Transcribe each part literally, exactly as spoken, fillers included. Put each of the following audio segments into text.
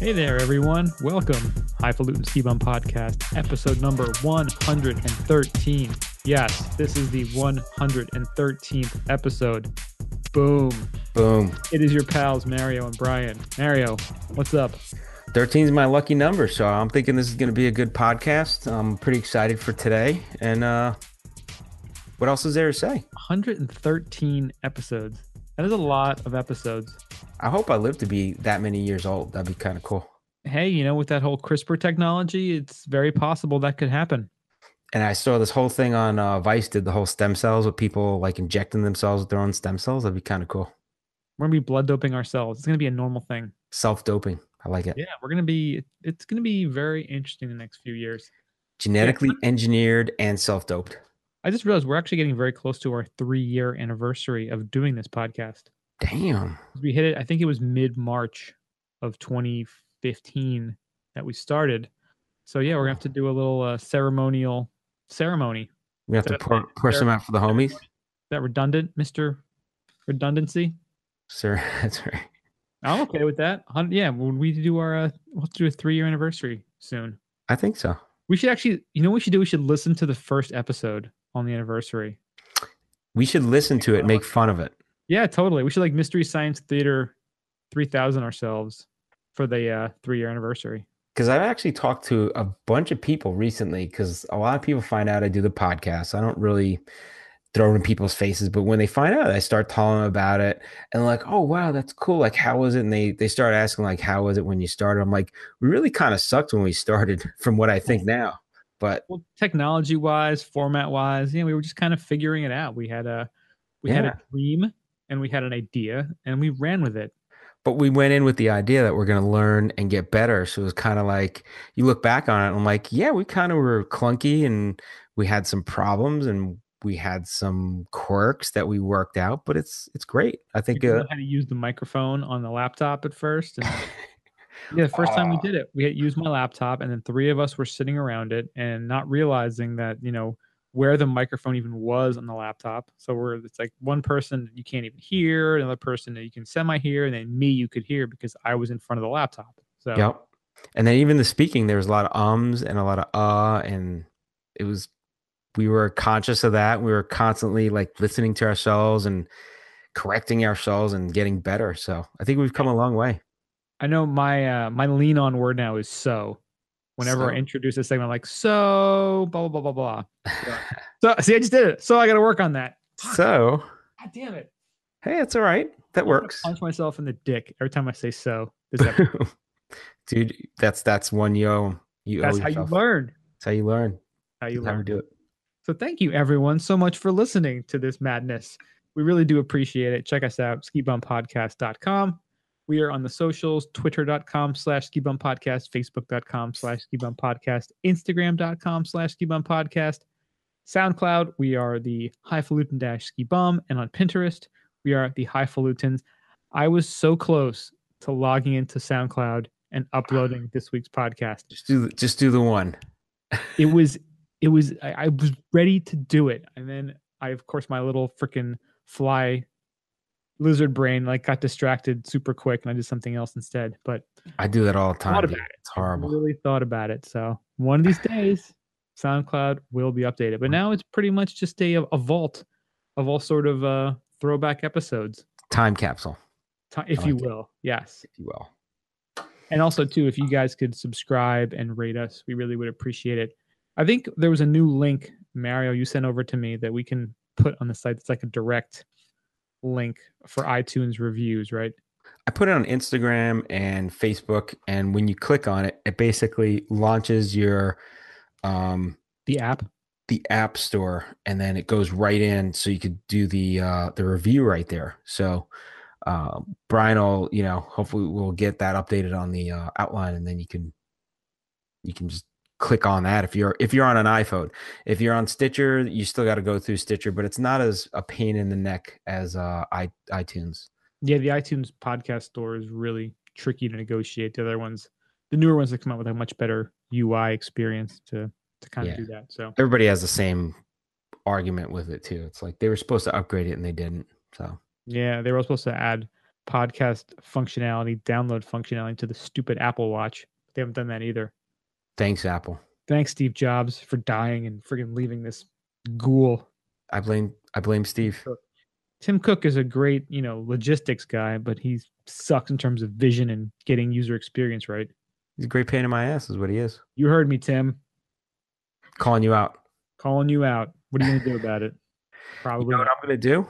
Hey there, everyone. Welcome. Highfalutin Ski Bum Podcast, episode number one hundred thirteen. Yes, this is the one hundred thirteenth episode. Boom. Boom. It is your pals, Mario and Brian. Mario, what's up? thirteen is my lucky number, so I'm thinking this is going to be a good podcast. I'm pretty excited for today. And uh, what else is there to say? one hundred thirteen episodes. That is a lot of episodes. I hope I live to be that many years old. That'd be kind of cool. Hey, you know, with that whole CRISPR technology, it's very possible that could happen. And I saw this whole thing on uh, Vice did the whole stem cells with people like injecting themselves with their own stem cells. That'd be kind of cool. We're going to be blood doping ourselves. It's going to be a normal thing. Self-doping. I like it. Yeah, we're going to be, it's going to be very interesting the next few years. Genetically yeah. engineered and self-doped. I just realized we're actually getting very close to our three-year anniversary of doing this podcast. Damn. We hit it, I think it was mid-March of twenty fifteen that we started. So yeah, we're going to have to do a little uh, ceremonial ceremony. We have to pour, pour some out for the homies. Is that redundant, Mister Redundancy? Sir, that's right. I'm okay with that. Yeah, when we do our, uh, we'll have to do a three-year anniversary soon. I think so. We should actually, you know what we should do? We should listen to the first episode on the anniversary. We should listen to it, make fun of it. Yeah, totally. We should like Mystery Science Theater three thousand ourselves for the uh, three-year anniversary. Because I've actually talked to a bunch of people recently because a lot of people find out I do the podcast. I don't really throw it in people's faces, but when they find out, I start telling them about it and like, oh, wow, that's cool. Like, how was it? And they, they start asking like, how was it when you started? I'm like, we really kind of sucked when we started from what I think now. But well, technology-wise, format-wise, yeah, you know, we were just kind of figuring it out. We had a we yeah. had a dream. And we had an idea and we ran with it. But we went in with the idea that we're going to learn and get better. So it was kind of like, you look back on it and I'm like, yeah, we kind of were clunky and we had some problems and we had some quirks that we worked out, but it's, it's great. I think we uh, had to use the microphone on the laptop at first. And yeah. The first uh, time we did it, we had used my laptop and then three of us were sitting around it and not realizing that, you know, where the microphone even was on the laptop. So we're, it's like one person you can't even hear, another person that you can semi hear, and then me you could hear because I was in front of the laptop. So yep. And then even the speaking, there was a lot of ums and a lot of uh, and it was, we were conscious of that. We were constantly like listening to ourselves and correcting ourselves and getting better. So I think we've come a long way. I know my, uh, my lean on word now is so. Whenever so. I introduce a segment, I'm like, so, blah, blah, blah, blah, blah. So, see, I just did it. So I got to work on that. So. God damn it. Hey, it's all right. That I'm works. I punch myself in the dick every time I say so. Dude, that's that's one yo. You that's owe how you learn. That's how you learn. How you that's learn. How we do it. So thank you, everyone, so much for listening to this madness. We really do appreciate it. Check us out, ski bum podcast dot com. We are on the socials, twitter.com slash skibum podcast, facebook.com slash skibum podcast, instagram.com slash skibum podcast, SoundCloud. We are the highfalutin dash skibum. And on Pinterest, we are the highfalutins. I was so close to logging into SoundCloud and uploading this week's podcast. Just do the, just do the one. it was, it was, I, I was ready to do it. And then I, of course, my little freaking fly lizard brain like got distracted super quick and I did something else instead. But I do that all the time. About it. It's horrible. I really thought about it. So one of these days SoundCloud will be updated. But now it's pretty much just a, a vault of all sort of uh throwback episodes. Time capsule. If you will. Yes. If you will. And also too, if you guys could subscribe and rate us, we really would appreciate it. I think there was a new link, Mario, you sent over to me that we can put on the site. It's like a direct link for iTunes reviews, right? I put it on Instagram and Facebook, and when you click on it, it basically launches your um the app, the app store, and then it goes right in, so you could do the uh the review right there. So uh, Brian will, you know, hopefully we'll get that updated on the uh, outline, and then you can you can just click on that if you're if you're on an iPhone. If you're on Stitcher, you still got to go through Stitcher, but it's not as a pain in the neck as uh I, iTunes. Yeah, the iTunes podcast store is really tricky to negotiate. The other ones, the newer ones that come out with a much better U I experience to to kind yeah. of do that. So everybody has the same argument with it too. It's like they were supposed to upgrade it and they didn't. So yeah, they were supposed to add podcast functionality, download functionality to the stupid Apple Watch. They haven't done that either. Thanks, Apple. Thanks, Steve Jobs, for dying and freaking leaving this ghoul. I blame I blame Steve. Tim Cook is a great, you know, logistics guy, but he sucks in terms of vision and getting user experience right. He's a great pain in my ass is what he is. You heard me, Tim. Calling you out. Calling you out. What are you going to do about it? Probably. You know what I'm going to do?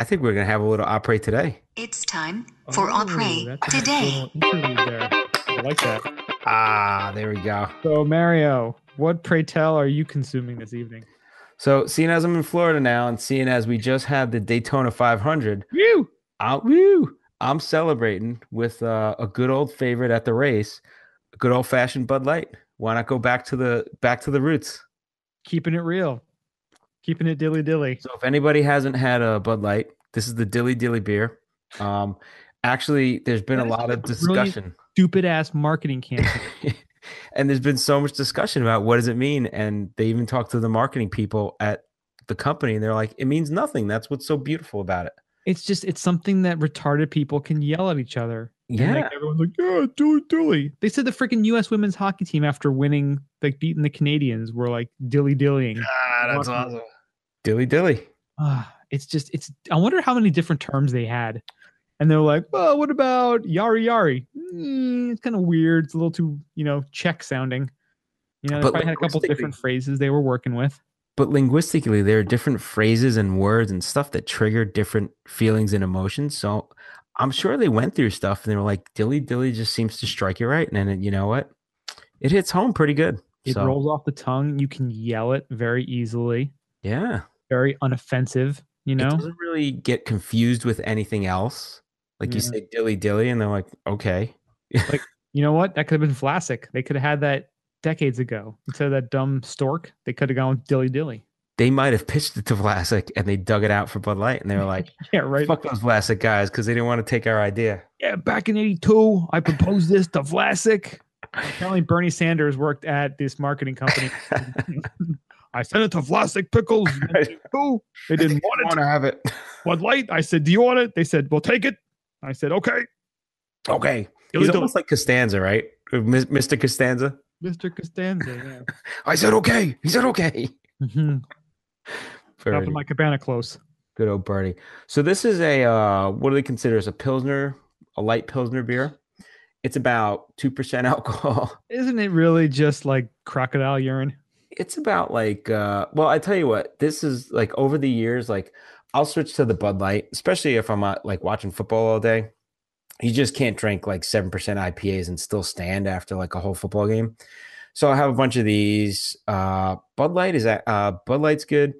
I think we're going to have a little opera today. It's time for oh, opera today. There. I like that. Ah, there we go. So, Mario, what, pray tell, are you consuming this evening? So, seeing as I'm in Florida now and seeing as we just had the Daytona five hundred, woo! I'll, woo! I'm celebrating with uh, a good old favorite at the race, a good old-fashioned Bud Light. Why not go back to the back to the roots? Keeping it real. Keeping it dilly-dilly. So if anybody hasn't had a Bud Light, this is the dilly-dilly beer. Um, actually, there's been that a lot of discussion. Really stupid-ass marketing campaign. And there's been so much discussion about what does it mean. And they even talked to the marketing people at the company, and they're like, it means nothing. That's what's so beautiful about it. It's just, it's something that retarded people can yell at each other. Yeah. Like everyone's like, yeah, dilly dilly. They said the freaking U S women's hockey team, after winning, like beating the Canadians, were like dilly dillying. Ah, that's awesome. Dilly dilly. Uh, it's just, it's, I wonder how many different terms they had. And they're like, well, what about yari yari? Mm, it's kind of weird. It's a little too, you know, Czech sounding. You know, they but probably had a couple different phrases they were working with. But linguistically, there are different phrases and words and stuff that trigger different feelings and emotions. So I'm sure they went through stuff and they were like, dilly dilly just seems to strike you right. And then, you know what? It hits home pretty good. It so. rolls off the tongue. You can yell it very easily. Yeah. Very unoffensive, you know? It doesn't really get confused with anything else. Like yeah. you say dilly dilly and they're like, okay. Like, you know what? That could have been Vlasic. They could have had that decades ago. Instead of that dumb stork, they could have gone dilly dilly. They might have pitched it to Vlasic and they dug it out for Bud Light and they were like, yeah, right. Fuck those Vlasic guys because they didn't want to take our idea. Yeah, back in eighty-two, I proposed this to Vlasic. Apparently, Bernie Sanders worked at this marketing company. I sent it to Vlasic Pickles. They didn't want, want it. to have it. Bud Light, I said, do you want it? They said, well, take it. I said, okay. Okay. He's almost like Costanza, right? Mister Costanza. Mister Costanza, yeah. I said, okay. He said, okay. Mm-hmm. Dropping my cabana close. Good old Bernie. So this is a, uh, what do they consider as a Pilsner, a light Pilsner beer? It's about two percent alcohol. Isn't it really just like crocodile urine? It's about like, uh, well, I tell you what, this is like over the years, like I'll switch to the Bud Light, especially if I'm uh, like watching football all day. You just can't drink like seven percent I P As and still stand after like a whole football game. So I have a bunch of these. Uh, Bud Light is that uh, Bud Light's good.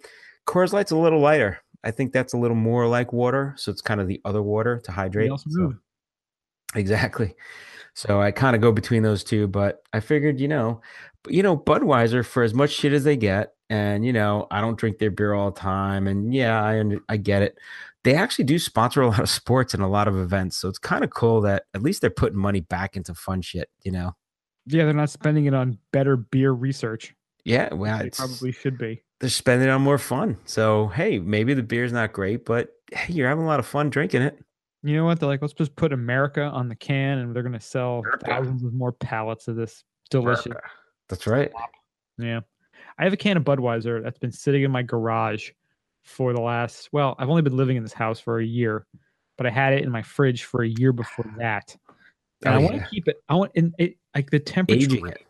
Coors Light's a little lighter. I think that's a little more like water, so it's kind of the other water to hydrate. So, exactly. So I kind of go between those two, but I figured, you know, you know, Budweiser, for as much shit as they get, and you know, I don't drink their beer all the time, and yeah, I I get it. They actually do sponsor a lot of sports and a lot of events, so it's kind of cool that at least they're putting money back into fun shit, you know. Yeah, they're not spending it on better beer research. Yeah, well, they probably should be. They're spending it on more fun. So, hey, maybe the beer's not great, but hey, you're having a lot of fun drinking it. You know what? They're like, let's just put America on the can, and they're going to sell America. thousands of more pallets of this delicious. America. That's right. Yeah. I have a can of Budweiser that's been sitting in my garage for the last, well, I've only been living in this house for a year, but I had it in my fridge for a year before that. And oh, I want to yeah. keep it. I want and it like the temperature. It.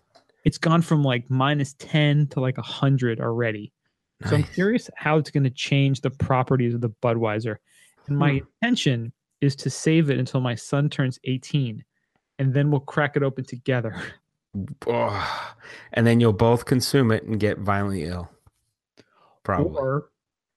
It's gone from like minus ten to like a hundred already. Nice. So I'm curious how it's going to change the properties of the Budweiser. And my hmm. intention is to save it until my son turns eighteen, and then we'll crack it open together. Oh, and then you'll both consume it and get violently ill. Probably. Or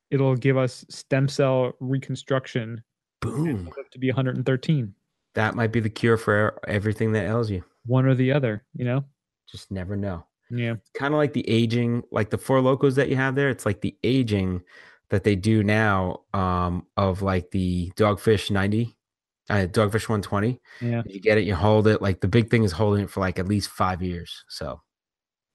it'll give us stem cell reconstruction. Boom. To be one hundred thirteen. That might be the cure for everything that ails you. One or the other, you know? Just never know. Yeah. It's kind of like the aging, like the Four Locos that you have there. It's like the aging that they do now um, of like the Dogfish ninety, uh, Dogfish one twenty. Yeah. You get it, you hold it. Like the big thing is holding it for like at least five years. So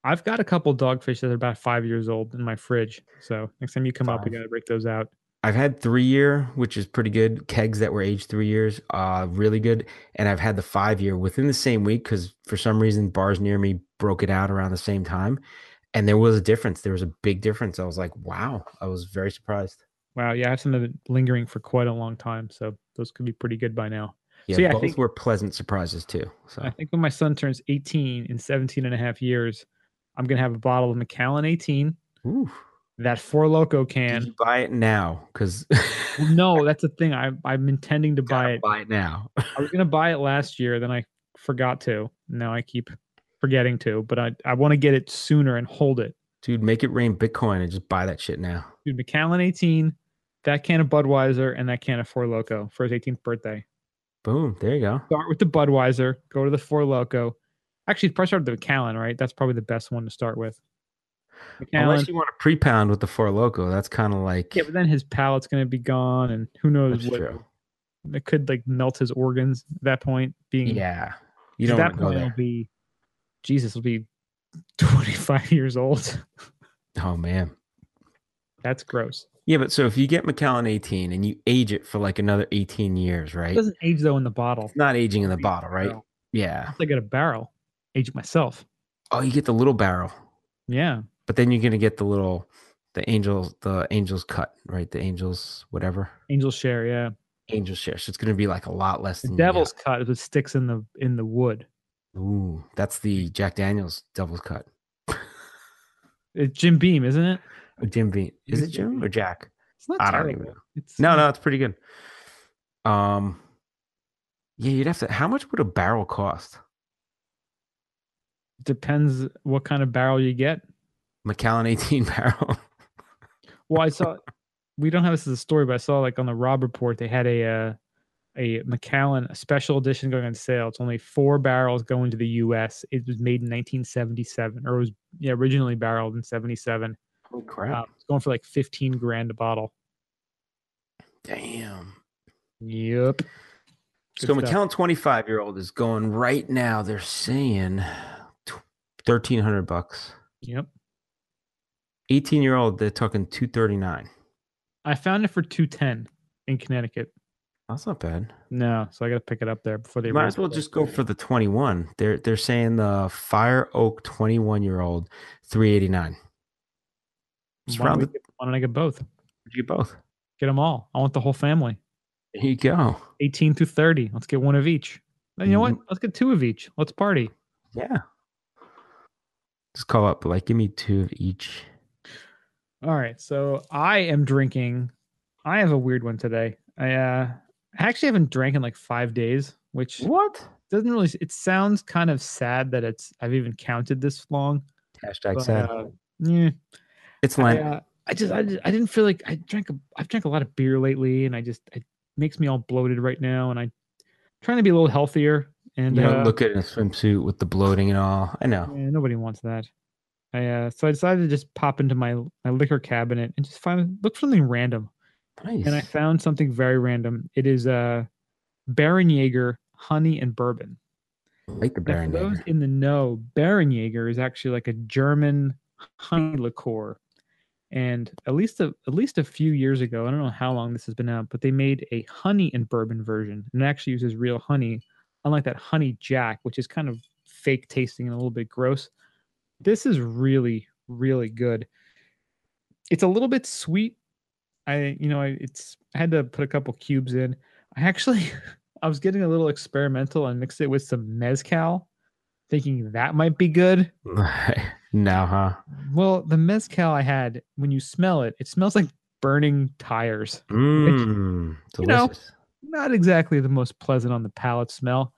I've got a couple Dogfish that are about five years old in my fridge. So next time you come five. up, we got to break those out. I've had three year, which is pretty good. Kegs that were aged three years, uh, really good. And I've had the five year within the same week because for some reason bars near me broke it out around the same time. And there was a difference. There was a big difference. I was like, wow, I was very surprised. Wow. Yeah. I have some of it lingering for quite a long time. So those could be pretty good by now. Yeah. So yeah, both I think, were pleasant surprises too. So I think when my son turns eighteen in seventeen and a half years, I'm going to have a bottle of Macallan eighteen. Ooh. That Four Loko can. Did you buy it now? Because well, no, that's the thing. I, I'm intending to buy it. Buy it now. I was going to buy it last year. Then I forgot to. Now I keep forgetting to. But I, I want to get it sooner and hold it. Dude, make it rain Bitcoin and just buy that shit now. Dude, Macallan eighteen, that can of Budweiser, and that can of Four Loko for his eighteenth birthday. Boom. There you go. Start with the Budweiser. Go to the Four Loko. Actually, probably start with the Macallan, right? That's probably the best one to start with. Macallan. Unless you want to pre-pound with the Four Loko, that's kind of like... Yeah, but then his palate's going to be gone, and who knows what... True. It could, like, melt his organs at that point. Being Yeah. You don't want to go there. At that point, it'll be... Jesus, will be twenty-five years old. Oh, man. That's gross. Yeah, but so if you get Macallan eighteen, and you age it for, like, another eighteen years, right? It doesn't age, though, in the bottle. It's not aging in the bottle, right? Barrel. Yeah. I got a barrel. Age it myself. Oh, you get the little barrel. Yeah. But then you're gonna get the little, the angels, the angels cut, right? The angels, whatever. Angel share, yeah. Angel share. So it's gonna be like a lot less. The than devil's cut is what sticks in the in the wood. Ooh, that's the Jack Daniel's devil's cut. It's Jim Beam, isn't it? Oh, Jim Beam. Is it Jim or Jack? It's not I terrible. Don't even know. It's no, no, it's pretty good. Um, yeah, you'd have to. How much would a barrel cost? Depends what kind of barrel you get. Macallan eighteen barrel. Well, I saw, we don't have this as a story, but I saw like on the Rob Report, they had a uh, a Macallan, a special edition going on sale. It's only four barrels going to the U S. It was made in nineteen seventy-seven, or it was yeah, originally barreled in seventy-seven. Holy crap. Uh, it's going for like fifteen grand a bottle. Damn. Yep. Good so stuff. Macallan twenty-five-year-old is going right now. They're saying thirteen hundred bucks. Yep. eighteen year old, they're talking two thirty-nine. I found it for two ten in Connecticut. That's not bad. No, so I got to pick it up there before they might as well just go for the twenty-one. They're they're saying the Fire Oak twenty-one year old three eighty-nine. Why don't I get both? Would you get both? Get them all. I want the whole family. There you go. eighteen through thirty. Let's get one of each. And you know what? Let's get two of each. Let's party. Yeah. Just call up, like, give me two of each. All right, so I am drinking. I have a weird one today. I uh, actually haven't drank in like five days, which what doesn't really. It sounds kind of sad that it's. I've even counted this long. Hashtag but, sad. Uh, yeah, it's Lent. I, uh, I just, I, I didn't feel like I drank. A, I've drank a lot of beer lately, and I just, it makes me all bloated right now. And I'm trying to be a little healthier. And you don't uh, look at a swimsuit with the bloating and all. I know. Yeah, nobody wants that. I, uh, so I decided to just pop into my, my liquor cabinet and just find look for something random. Nice. And I found something very random. It is uh, Baron Jaeger, honey, and bourbon. I like the Baron Jaeger. For those in the know, Baron Jaeger is actually like a German honey liqueur. And at least, a, at least a few years ago, I don't know how long this has been out, but they made a honey and bourbon version. And it actually uses real honey, unlike that Honey Jack, which is kind of fake tasting and a little bit gross. This is really, really good. It's a little bit sweet. I, you know, it's, I had to put a couple cubes in. I actually, I was getting a little experimental and mixed it with some mezcal, thinking that might be good. No, huh? Well, the mezcal I had, when you smell it, it smells like burning tires. Mm, which, you know, not exactly the most pleasant on the palate smell.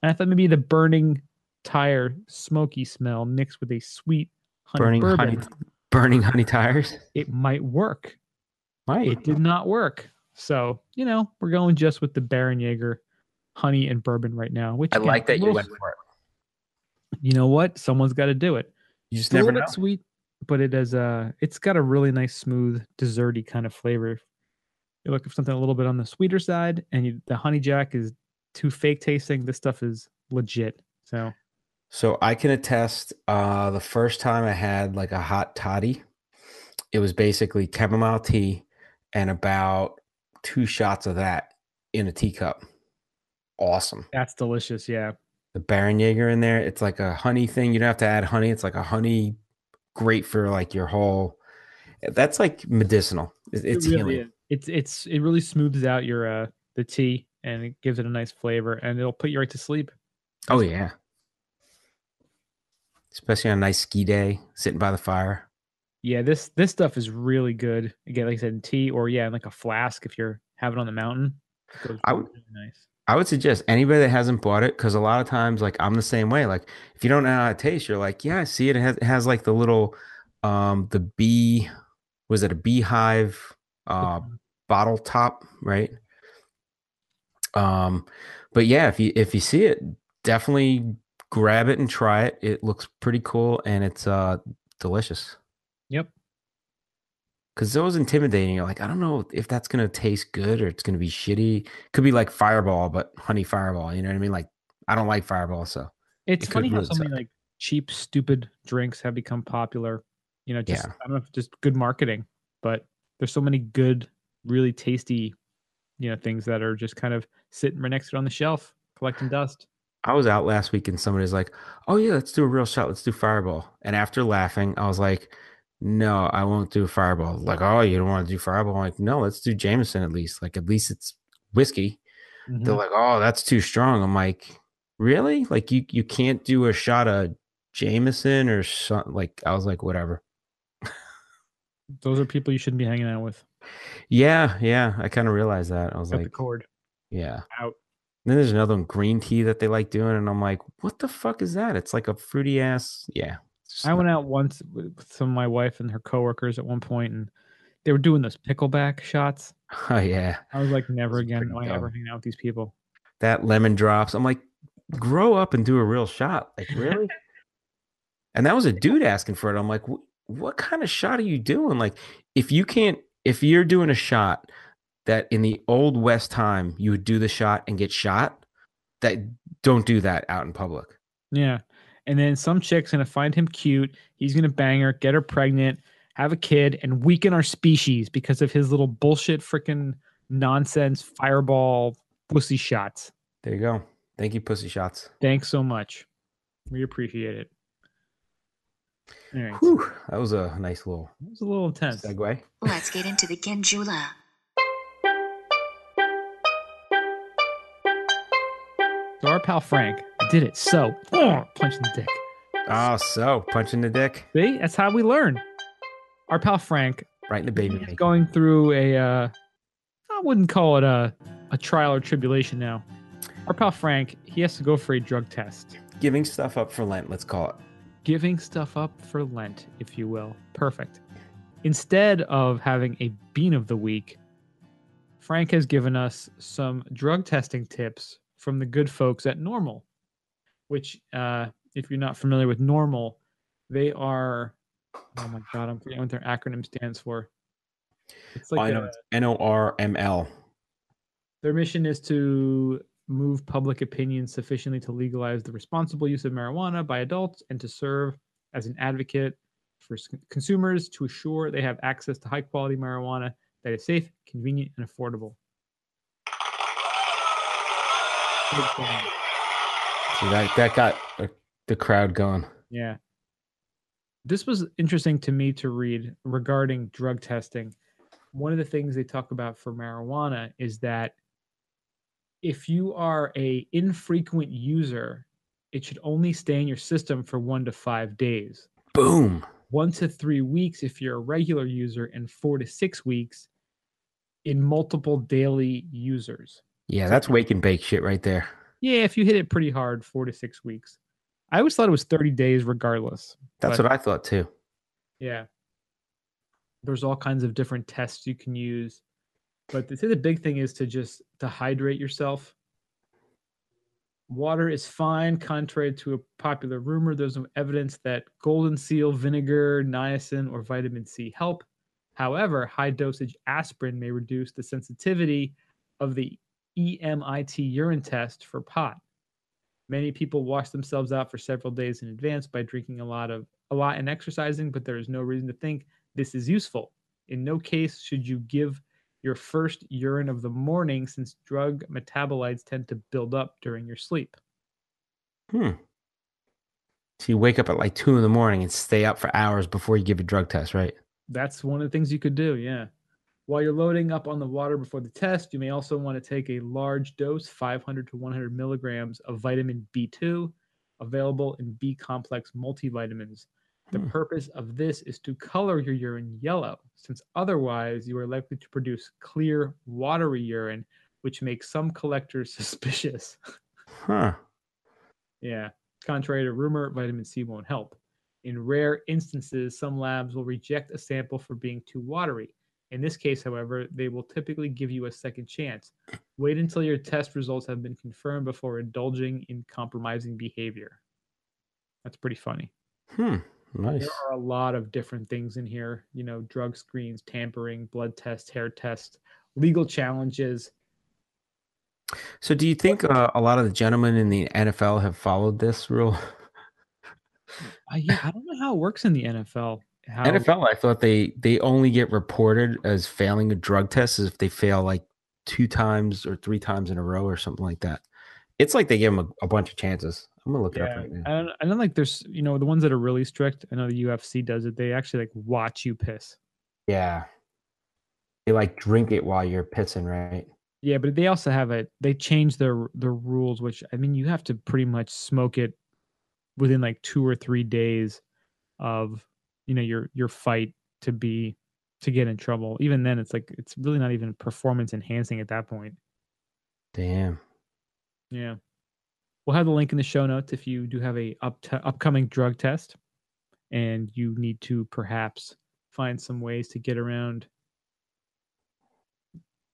And I thought maybe the burning tire smoky smell mixed with a sweet honey burning bourbon. Honey, burning honey tires. It might work. Might. It did not work. So, you know, we're going just with the Baron Jaeger honey and bourbon right now. Which I like that you went for it. You know what? Someone's got to do it. You just never know. It's sweet, but it has a, it's got a really nice, smooth, desserty kind of flavor. You're looking for something a little bit on the sweeter side, and you, the Honey Jack is too fake tasting. This stuff is legit. So. So I can attest uh, the first time I had like a hot toddy, it was basically chamomile tea and about two shots of that in a teacup. Awesome. That's delicious. Yeah. The Baron Jaeger in there. It's like a honey thing. You don't have to add honey. It's like a honey, great for like your whole, that's like medicinal. It's, it's it really healing. It's, it's, it really smooths out your, uh, the tea, and it gives it a nice flavor, and it'll put you right to sleep. Oh yeah. Especially on a nice ski day, sitting by the fire. Yeah, this this stuff is really good. Again, like I said, in tea or, yeah, in like a flask if you're having it on the mountain. It goes I, really nice. I would suggest anybody that hasn't bought it, because a lot of times, like, I'm the same way. Like, if you don't know how it tastes, you're like, yeah, I see it. It has, it has like the little, um, the bee, was it a beehive uh, bottle top, right? Um, but yeah, if you if you see it, definitely grab it and try it. It looks pretty cool, and it's uh delicious. Yep. Because it was intimidating. You're like, I don't know if that's gonna taste good or it's gonna be shitty. Could be like Fireball, but honey Fireball. You know what I mean? Like, I don't like Fireball, so it's it funny how so many like cheap, stupid drinks have become popular. You know, just yeah. I don't know if just good marketing, but there's so many good, really tasty, you know, things that are just kind of sitting right next to it on the shelf, collecting dust. I was out last week and somebody's like, oh yeah, let's do a real shot. Let's do Fireball. And after laughing, I was like, no, I won't do Fireball. Like, oh, you don't want to do Fireball? I'm like, no, let's do Jameson at least. Like, at least it's whiskey. Mm-hmm. They're like, oh, that's too strong. I'm like, really? Like, you, you can't do a shot of Jameson or something? Like, I was like, whatever. Those are people you shouldn't be hanging out with. Yeah, yeah. I kind of realized that. I was Cut like, the cord. Yeah. Out. Then there's another one, green tea, that they like doing, and I'm like, what the fuck is that? It's like a fruity ass. Yeah. I went out once with some of my wife and her coworkers at one point, and they were doing those pickleback shots. Oh yeah. I was like, never again do I ever hang out with these people. That lemon drops. I'm like, grow up and do a real shot. Like, really? And that was a dude asking for it. I'm like, what kind of shot are you doing? Like, if you can't, if you're doing a shot that in the old West time you would do the shot and get shot, that don't do that out in public. Yeah. And then some chick's going to find him cute. He's going to bang her, get her pregnant, have a kid, and weaken our species because of his little bullshit, freaking nonsense, fireball, pussy shots. There you go. Thank you, pussy shots. Thanks so much. We appreciate it. All right. Whew, that was a nice little, that was a little intense segue. Let's get into the Ginjula. So our pal Frank did it. So, oh, punch in the dick. Oh, so, punch in the dick. See, that's how we learn. Our pal Frank. Right in the baby. He's going through a, uh, I wouldn't call it a, a trial or tribulation now. Our pal Frank, he has to go for a drug test. Giving stuff up for Lent, let's call it. Giving stuff up for Lent, if you will. Perfect. Instead of having a bean of the week, Frank has given us some drug testing tips from the good folks at NORML, which, uh, if you're not familiar with NORML, they are, oh my God, I'm forgetting what their acronym stands for. It's like oh, N O R M L. Their mission is to move public opinion sufficiently to legalize the responsible use of marijuana by adults and to serve as an advocate for consumers to assure they have access to high-quality marijuana that is safe, convenient, and affordable. So that, that got the crowd going. Yeah. This was interesting to me to read regarding drug testing. One of the things they talk about for marijuana is that if you are a infrequent user, it should only stay in your system for one to five days. Boom. One to three weeks if you're a regular user, and four to six weeks in multiple daily users. Yeah, that's wake and bake shit right there. Yeah, if you hit it pretty hard, four to six weeks. I always thought it was thirty days regardless. That's what I thought too. Yeah. There's all kinds of different tests you can use. But the, the big thing is to just to hydrate yourself. Water is fine. Contrary to a popular rumor, there's no evidence that golden seal, vinegar, niacin, or vitamin C help. However, high-dosage aspirin may reduce the sensitivity of the E M I T urine test for pot. Many people wash themselves out for several days in advance by drinking a lot of a lot and exercising, but there is no reason to think this is useful. In no case should you give your first urine of the morning, since drug metabolites tend to build up during your sleep. Hmm. So you wake up at like two in the morning and stay up for hours before you give a drug test, right? That's one of the things you could do, yeah. While you're loading up on the water before the test, you may also want to take a large dose, five hundred to one hundred milligrams of vitamin B two, available in B-complex multivitamins. The hmm. purpose of this is to color your urine yellow, since otherwise you are likely to produce clear, watery urine, which makes some collectors suspicious. Huh. Yeah. Contrary to rumor, vitamin C won't help. In rare instances, some labs will reject a sample for being too watery. In this case, however, they will typically give you a second chance. Wait until your test results have been confirmed before indulging in compromising behavior. That's pretty funny. Hmm, nice. There are a lot of different things in here. You know, drug screens, tampering, blood tests, hair tests, legal challenges. So do you think uh, a lot of the gentlemen in the N F L have followed this rule? I, yeah, I don't know how it works in the N F L. How... N F L, I thought they, they only get reported as failing a drug test if they fail like two times or three times in a row or something like that. It's like they give them a, a bunch of chances. I'm going to look yeah. it up right now. And, and then like there's, you know, the ones that are really strict. I know the U F C does it. They actually like watch you piss. Yeah. They like drink it while you're pissing, right? Yeah, but they also have it. They change their, their rules, which I mean, you have to pretty much smoke it within like two or three days of... you know, your your fight to be to get in trouble. Even then, it's like it's really not even performance enhancing at that point. Damn. Yeah. We'll have the link in the show notes if you do have a up to, upcoming drug test and you need to perhaps find some ways to get around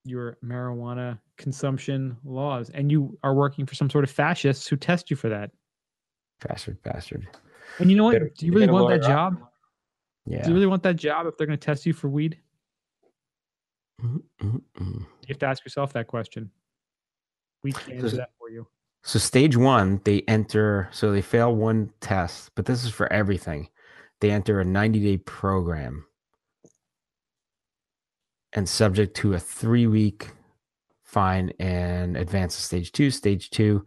your marijuana consumption laws. And you are working for some sort of fascists who test you for that. Bastard, bastard. And you know what? Do you really want that job? Yeah. Do you really want that job if they're going to test you for weed? Mm-mm-mm. You have to ask yourself that question. We can answer so, that for you. So stage one, they enter, so they fail one test, but this is for everything. They enter a ninety-day program and subject to a three-week fine and advance to stage two. Stage two,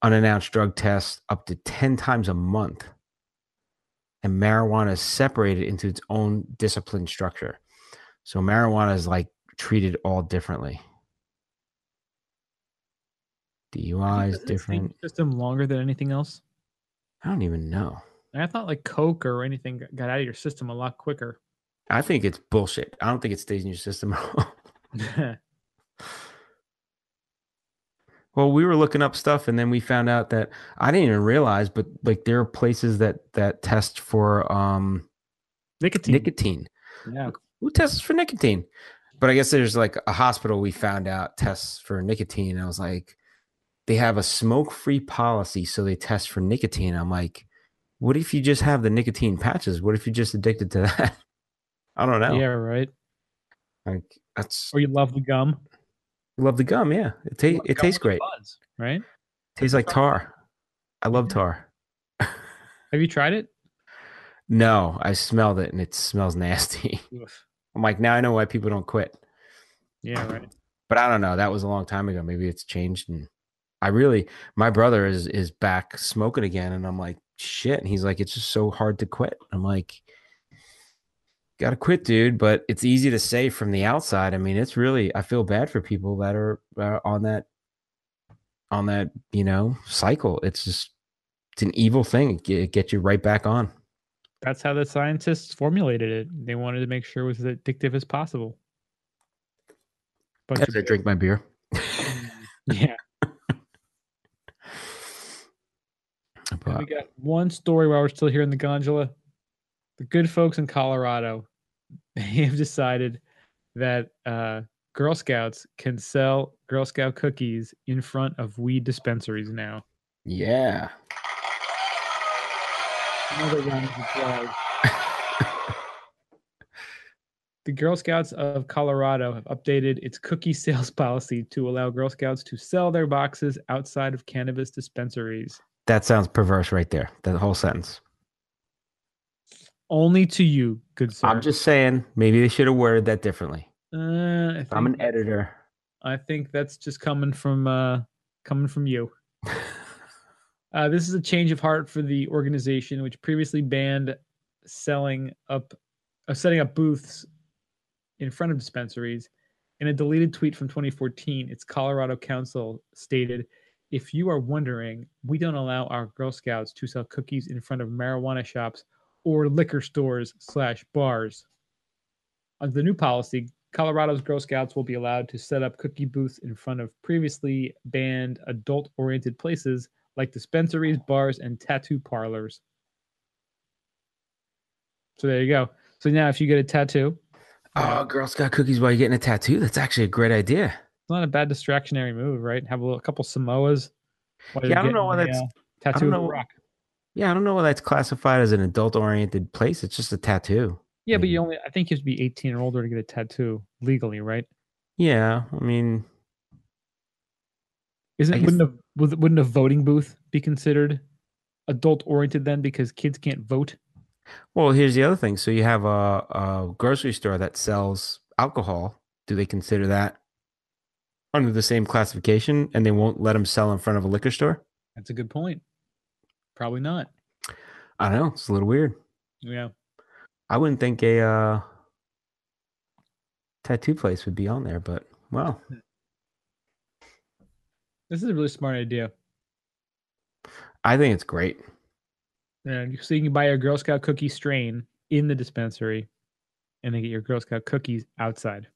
unannounced drug test up to ten times a month. And marijuana is separated into its own discipline structure. So marijuana is like treated all differently. D U I is different. System longer than anything else? I don't even know. I thought like Coke or anything got out of your system a lot quicker. I think it's bullshit. I don't think it stays in your system at all. Well, we were looking up stuff, and then we found out that I didn't even realize, but like there are places that that test for um, nicotine. Nicotine. Yeah. Who tests for nicotine? But I guess there's like a hospital we found out tests for nicotine. And I was like, they have a smoke-free policy, so they test for nicotine. I'm like, what if you just have the nicotine patches? What if you're just addicted to that? I don't know. Yeah, right. Like that's. Or you love the gum. Love the gum, yeah. It, ta- it tastes great. Buzz, right? Tastes like tar. I love tar. Have you tried it? No, I smelled it and it smells nasty. Oof. I'm like, now I know why people don't quit. Yeah, right. But I don't know. That was a long time ago. Maybe it's changed. And I really, my brother is is back smoking again, and I'm like, shit. And he's like, it's just so hard to quit. I'm like, gotta quit, dude. But it's easy to say from the outside. I mean, it's really, I feel bad for people that are uh, on that, on that, you know, cycle. It's just, it's an evil thing. It gets you right back on. That's how the scientists formulated it. They wanted to make sure it was as addictive as possible. Bunch As of I beer. Drink my beer. Yeah. But, we got one story while we're still here in the gondola. The good folks in Colorado, they have decided that uh, Girl Scouts can sell Girl Scout cookies in front of weed dispensaries now. Yeah. Another round of applause. The Girl Scouts of Colorado have updated its cookie sales policy to allow Girl Scouts to sell their boxes outside of cannabis dispensaries. That sounds perverse right there, that whole sentence. Only to you, good sir. I'm just saying, maybe they should have worded that differently. Uh, I think I'm an editor. I think that's just coming from uh, coming from you. Uh, this is a change of heart for the organization, which previously banned selling up, uh, setting up booths in front of dispensaries. In a deleted tweet from twenty fourteen, its Colorado Council stated, "If you are wondering, we don't allow our Girl Scouts to sell cookies in front of marijuana shops or liquor stores slash bars." Under the new policy, Colorado's Girl Scouts will be allowed to set up cookie booths in front of previously banned adult-oriented places like dispensaries, bars, and tattoo parlors. So there you go. So now if you get a tattoo... Oh, Girl Scout cookies while you're getting a tattoo. That's actually a great idea. It's not a bad distractionary move, right? Have a, little, a couple Samoas. Yeah, I don't know why that's... Uh, tattoo of a rock. Yeah, I don't know why that's classified as an adult-oriented place. It's just a tattoo. Yeah, but you only, I think you have to be eighteen or older to get a tattoo legally, right? Yeah, I mean, isn't I guess, wouldn't a wouldn't a voting booth be considered adult oriented then because kids can't vote? Well, here's the other thing. So you have a, a grocery store that sells alcohol. Do they consider that under the same classification, and they won't let them sell in front of a liquor store? That's a good point. Probably not. I don't know. It's a little weird. Yeah. I wouldn't think a uh, tattoo place would be on there, but wow. This is a really smart idea. I think it's great. And so you can buy your Girl Scout cookie strain in the dispensary and then get your Girl Scout cookies outside.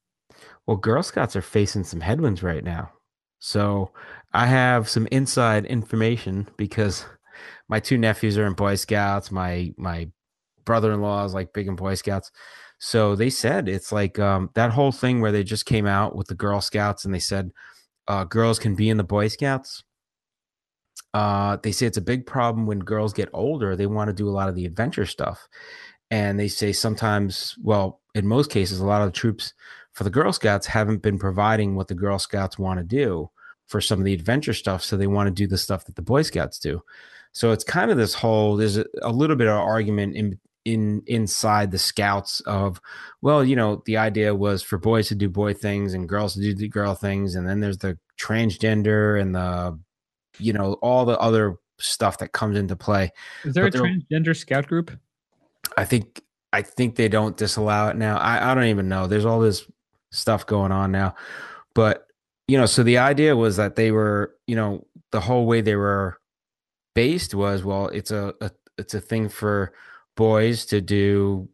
Well, Girl Scouts are facing some headwinds right now. So I have some inside information because my two nephews are in Boy Scouts. My, my, brother-in-law is like big in Boy Scouts. So they said it's like um, that whole thing where they just came out with the Girl Scouts and they said uh, girls can be in the Boy Scouts. Uh, they say it's a big problem when girls get older. They want to do a lot of the adventure stuff. And they say sometimes, well, in most cases, a lot of the troops for the Girl Scouts haven't been providing what the Girl Scouts want to do for some of the adventure stuff. So they want to do the stuff that the Boy Scouts do. So it's kind of this whole, there's a, a little bit of argument in in inside the Scouts of, well, you know, the idea was for boys to do boy things and girls to do the girl things, and then there's the transgender and the, you know, all the other stuff that comes into play. Is there but a transgender Scout group? I think I think they don't disallow it now. I, I don't even know. There's all this stuff going on now. But, you know, so the idea was that they were, you know, the whole way they were based was, well, it's a, a it's a thing for boys to do,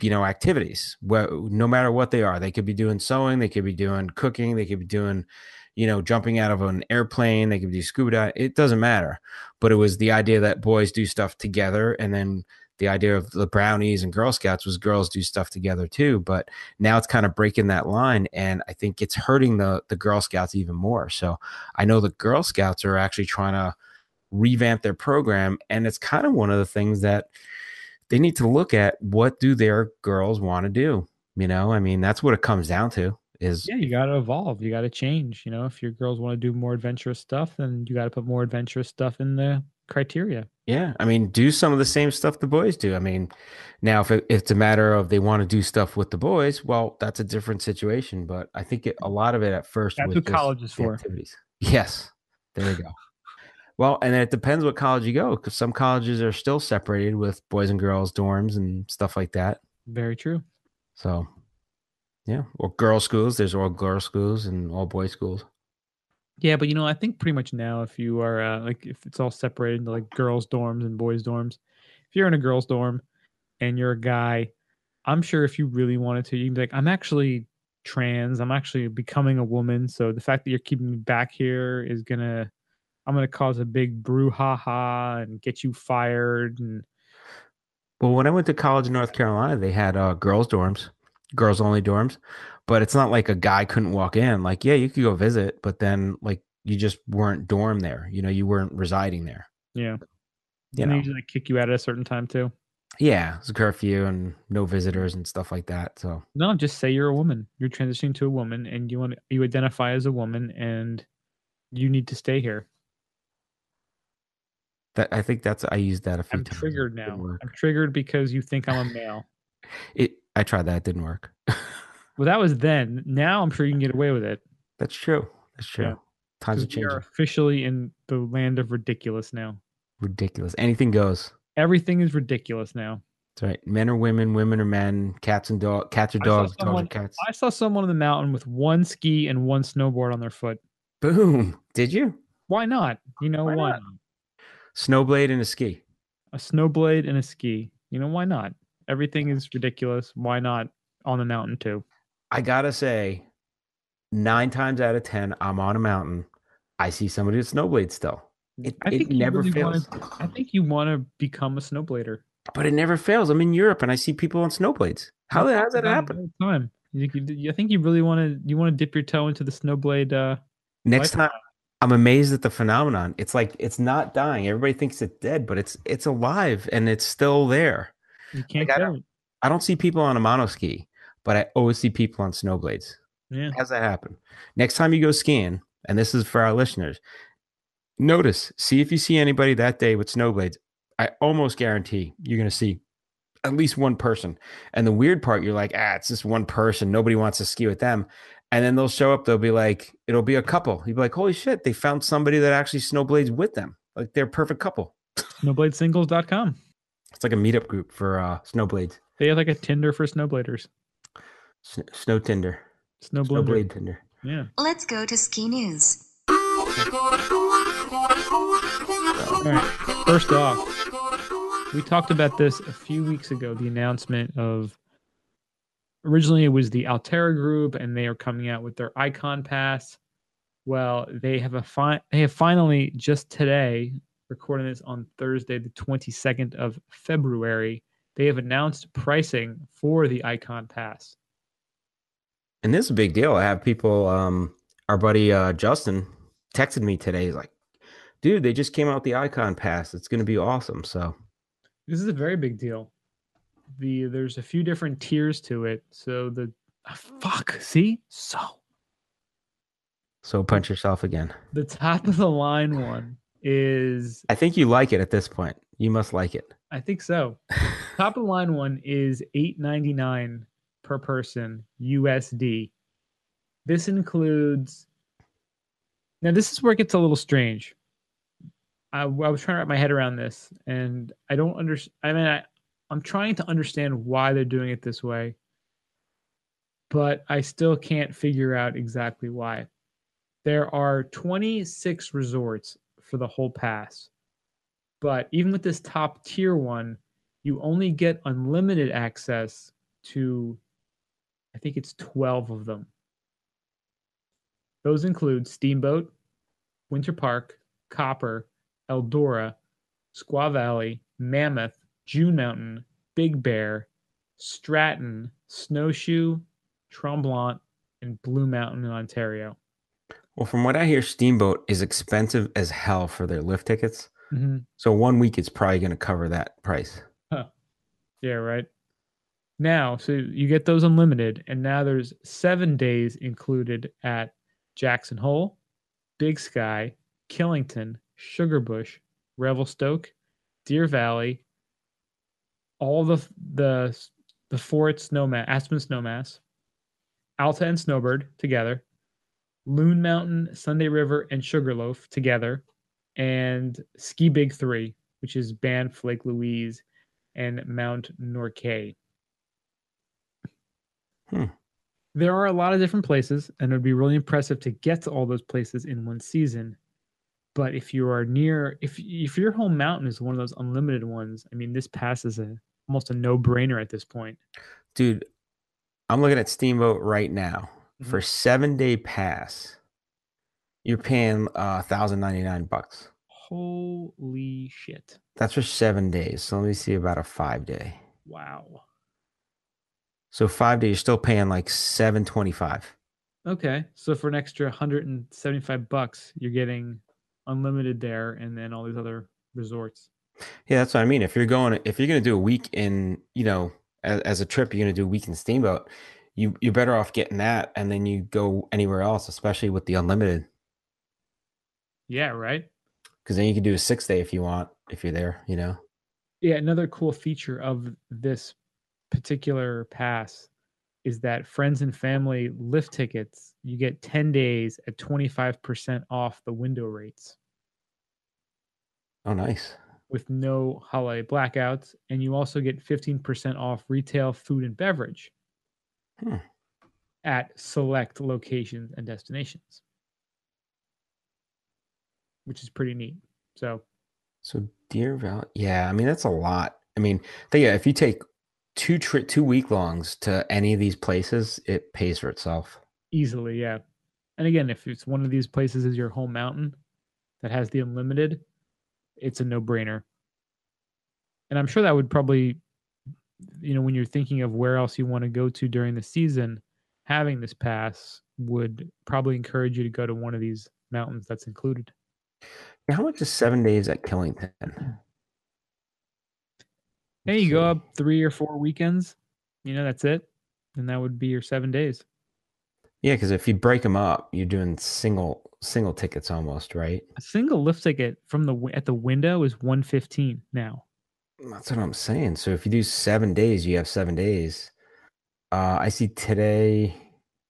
you know, activities where, no matter what they are, they could be doing sewing, they could be doing cooking, they could be doing, you know, jumping out of an airplane, they could do scuba diving. It doesn't matter. But it was the idea that boys do stuff together. And then the idea of the brownies and Girl Scouts was girls do stuff together too. But now it's kind of breaking that line. And I think it's hurting the, the Girl Scouts even more. So I know the Girl Scouts are actually trying to revamp their program. And it's kind of one of the things that they need to look at, what do their girls want to do? You know, I mean, that's what it comes down to is. Yeah, you got to evolve. You got to change. You know, if your girls want to do more adventurous stuff, then you got to put more adventurous stuff in the criteria. Yeah. I mean, do some of the same stuff the boys do. I mean, now if, it, if it's a matter of they want to do stuff with the boys, well, that's a different situation. But I think it, a lot of it at first. That's what college is for. Activities. Yes. There you go. Well, and it depends what college you go, because some colleges are still separated with boys and girls dorms and stuff like that. Very true. So, yeah. Or girl schools. There's all girl schools and all boy schools. Yeah, but, you know, I think pretty much now if you are, uh, like, if it's all separated into, like, girls dorms and boys dorms, if you're in a girls dorm and you're a guy, I'm sure if you really wanted to, you can be like, I'm actually trans. I'm actually becoming a woman. So the fact that you're keeping me back here is going to, I'm going to cause a big brouhaha and get you fired. And well, when I went to college in North Carolina, they had uh, girls dorms, girls only dorms, but it's not like a guy couldn't walk in. Like, yeah, you could go visit, but then like you just weren't dorm there. You know, you weren't residing there. Yeah. You and know. They usually kick you out at a certain time too. Yeah. It's a curfew and no visitors and stuff like that. So no, just say you're a woman. You're transitioning to a woman and you want to, you identify as a woman and you need to stay here. That, I think that's I used that a few I'm times. I'm triggered now. I'm triggered because you think I'm a male. It. I tried that. It didn't work. Well, that was then. Now I'm sure you can get away with it. That's true. That's true. Yeah. Times are changing. We are officially in the land of ridiculous now. Ridiculous. Anything goes. Everything is ridiculous now. That's right. Men are women, women are men, cats and dogs, cats are dogs, someone, dogs are cats. I saw someone on the mountain with one ski and one snowboard on their foot. Boom. Did you? Why not? You know why? why not? Not? Snowblade and a ski. A snowblade and a ski. You know, why not? Everything is ridiculous. Why not on the mountain too? I gotta say, nine times out of ten, I'm on a mountain. I see somebody with snowblades still. It, I think it never really fails. Wanna, I think you want to become a snowblader. But it never fails. I'm in Europe and I see people on snowblades. How the hell does that happen? Time. You, you, I think you really want to. You want to dip your toe into the snowblade. Uh, Next lifestyle. Time, I'm amazed at the phenomenon. It's like it's not dying. Everybody thinks it's dead, but it's it's alive and it's still there. You can't like, I, don't, I don't see people on a monoski, but I always see people on snowblades. Yeah, how's that happen? Next time you go skiing, and this is for our listeners, notice, see if you see anybody that day with snowblades. I almost guarantee you're going to see at least one person. And the weird part, you're like, ah, it's just one person. Nobody wants to ski with them. And then they'll show up. They'll be like, it'll be a couple. You'll be like, holy shit, they found somebody that actually snowblades with them. Like they're a perfect couple. snowblade singles dot com. It's like a meetup group for uh, snowblades. They have like a Tinder for snowbladers. Snow, snow Tinder. Snowblade. Snowblade Tinder. Yeah. Let's go to ski news. All right. First off, we talked about this a few weeks ago, the announcement of, originally it was the Altera group, and they are coming out with their Icon Pass. Well, they have a fi- they have finally, just today, recording this on Thursday, the twenty-second of February, they have announced pricing for the Icon Pass. And this is a big deal. I have people, um, our buddy uh, Justin texted me today. He's like, dude, they just came out with the Icon Pass. It's going to be awesome. So this is a very big deal. The There's a few different tiers to it. So the oh, fuck, see? So. So punch yourself again. The top of the line one is. I think you like it at this point. You must like it. I think so. Top of the line one is eight ninety-nine per person U S D. This includes. Now, this is where it gets a little strange. I, I was trying to wrap my head around this, and I don't understand. I mean, I, I'm trying to understand why they're doing it this way, but I still can't figure out exactly why. There are twenty-six resorts for the whole pass, but even with this top tier one, you only get unlimited access to, I think it's twelve of them. Those include Steamboat, Winter Park, Copper, Eldora, Squaw Valley, Mammoth, June Mountain, Big Bear, Stratton, Snowshoe, Tremblant, and Blue Mountain in Ontario. Well, from what I hear, Steamboat is expensive as hell for their lift tickets. Mm-hmm. So one week it's probably going to cover that price. Huh. Yeah, right. Now, so you get those unlimited, and now there's seven days included at Jackson Hole, Big Sky, Killington, Sugarbush, Revelstoke, Deer Valley, all the the the four at Snowmass, Aspen Snowmass, Alta and Snowbird together, Loon Mountain, Sunday River, and Sugarloaf together, and Ski Big Three, which is Banff, Lake Louise, and Mount Norkay. Hmm. There are a lot of different places, and it would be really impressive to get to all those places in one season. But if you are near, if if your home mountain is one of those unlimited ones, I mean, this pass is a, almost a no-brainer at this point. Dude, I'm looking at Steamboat right now. Mm-hmm. For a seven-day pass, you're paying uh, one thousand ninety-nine bucks. Holy shit. That's for seven days. So let me see about a five-day. Wow. So five days, you're still paying like seven twenty-five. Okay. So for an extra one hundred seventy-five bucks, you're getting unlimited there, and then all these other resorts. Yeah, that's what I mean. If you're going, if you're going to do a week in, you know, as, as a trip, you're going to do a week in Steamboat. You you're better off getting that, and then you go anywhere else, especially with the unlimited. Yeah, right. Because then you can do a six day if you want, if you're there, you know. Yeah, another cool feature of this particular pass is that friends and family lift tickets, you get ten days at twenty-five percent off the window rates. Oh, nice. With no holiday blackouts. And you also get fifteen percent off retail food and beverage hmm. at select locations and destinations, which is pretty neat. So, so Deer Valley. Yeah. I mean, that's a lot. I mean, yeah, if you take two tri- two week longs to any of these places, it pays for itself easily. Yeah. And again, if it's one of these places is your home mountain that has the unlimited, it's a no brainer. And I'm sure that would probably, you know, when you're thinking of where else you want to go to during the season, having this pass would probably encourage you to go to one of these mountains that's included. How much is seven days at Killington? Hey, you go up three or four weekends, you know, that's it. And that would be your seven days. Yeah, because if you break them up, you're doing single single tickets almost, right? A single lift ticket from the at the window is one fifteen now. That's what I'm saying. So if you do seven days, you have seven days. Uh, I see today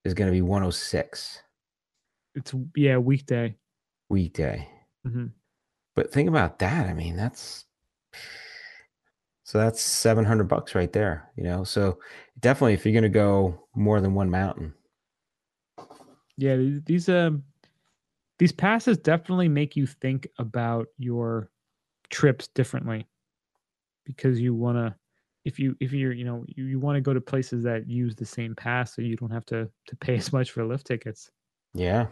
is going to be one oh six. It's yeah, weekday. Weekday. Mm-hmm. But think about that. I mean, that's. So that's seven hundred bucks right there, you know? So definitely if you're going to go more than one mountain. Yeah. These, um, these passes definitely make you think about your trips differently because you want to, if you, if you're, you know, you, you want to go to places that use the same pass so you don't have to, to pay as much for lift tickets. Yeah.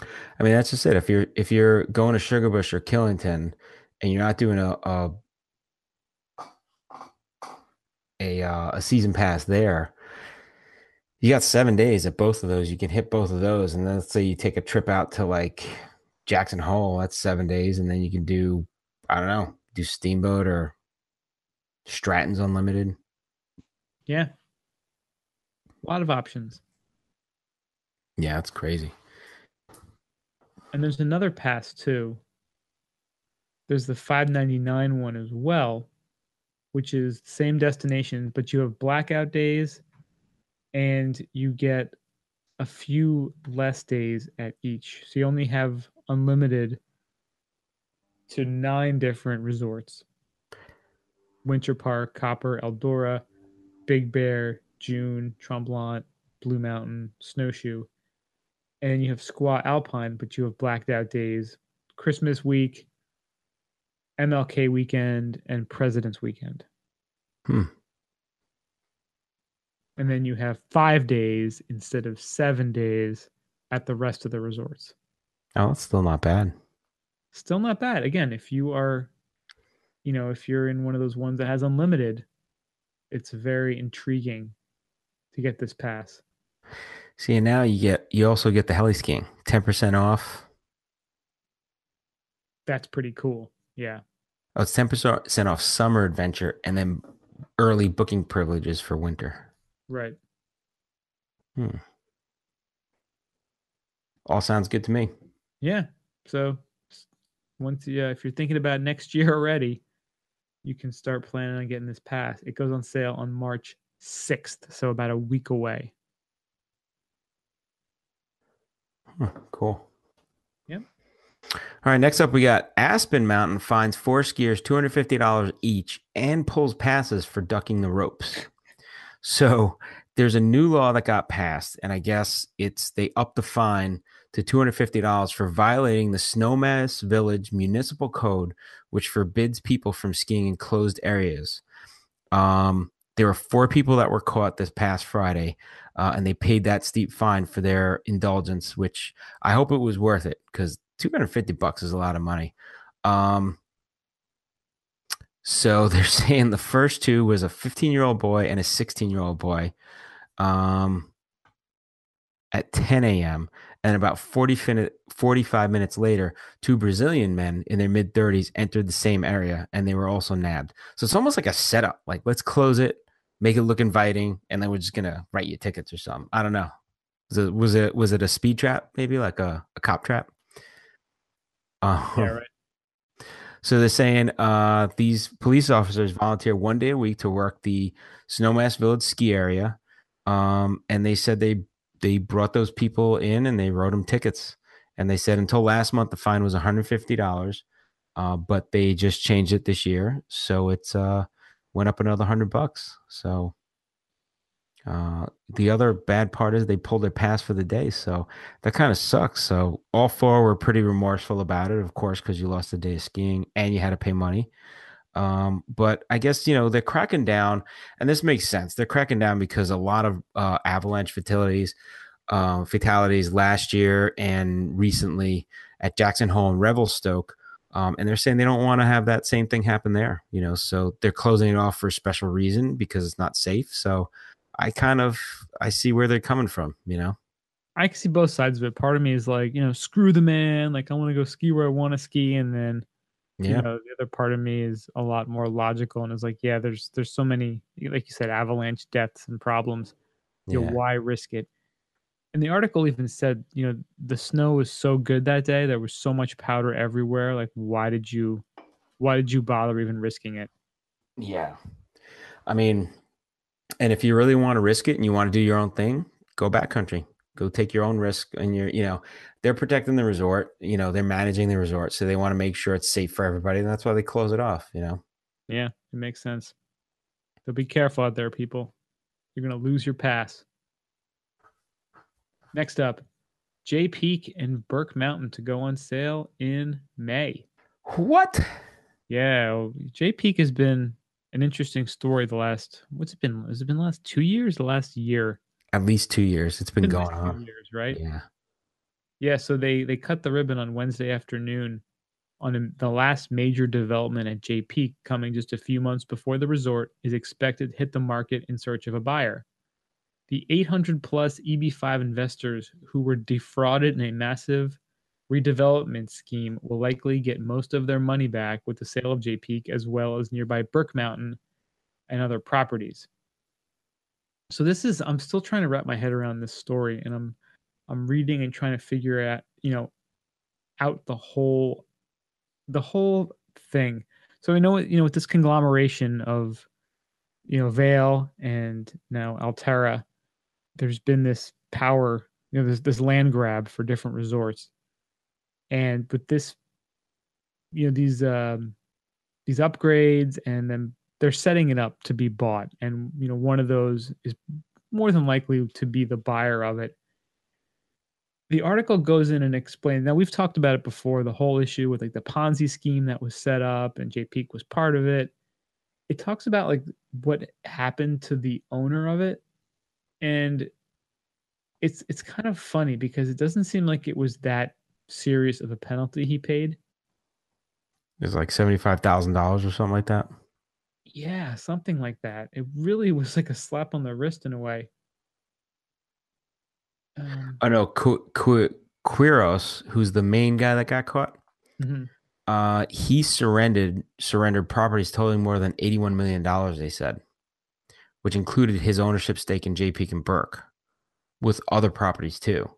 I mean, that's just it. If you're, if you're going to Sugarbush or Killington and you're not doing a, a a uh, a season pass there, you got seven days at both of those. You can hit both of those. And then let's say you take a trip out to like Jackson Hole, that's seven days. And then you can do, I don't know, do Steamboat or Stratton's Unlimited. Yeah. A lot of options. Yeah, that's crazy. And there's another pass too. There's the five ninety-nine one as well, which is same destination, but you have blackout days and you get a few less days at each. So you only have unlimited to nine different resorts. Winter Park, Copper, Eldora, Big Bear, June, Tremblant, Blue Mountain, Snowshoe. And you have Squaw Alpine, but you have blacked out days, Christmas week, M L K weekend, and President's weekend. Hmm. And then you have five days instead of seven days at the rest of the resorts. Oh, that's still not bad. Still not bad. Again, if you are, you know, if you're in one of those ones that has unlimited, it's very intriguing to get this pass. See, and now you get, you also get the heli skiing, ten percent off. That's pretty cool. Yeah. Oh, it's ten percent off summer adventure and then early booking privileges for winter. Right. Hmm. All sounds good to me. Yeah. So once you, uh, if you're thinking about next year already, you can start planning on getting this pass. It goes on sale on March sixth, so about a week away. Huh, cool. Yep. All right, next up we got Aspen Mountain fines four skiers two hundred fifty dollars each and pulls passes for ducking the ropes. So there's a new law that got passed, and I guess it's they upped the fine to two hundred fifty dollars for violating the Snowmass Village Municipal Code, which forbids people from skiing in closed areas. Um, there were four people that were caught this past Friday. Uh, and they paid that steep fine for their indulgence, which I hope it was worth it because two hundred fifty bucks is a lot of money. Um, so they're saying the first two was a fifteen-year-old boy and a sixteen-year-old boy um, at ten a.m. And about forty fin- forty-five minutes later, two Brazilian men in their mid-thirties entered the same area, and they were also nabbed. So it's almost like a setup. Like, let's close it. Make it look inviting, and then we're just gonna write you tickets or something. I don't know. Was it was it, was it a speed trap? Maybe like a, a cop trap. Uh, yeah, right. So they're saying uh, these police officers volunteer one day a week to work the Snowmass Village ski area. Um, and they said they they brought those people in and they wrote them tickets. And they said until last month, the fine was one hundred fifty dollars, uh, but they just changed it this year. So it's uh, went up another one hundred bucks. So uh, the other bad part is they pulled their pass for the day. So that kind of sucks. So all four were pretty remorseful about it, of course, because you lost a day of skiing and you had to pay money. Um, but I guess, you know, they're cracking down, and this makes sense. They're cracking down because a lot of uh, avalanche fatalities Uh, fatalities last year and recently at Jackson Hole and Revelstoke. Um, and they're saying they don't want to have that same thing happen there, you know, so they're closing it off for a special reason because it's not safe. So I kind of, I see where they're coming from, you know. I can see both sides of it. Part of me is like, you know, screw the man. Like, I want to go ski where I want to ski. And then, yeah. you know, the other part of me is a lot more logical. And it's like, yeah, there's, there's so many, like you said, avalanche deaths and problems. You yeah. know, why risk it? And the article even said, you know, the snow was so good that day. There was so much powder everywhere. Like, why did you, why did you bother even risking it? Yeah. I mean, and if you really want to risk it and you want to do your own thing, go backcountry, go take your own risk. And you're, you know, they're protecting the resort, you know, they're managing the resort. So they want to make sure it's safe for everybody. And that's why they close it off, you know? Yeah, it makes sense. So be careful out there, people. You're going to lose your pass. Next up, Jay Peak and Burke Mountain to go on sale in May. What? Yeah, well, Jay Peak has been an interesting story the last, what's it been? Has it been the last two years? The last year? At least two years. It's been, it's been going on. Two years, right? Yeah. Yeah, so they, they cut the ribbon on Wednesday afternoon on the last major development at Jay Peak, coming just a few months before the resort is expected to hit the market in search of a buyer. The eight hundred plus E B five investors who were defrauded in a massive redevelopment scheme will likely get most of their money back with the sale of Jay Peak, as well as nearby Burke Mountain and other properties. So this is, I'm still trying to wrap my head around this story, and I'm I'm reading and trying to figure out, you know, out the whole the whole thing. So I know, you know, with this conglomeration of, you know, Vail and now Altera, there's been this power, you know, this, this land grab for different resorts. And with this, you know, these, um, these upgrades, and then they're setting it up to be bought. And, you know, one of those is more than likely to be the buyer of it. The article goes in and explains, now we've talked about it before, the whole issue with like the Ponzi scheme that was set up, and Jay Peak was part of it. It talks about like what happened to the owner of it. And it's it's kind of funny because it doesn't seem like it was that serious of a penalty he paid. It was like seventy-five thousand dollars or something like that. Yeah, something like that. It really was like a slap on the wrist in a way. Um, oh, no, Qu- Qu- Quiros, who's the main guy that got caught, mm-hmm. uh, he surrendered surrendered properties totaling more than eighty-one million dollars, they said, which included his ownership stake in Jay Peak and Burke, with other properties too.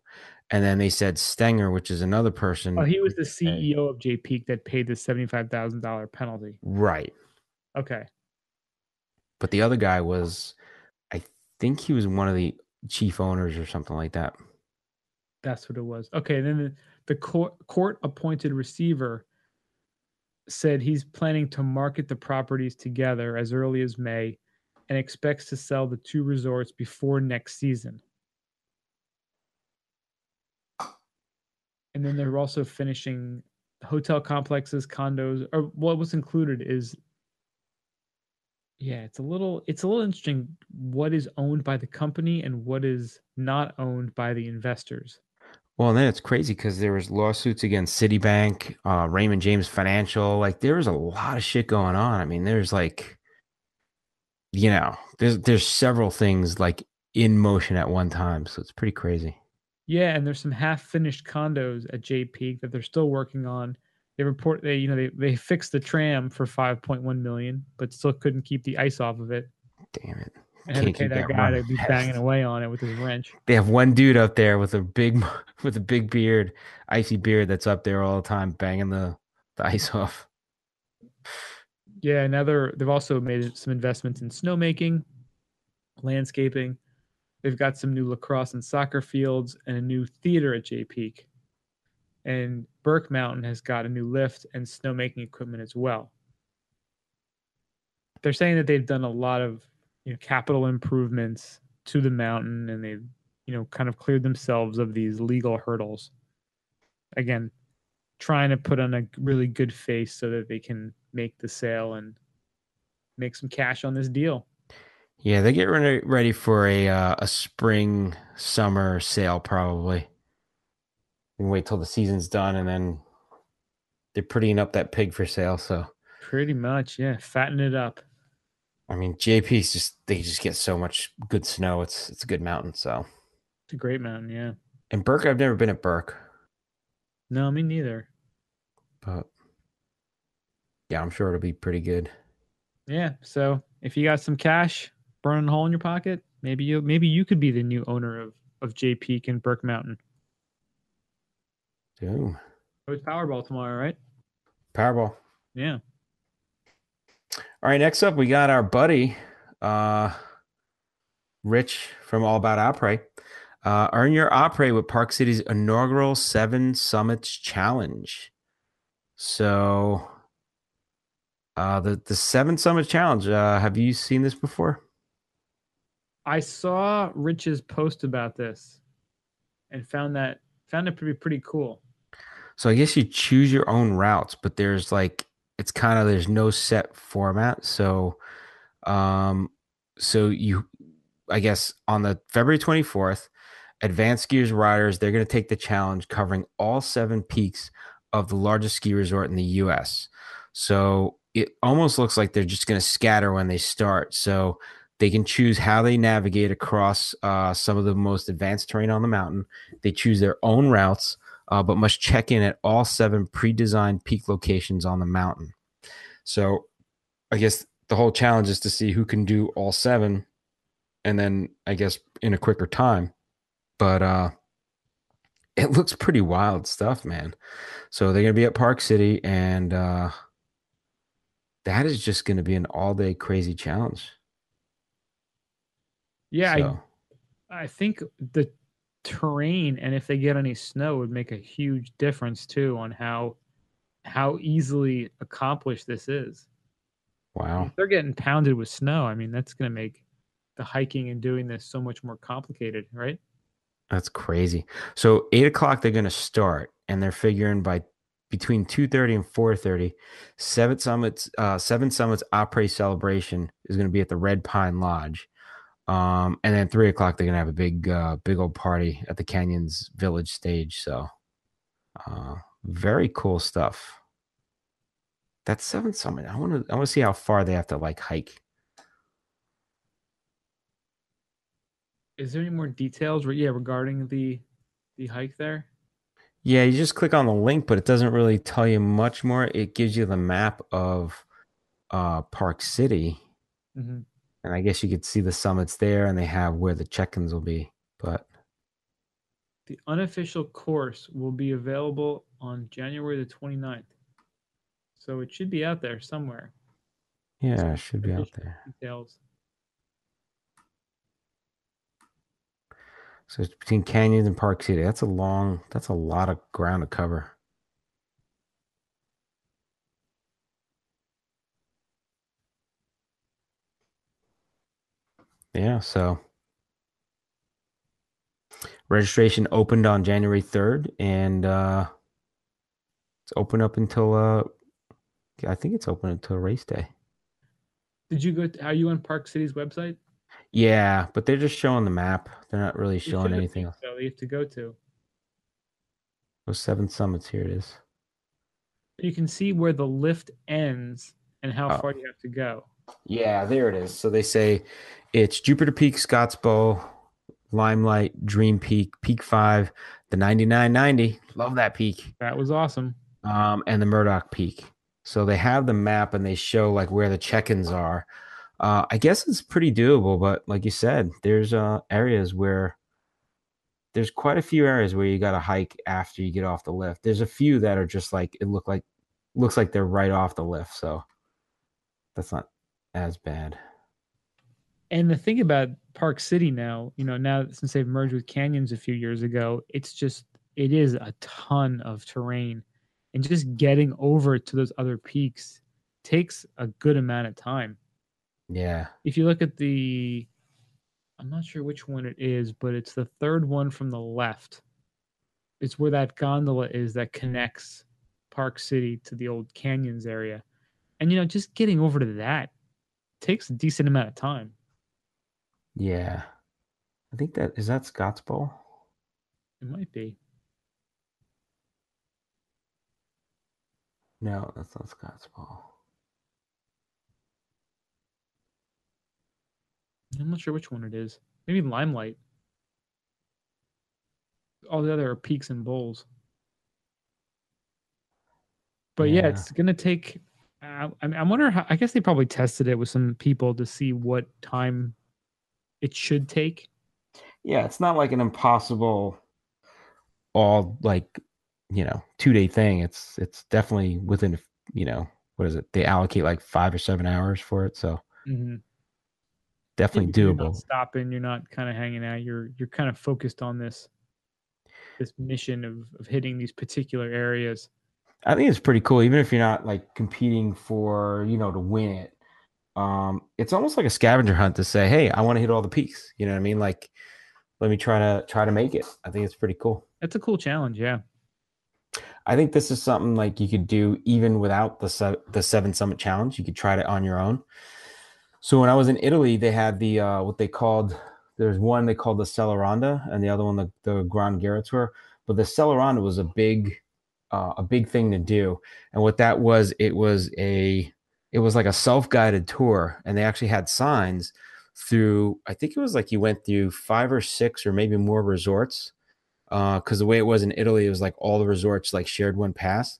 And then they said Stenger, which is another person. Oh, he was the C E O of Jay Peak that paid the seventy-five thousand dollars penalty. Right. Okay. But the other guy was, I think he was one of the chief owners or something like that. That's what it was. Okay. And then the, the court, court-appointed receiver said he's planning to market the properties together as early as May, and expects to sell the two resorts before next season. And then they're also finishing hotel complexes, condos, or what was included is, yeah, it's a little, it's a little interesting what is owned by the company and what is not owned by the investors. Well, and then it's crazy because there was lawsuits against Citibank, uh, Raymond James Financial. Like, there was a lot of shit going on. I mean, there's like, you know, there's there's several things like in motion at one time, so it's pretty crazy. Yeah, and there's some half-finished condos at Jay Peak that they're still working on. They report they, you know, they they fixed the tram for five point one million dollars, but still couldn't keep the ice off of it. Damn it! And had to pay that guy to be banging away on it with his wrench. They have one dude up there with a big with a big beard, icy beard, that's up there all the time banging the, the ice off. Yeah, another. They've also made some investments in snowmaking, landscaping, They've got some new lacrosse and soccer fields and a new theater at Jay Peak. And Burke Mountain has got a new lift and snowmaking equipment as well. They're saying that they've done a lot of, you know, capital improvements to the mountain, and they've, you know, kind of cleared themselves of these legal hurdles. Again, trying to put on a really good face so that they can make the sale and make some cash on this deal. Yeah, they get ready, ready for a uh, a spring summer sale probably. And wait till the season's done, and then they're prettying up that pig for sale. So pretty much, yeah, fatten it up. I mean, J P's just they just get so much good snow. It's it's a good mountain. So it's a great mountain, yeah. And Burke, I've never been at Burke. No, me neither. But yeah, I'm sure it'll be pretty good. Yeah. So if you got some cash burning a hole in your pocket, maybe you maybe you could be the new owner of, of Jay Peak and Burke Mountain. Ooh. It was Powerball tomorrow, right? Powerball. Yeah. All right, next up we got our buddy uh, Rich from All About Opry. Uh, earn your Opry with Park City's inaugural Seven Summits Challenge. So uh, the, the Seven Summits Challenge, uh, have you seen this before? I saw Rich's post about this and found that found it to be pretty cool. So I guess you choose your own routes, but there's like it's kind of there's no set format. So um so you I guess on the February twenty-fourth, advanced skiers riders, they're going to take the challenge covering all seven peaks of the largest ski resort in the U S. So it almost looks like they're just going to scatter when they start. So they can choose how they navigate across uh, some of the most advanced terrain on the mountain. They choose their own routes, uh, but must check in at all seven pre-designed peak locations on the mountain. So I guess the whole challenge is to see who can do all seven, and then I guess in a quicker time. But uh, it looks pretty wild stuff, man. So they're going to be at Park City, and uh, that is just going to be an all-day crazy challenge. Yeah, so. I, I think the terrain and if they get any snow would make a huge difference too on how how easily accomplished this is. Wow. If they're getting pounded with snow, I mean, that's going to make the hiking and doing this so much more complicated, right? That's crazy. So eight o'clock they're going to start, and they're figuring by between two thirty and four thirty, Seven Summits, uh, Seven Summits Opry Celebration is going to be at the Red Pine Lodge. Um, and then three o'clock, they're going to have a big, uh, big old party at the Canyons Village stage. So, uh, very cool stuff. That's Seven Summit. I want to, I want to see how far they have to like hike. Is there any more details? Yeah. Regarding the, the hike there. Yeah. You just click on the link, but it doesn't really tell you much more. It gives you the map of, uh, Park City. Mm-hmm. And I guess you could see the summits there, and they have where the check-ins will be. But the unofficial course will be available on January the twenty-ninth. So it should be out there somewhere. Yeah, so it should be out there. Details. So it's between Canyons and Park City. That's a long, that's a lot of ground to cover. Yeah, so registration opened on January third, and uh, it's open up until uh, I think it's open until race day. Did you go? To, are you on Park City's website? Yeah, but they're just showing the map. They're not really showing anything else. So you have to go to those Seven Summits. Here it is. You can see where the lift ends and how oh. far you have to go. Yeah, there it is. So they say it's Jupiter Peak, Scottsbow, Limelight, Dream Peak, Peak Five, the ninety-nine ninety. Love that peak. That was awesome. Um, and the Murdoch Peak. So they have the map and they show like where the check-ins are. Uh, I guess it's pretty doable, but like you said, there's uh, areas where there's quite a few areas where you got to hike after you get off the lift. There's a few that are just like it look like looks like they're right off the lift. So that's not as bad. And the thing about Park City now, you know, now since they've merged with Canyons a few years ago, it's just, it is a ton of terrain, and just getting over to those other peaks takes a good amount of time. Yeah. If you look at the, I'm not sure which one it is, but it's the third one from the left. It's where that gondola is that connects Park City to the old Canyons area. And, you know, just getting over to that takes a decent amount of time. Yeah. I think that, is that Scott's Bowl? It might be. No, that's not Scott's Bowl. I'm not sure which one it is. Maybe Limelight. All the other are peaks and bowls. But yeah, yeah it's going to take... Uh, I mean, I wonder how... I guess they probably tested it with some people to see what time it should take. Yeah, it's not like an impossible all, like, you know, two-day thing. It's it's definitely within, you know, what is it? They allocate like five or seven hours for it, so... Mm-hmm. Definitely you're doable. Not stopping, you're not kind of hanging out. You're you're kind of focused on this this mission of, of hitting these particular areas. I think it's pretty cool, even if you're not like competing for, you know, to win it. Um, it's almost like a scavenger hunt to say, hey, I want to hit all the peaks. You know what I mean? Like, let me try to try to make it. I think it's pretty cool. That's a cool challenge, yeah. I think this is something like you could do even without the se- the Seven Summit Challenge. You could try it on your own. So when I was in Italy, they had the uh, what they called, there's one they called the Cellaronda and the other one the, the Grand Guerra Tour. But the Cellaronda was a big, uh, a big thing to do. And what that was, it was a, it was like a self-guided tour, and they actually had signs through. I think it was like you went through five or six or maybe more resorts, because uh, the way it was in Italy, it was like all the resorts like shared one pass.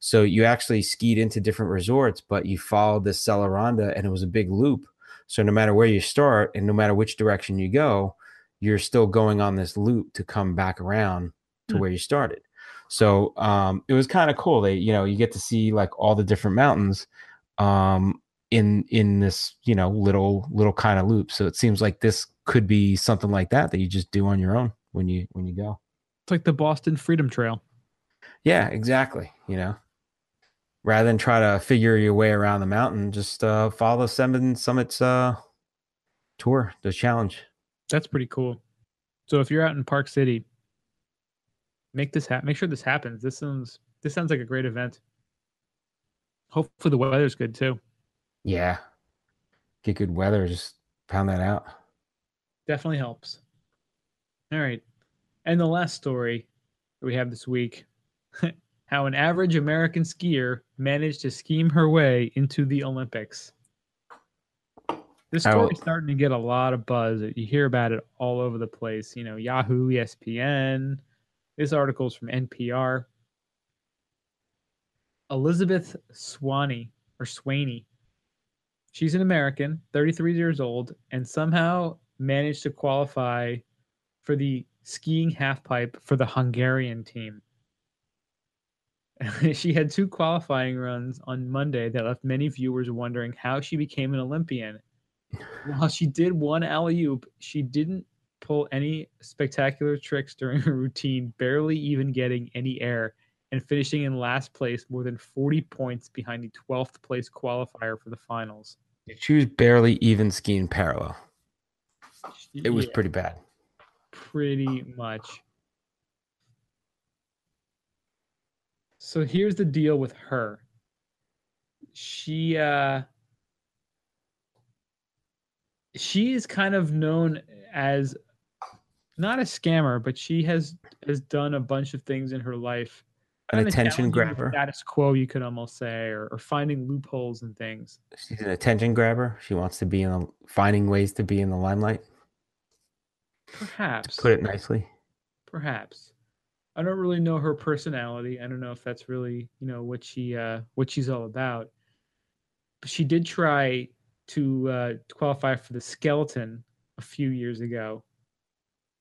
So you actually skied into different resorts, but you followed this Cellaronda, and it was a big loop. So no matter where you start and no matter which direction you go, you're still going on this loop to come back around to mm. where you started. So um, it was kind of cool. They, you know, you get to see like all the different mountains um, in in this, you know, little little kind of loop. So it seems like this could be something like that that you just do on your own when you when you go. It's like the Boston Freedom Trail. Yeah, exactly. You know. Rather than try to figure your way around the mountain, just uh, follow the Seven Summits uh, tour, the challenge. That's pretty cool. So if you're out in Park City, make this ha- make sure this happens. This sounds this sounds like a great event. Hopefully the weather's good too. Yeah, get good weather. Just pound that out. Definitely helps. All right, and the last story that we have this week. How an average American skier managed to scheme her way into the Olympics. This story's starting to get a lot of buzz. You hear about it all over the place. You know, Yahoo, E S P N. This article's from N P R. Elizabeth Swaney, or Swaney. She's an American, thirty-three years old, and somehow managed to qualify for the skiing halfpipe for the Hungarian team. She had two qualifying runs on Monday that left many viewers wondering how she became an Olympian. While she did one alley-oop, she didn't pull any spectacular tricks during her routine, barely even getting any air, and finishing in last place more than forty points behind the twelfth place qualifier for the finals. She was barely even skiing parallel. She, it was yeah, pretty bad. Pretty much. So here's the deal with her. She uh, she is kind of known as not a scammer, but she has has done a bunch of things in her life. An attention grabber. Status quo, you could almost say, or, or finding loopholes and things. She's an attention grabber. She wants to be in the, finding ways to be in the limelight. Perhaps. To put it nicely. Perhaps. I don't really know her personality. I don't know if that's really, you know, what she uh, what she's all about. But she did try to uh, qualify for the skeleton a few years ago,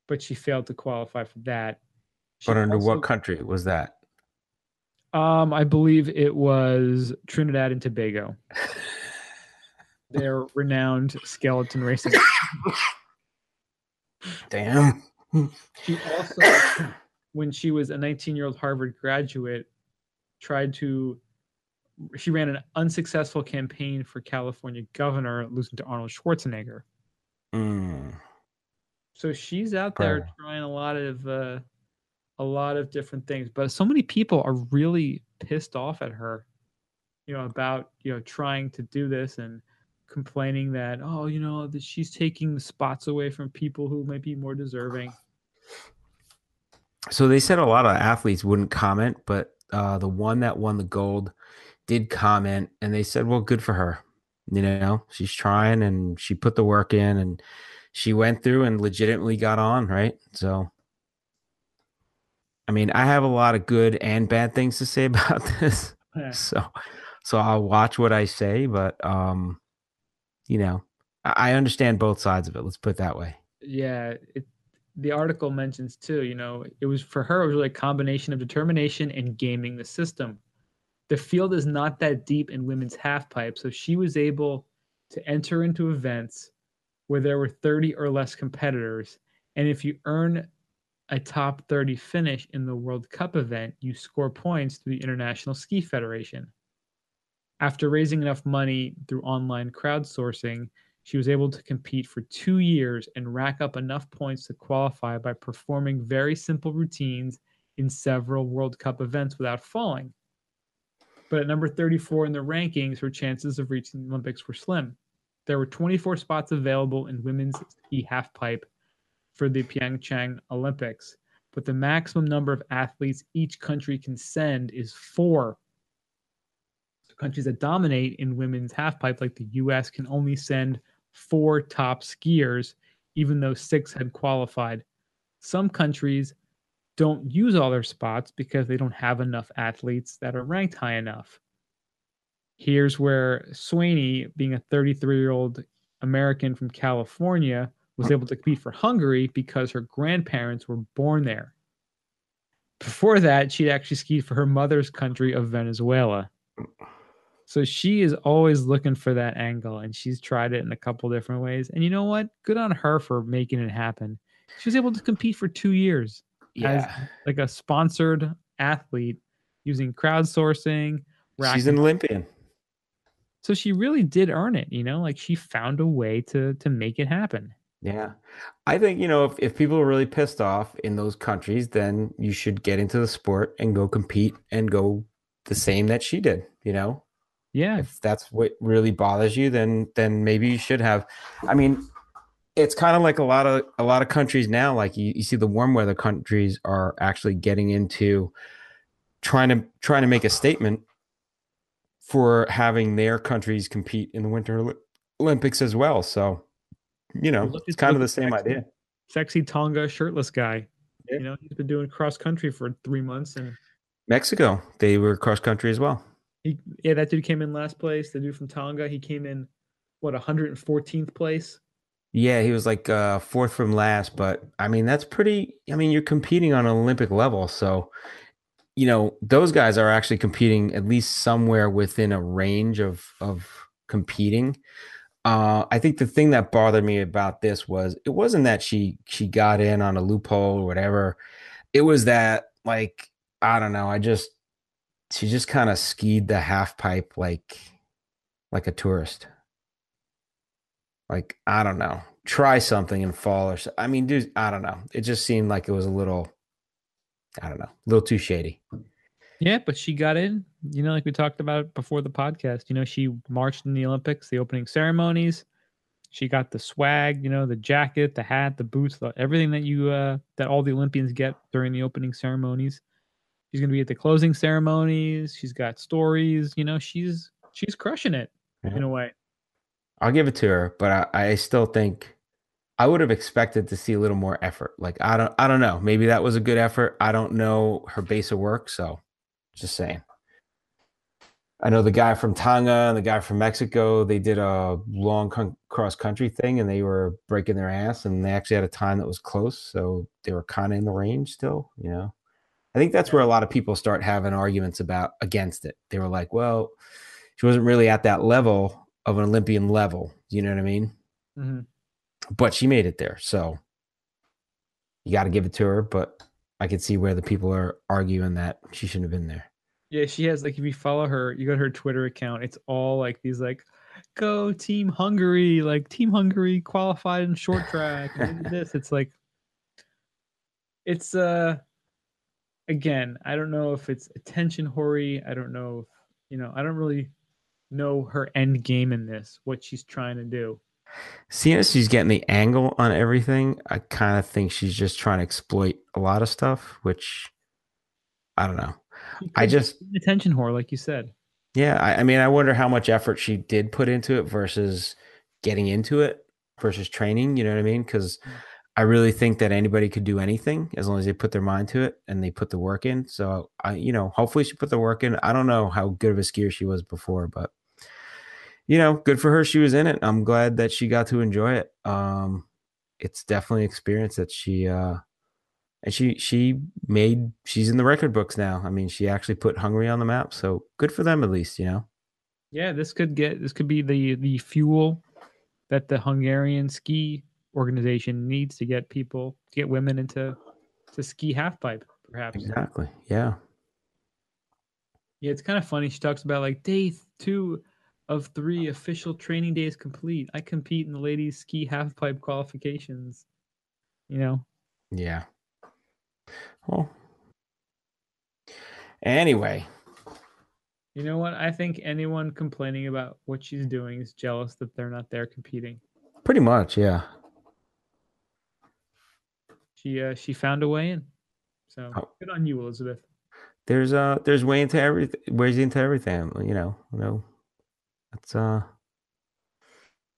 but she failed to qualify for that. She but under also, what country was that? Um, I believe it was Trinidad and Tobago. They're renowned skeleton racing. Damn. She also, when she was a nineteen-year-old Harvard graduate, tried to, she ran an unsuccessful campaign for California governor, losing to Arnold Schwarzenegger. Mm. So she's out there oh. trying a lot of uh, a lot of different things, but so many people are really pissed off at her, you know, about, you know, trying to do this and complaining that, oh, you know, that she's taking the spots away from people who might be more deserving. So they said a lot of athletes wouldn't comment, but uh, the one that won the gold did comment, and they said, well, good for her. You know, she's trying and she put the work in and she went through and legitimately got on, right? So, I mean, I have a lot of good and bad things to say about this. Yeah. So, so I'll watch what I say, but, um, you know, I understand both sides of it. Let's put it that way. Yeah. It, the article mentions too, you know, it was for her, it was really a combination of determination and gaming the system. The field is not that deep in women's halfpipe, so she was able to enter into events where there were thirty or less competitors. And if you earn a top thirty finish in the World Cup event, you score points through the International Ski Federation. After raising enough money through online crowdsourcing, she was able to compete for two years and rack up enough points to qualify by performing very simple routines in several World Cup events without falling. But at number thirty-four in the rankings, her chances of reaching the Olympics were slim. There were twenty-four spots available in women's ski halfpipe for the Pyeongchang Olympics, but the maximum number of athletes each country can send is four. So countries that dominate in women's halfpipe, like the U S, can only send four top skiers, even though six had qualified. Some countries don't use all their spots because they don't have enough athletes that are ranked high enough. Here's where Sweeney, being a thirty-three-year-old American from California, was able to compete for Hungary because her grandparents were born there. Before that, she'd actually skied for her mother's country of Venezuela. So she is always looking for that angle, and she's tried it in a couple different ways. And you know what? Good on her for making it happen. She was able to compete for two years yeah. as like a sponsored athlete using crowdsourcing. She's an Olympian. So she really did earn it, you know, like she found a way to to make it happen. Yeah. I think, you know, if, if people are really pissed off in those countries, then you should get into the sport and go compete and go the same that she did, you know? Yeah. If that's what really bothers you, then then maybe you should have. I mean, it's kind of like a lot of a lot of countries now, like you, you see the warm weather countries are actually getting into trying to trying to make a statement for having their countries compete in the Winter Olympics as well. So, you know, well, it's kind of the same sexy, idea. Sexy Tonga shirtless guy. Yeah. You know, he's been doing cross country for three months. And Mexico, they were cross country as well. He, yeah, that dude came in last place. The dude from Tonga, he came in, what, one hundred fourteenth place? Yeah, he was like uh, fourth from last. But, I mean, that's pretty – I mean, you're competing on an Olympic level, so – you know, those guys are actually competing at least somewhere within a range of, of competing. Uh, I think the thing that bothered me about this was it wasn't that she, she got in on a loophole or whatever. It was that, like, I don't know. I just, she just kind of skied the half pipe, like, like a tourist. Like, I don't know, try something and fall or so. I mean, dude, I don't know. It just seemed like it was a little, I don't know, a little too shady. Yeah, but she got in, you know, like we talked about before the podcast, you know, she marched in the Olympics, the opening ceremonies. She got the swag, you know, the jacket, the hat, the boots, the, everything that you, uh, that all the Olympians get during the opening ceremonies. She's going to be at the closing ceremonies. She's got stories, you know, she's, she's crushing it yeah. in a way. I'll give it to her, but I, I still think I would have expected to see a little more effort. Like, I don't, I don't know. Maybe that was a good effort. I don't know her base of work. So just saying, I know the guy from Tonga and the guy from Mexico, they did a long con- cross country thing and they were breaking their ass and they actually had a time that was close. So they were kind of in the range still, you know, I think that's where a lot of people start having arguments about against it. They were like, well, she wasn't really at that level of an Olympian level. You know what I mean? Mm-hmm. But she made it there. So you got to give it to her, but I could see where the people are arguing that she shouldn't have been there. Yeah, she has, like, if you follow her, you go to her Twitter account, it's all like these, like, go Team Hungary, like Team Hungary qualified in short track. And this, it's like, it's, uh, again, I don't know if it's attention hoary. I don't know if, you know, I don't really know her end game in this, what she's trying to do. Seeing as she's getting the angle on everything, I kind of think she's just trying to exploit a lot of stuff, which I don't know. I just attention whore, like you said. Yeah, I, I mean, I wonder how much effort she did put into it versus getting into it versus training. You know what I mean? Because I really think that anybody could do anything as long as they put their mind to it and they put the work in. So I, you know, hopefully she put the work in. I don't know how good of a skier she was before, but you know, good for her. She was in it. I'm glad that she got to enjoy it. Um, it's definitely an experience that she, uh, and she, she made, she's in the record books now. I mean, she actually put Hungary on the map. So good for them at least, you know? Yeah, this could get, this could be the, the fuel that the Hungarian ski organization needs to get people, get women into to ski half pipe, perhaps. Exactly. Yeah. Yeah. It's kind of funny. She talks about like day two of three official training days complete. I compete in the ladies ski half pipe qualifications, you know? Yeah. Well, anyway, you know what? I think anyone complaining about what she's doing is jealous that they're not there competing. Pretty much, yeah. She uh, she found a way in, so oh. Good on you, Elizabeth. There's uh there's way into everything, ways into everything. You know, you know, that's uh,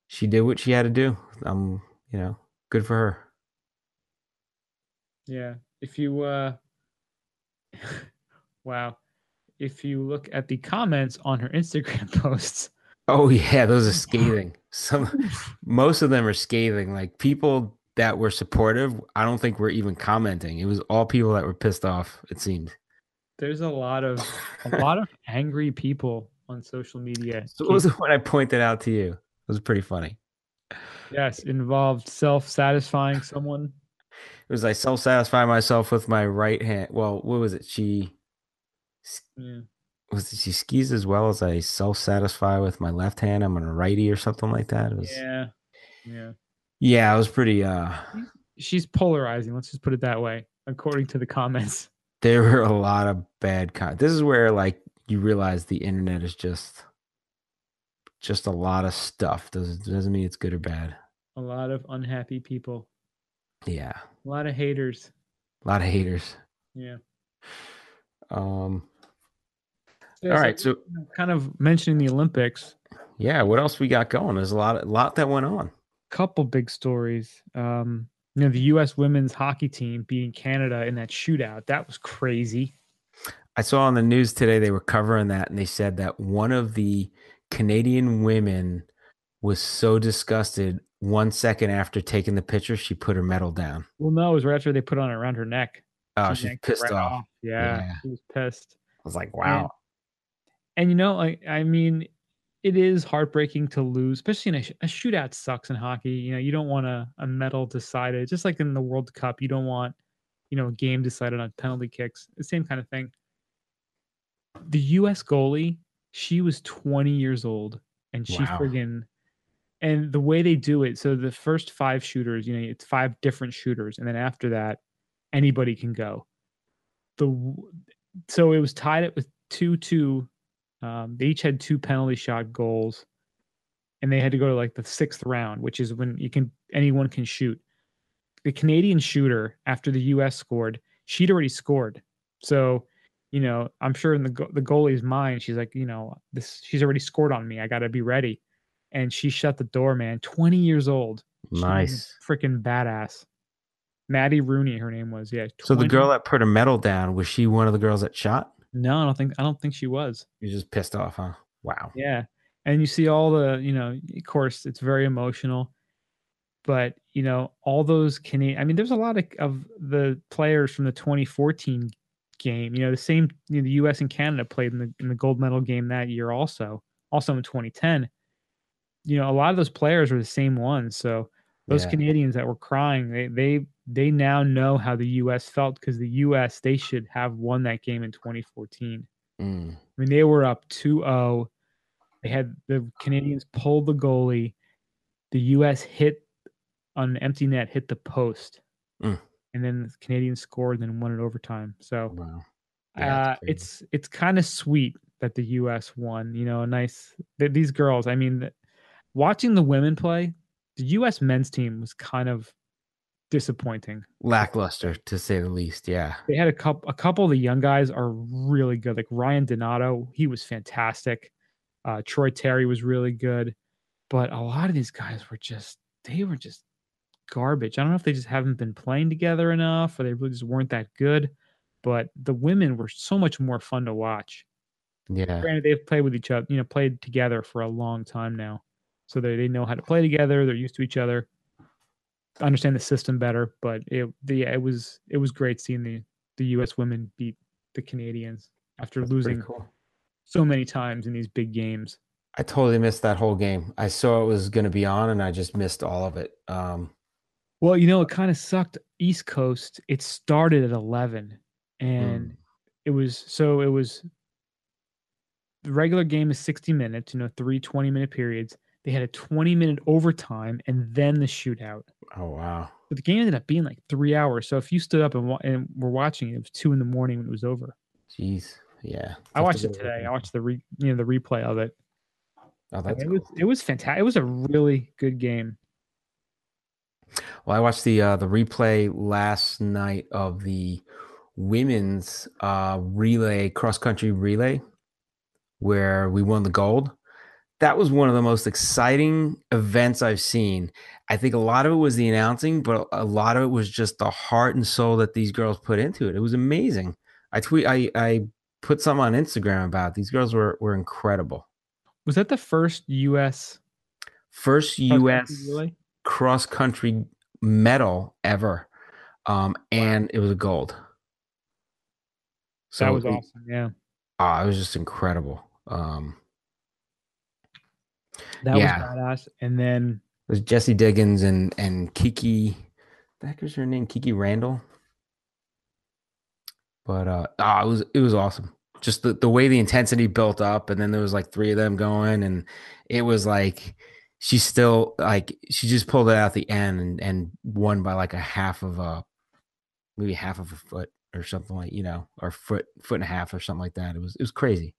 she did what she had to do. Um, you know, good for her. Yeah. If you, uh, wow, if you look at the comments on her Instagram posts. Oh, yeah, those are scathing. Some, most of them are scathing. Like people that were supportive, I don't think were even commenting. It was all people that were pissed off, it seemed. There's a lot of a lot of angry people on social media. So what was what I pointed out to you? It was pretty funny. Yes, involved self-satisfying someone. It was like self-satisfy myself with my right hand. Well, what was it? She yeah. was it, she skis as well as I self-satisfy with my left hand. I'm on a righty or something like that. It was, yeah, yeah, yeah. It was pretty. Uh, she's polarizing. Let's just put it that way. According to the comments, there were a lot of bad comments. This is where like you realize the internet is just, just a lot of stuff. Doesn't doesn't mean it's good or bad. A lot of unhappy people. Yeah. A lot of haters. A lot of haters. Yeah. Um. All right. So kind of mentioning the Olympics. Yeah. What else we got going? There's a lot, a lot that went on. Couple big stories. Um, you know, the U S women's hockey team beating Canada in that shootout. That was crazy. I saw on the news today, they were covering that and they said that one of the Canadian women was so disgusted one second after taking the picture, she put her medal down. Well, no, it was right after they put it on around her neck. Oh, she she's pissed right off. off. Yeah, yeah, she was pissed. I was like, wow. And, and you know, I, I mean, it is heartbreaking to lose, especially in a, a shootout sucks in hockey. You know, you don't want a, a medal decided. Just like in the World Cup, you don't want, you know, a game decided on penalty kicks. The same kind of thing. The U S goalie, she was twenty years old, and she wow. friggin' And the way they do it, so the first five shooters, you know, it's five different shooters. And then after that, anybody can go. The So it was tied up with two two. Um, they each had two penalty shot goals. And they had to go to like the sixth round, which is when you can anyone can shoot. The Canadian shooter, after the U S scored, she'd already scored. So, you know, I'm sure in the, the goalie's mind, she's like, you know, this she's already scored on me. I got to be ready. And she shut the door, man. twenty years old. She nice. Freaking badass. Maddie Rooney, her name was. Yeah. So the girl that put her medal down, was she one of the girls that shot? No, I don't think I don't think she was. You're just pissed off, huh? Wow. Yeah. And you see all the, you know, of course, it's very emotional. But, you know, all those Canadian, I mean, there's a lot of, of the players from the twenty fourteen game. You know, the same, you know, the U S and Canada played in the, in the gold medal game that year also. Also in twenty ten. You know, a lot of those players were the same ones. So those yeah. Canadians that were crying, they, they they now know how the U S felt, because the U S, they should have won that game in twenty fourteen. Mm. I mean, they were up two oh. They had the Canadians pull the goalie. The U S hit on an empty net, hit the post. Mm. And then the Canadians scored and then won in overtime. So wow. yeah, uh, it's it's kind of sweet that the U S won. You know, a nice – these girls, I mean, watching the women play, the U S men's team was kind of – disappointing, lackluster to say the least. Yeah, they had a couple. A couple of the young guys are really good. Like Ryan Donato, he was fantastic. Uh, Troy Terry was really good, but a lot of these guys were just they were just garbage. I don't know if they just haven't been playing together enough, or they really just weren't that good. But the women were so much more fun to watch. Yeah, granted, they've played with each other, you know, played together for a long time now, so they they know how to play together. They're used to each other. Understand the system better, but it the it was it was great seeing the, the U S women beat the Canadians after That's losing cool. so many times in these big games. I totally missed that whole game. I saw it was going to be on, and I just missed all of it. Um, well, you know, it kind of sucked. East Coast. It started at eleven, and mm. it was so it was. The regular game is sixty minutes. You know, three twenty-minute periods. They had a twenty-minute overtime and then the shootout. Oh, wow. But the game ended up being like three hours. So if you stood up and, wa- and were watching it, it was two in the morning when it was over. Jeez. Yeah. I watched it today. Right. I watched the re- you know the replay of it. Oh, that's it cool. was It was fantastic. It was a really good game. Well, I watched the uh, the replay last night of the women's uh, relay, cross-country relay, where we won the gold. That was one of the most exciting events I've seen. I think a lot of it was the announcing, but a lot of it was just the heart and soul that these girls put into it. It was amazing. I tweet, I, I put something on Instagram about it. These girls were were incredible. Was that the first U S first U S cross country medal ever? Um, and it was a gold. So that was it, awesome. Yeah. Oh, it was just incredible. Um, That yeah. was badass. And then it was Jesse Diggins and and Kiki. That was her name, Kiki Randall. But uh, oh, it was it was awesome. Just the, the way the intensity built up, and then there was like three of them going, and it was like she still like she just pulled it out at the end and, and won by like a half of a maybe half of a foot or something like you know or foot foot and a half or something like that. It was it was crazy.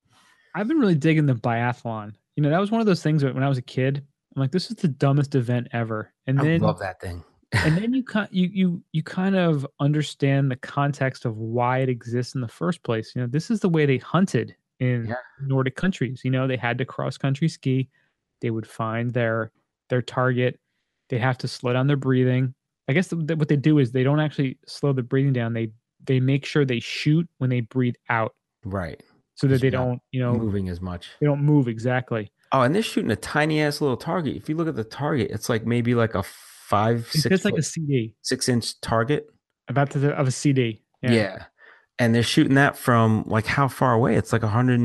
I've been really digging the biathlon. You know, that was one of those things that when I was a kid, I'm like, this is the dumbest event ever. And then I love that thing. And then you kind you you you kind of understand the context of why it exists in the first place. You know, this is the way they hunted in yeah. Nordic countries. You know, they had to cross country ski. They would find their their target. They have to slow down their breathing. I guess the, the, what they do is they don't actually slow the breathing down. They they make sure they shoot when they breathe out. Right. So that they don't, you know, moving as much. They don't move exactly. Oh, and they're shooting a tiny ass little target. If you look at the target, it's like maybe like a five, it's six, it's like a C D, six inch target. About to the, of a C D. Yeah. yeah, and they're shooting that from like how far away? It's like a hundred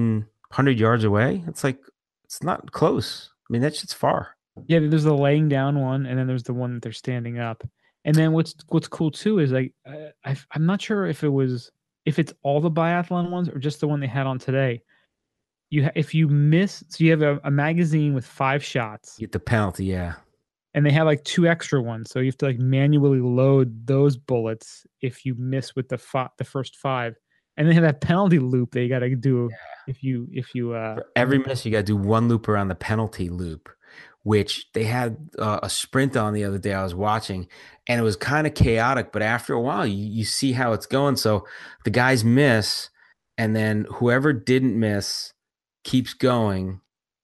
hundred yards away. It's like it's not close. I mean, that shit's far. Yeah, there's the laying down one, and then there's the one that they're standing up. And then what's what's cool too is like uh, I I'm not sure if it was. If it's all the biathlon ones or just the one they had on today, you ha- if you miss, so you have a, a magazine with five shots. You get the penalty, yeah. And they have like two extra ones, so you have to like manually load those bullets if you miss with the fi- the first five. And they have that penalty loop that you got to do yeah. if you if you uh, for every miss you got to do one loop around the penalty loop, which they had uh, a sprint on the other day I was watching, and it was kind of chaotic, but after a while, you, you see how it's going. So the guys miss, and then whoever didn't miss keeps going,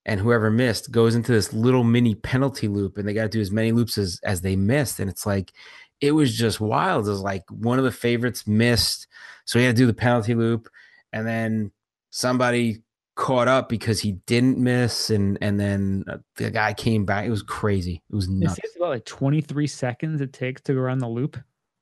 and whoever missed goes into this little mini penalty loop, and they got to do as many loops as, as they missed, and it's like it was just wild. It was like one of the favorites missed, so he had to do the penalty loop, and then somebody caught up because he didn't miss, and and then the guy came back. It was crazy. It was nuts. It's about like twenty-three seconds it takes to go around the loop.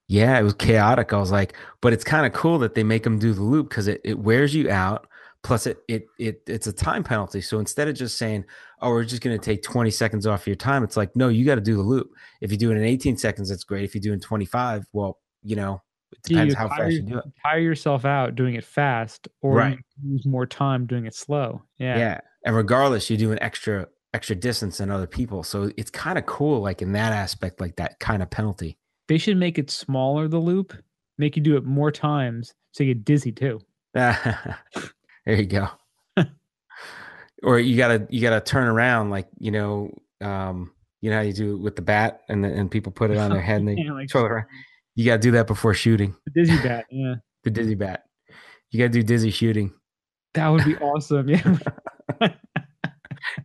Yeah, it was chaotic. I was like, but it's kind of cool that they make them do the loop because it, it wears you out, Plus, it it it it's a time penalty. So instead of just saying, oh, we're just going to take twenty seconds off your time, it's like, no, you got to do the loop. If you do it in eighteen seconds, that's great. If you do it in twenty-five, well, you know, it depends you how tire, fast you do it. Tire yourself out doing it fast, or right. you lose more time doing it slow. Yeah. Yeah. And regardless, you do an extra extra distance than other people. So it's kind of cool, like in that aspect, like that kind of penalty. They should make it smaller, the loop, make you do it more times so you get dizzy too. There you go. Or you gotta you gotta turn around, like, you know, um, you know how you do it with the bat, and the, and people put it on their head and they yeah, like, twirl it around. You gotta do that before shooting. The dizzy bat, yeah. The dizzy bat. You gotta do dizzy shooting. That would be awesome. Yeah.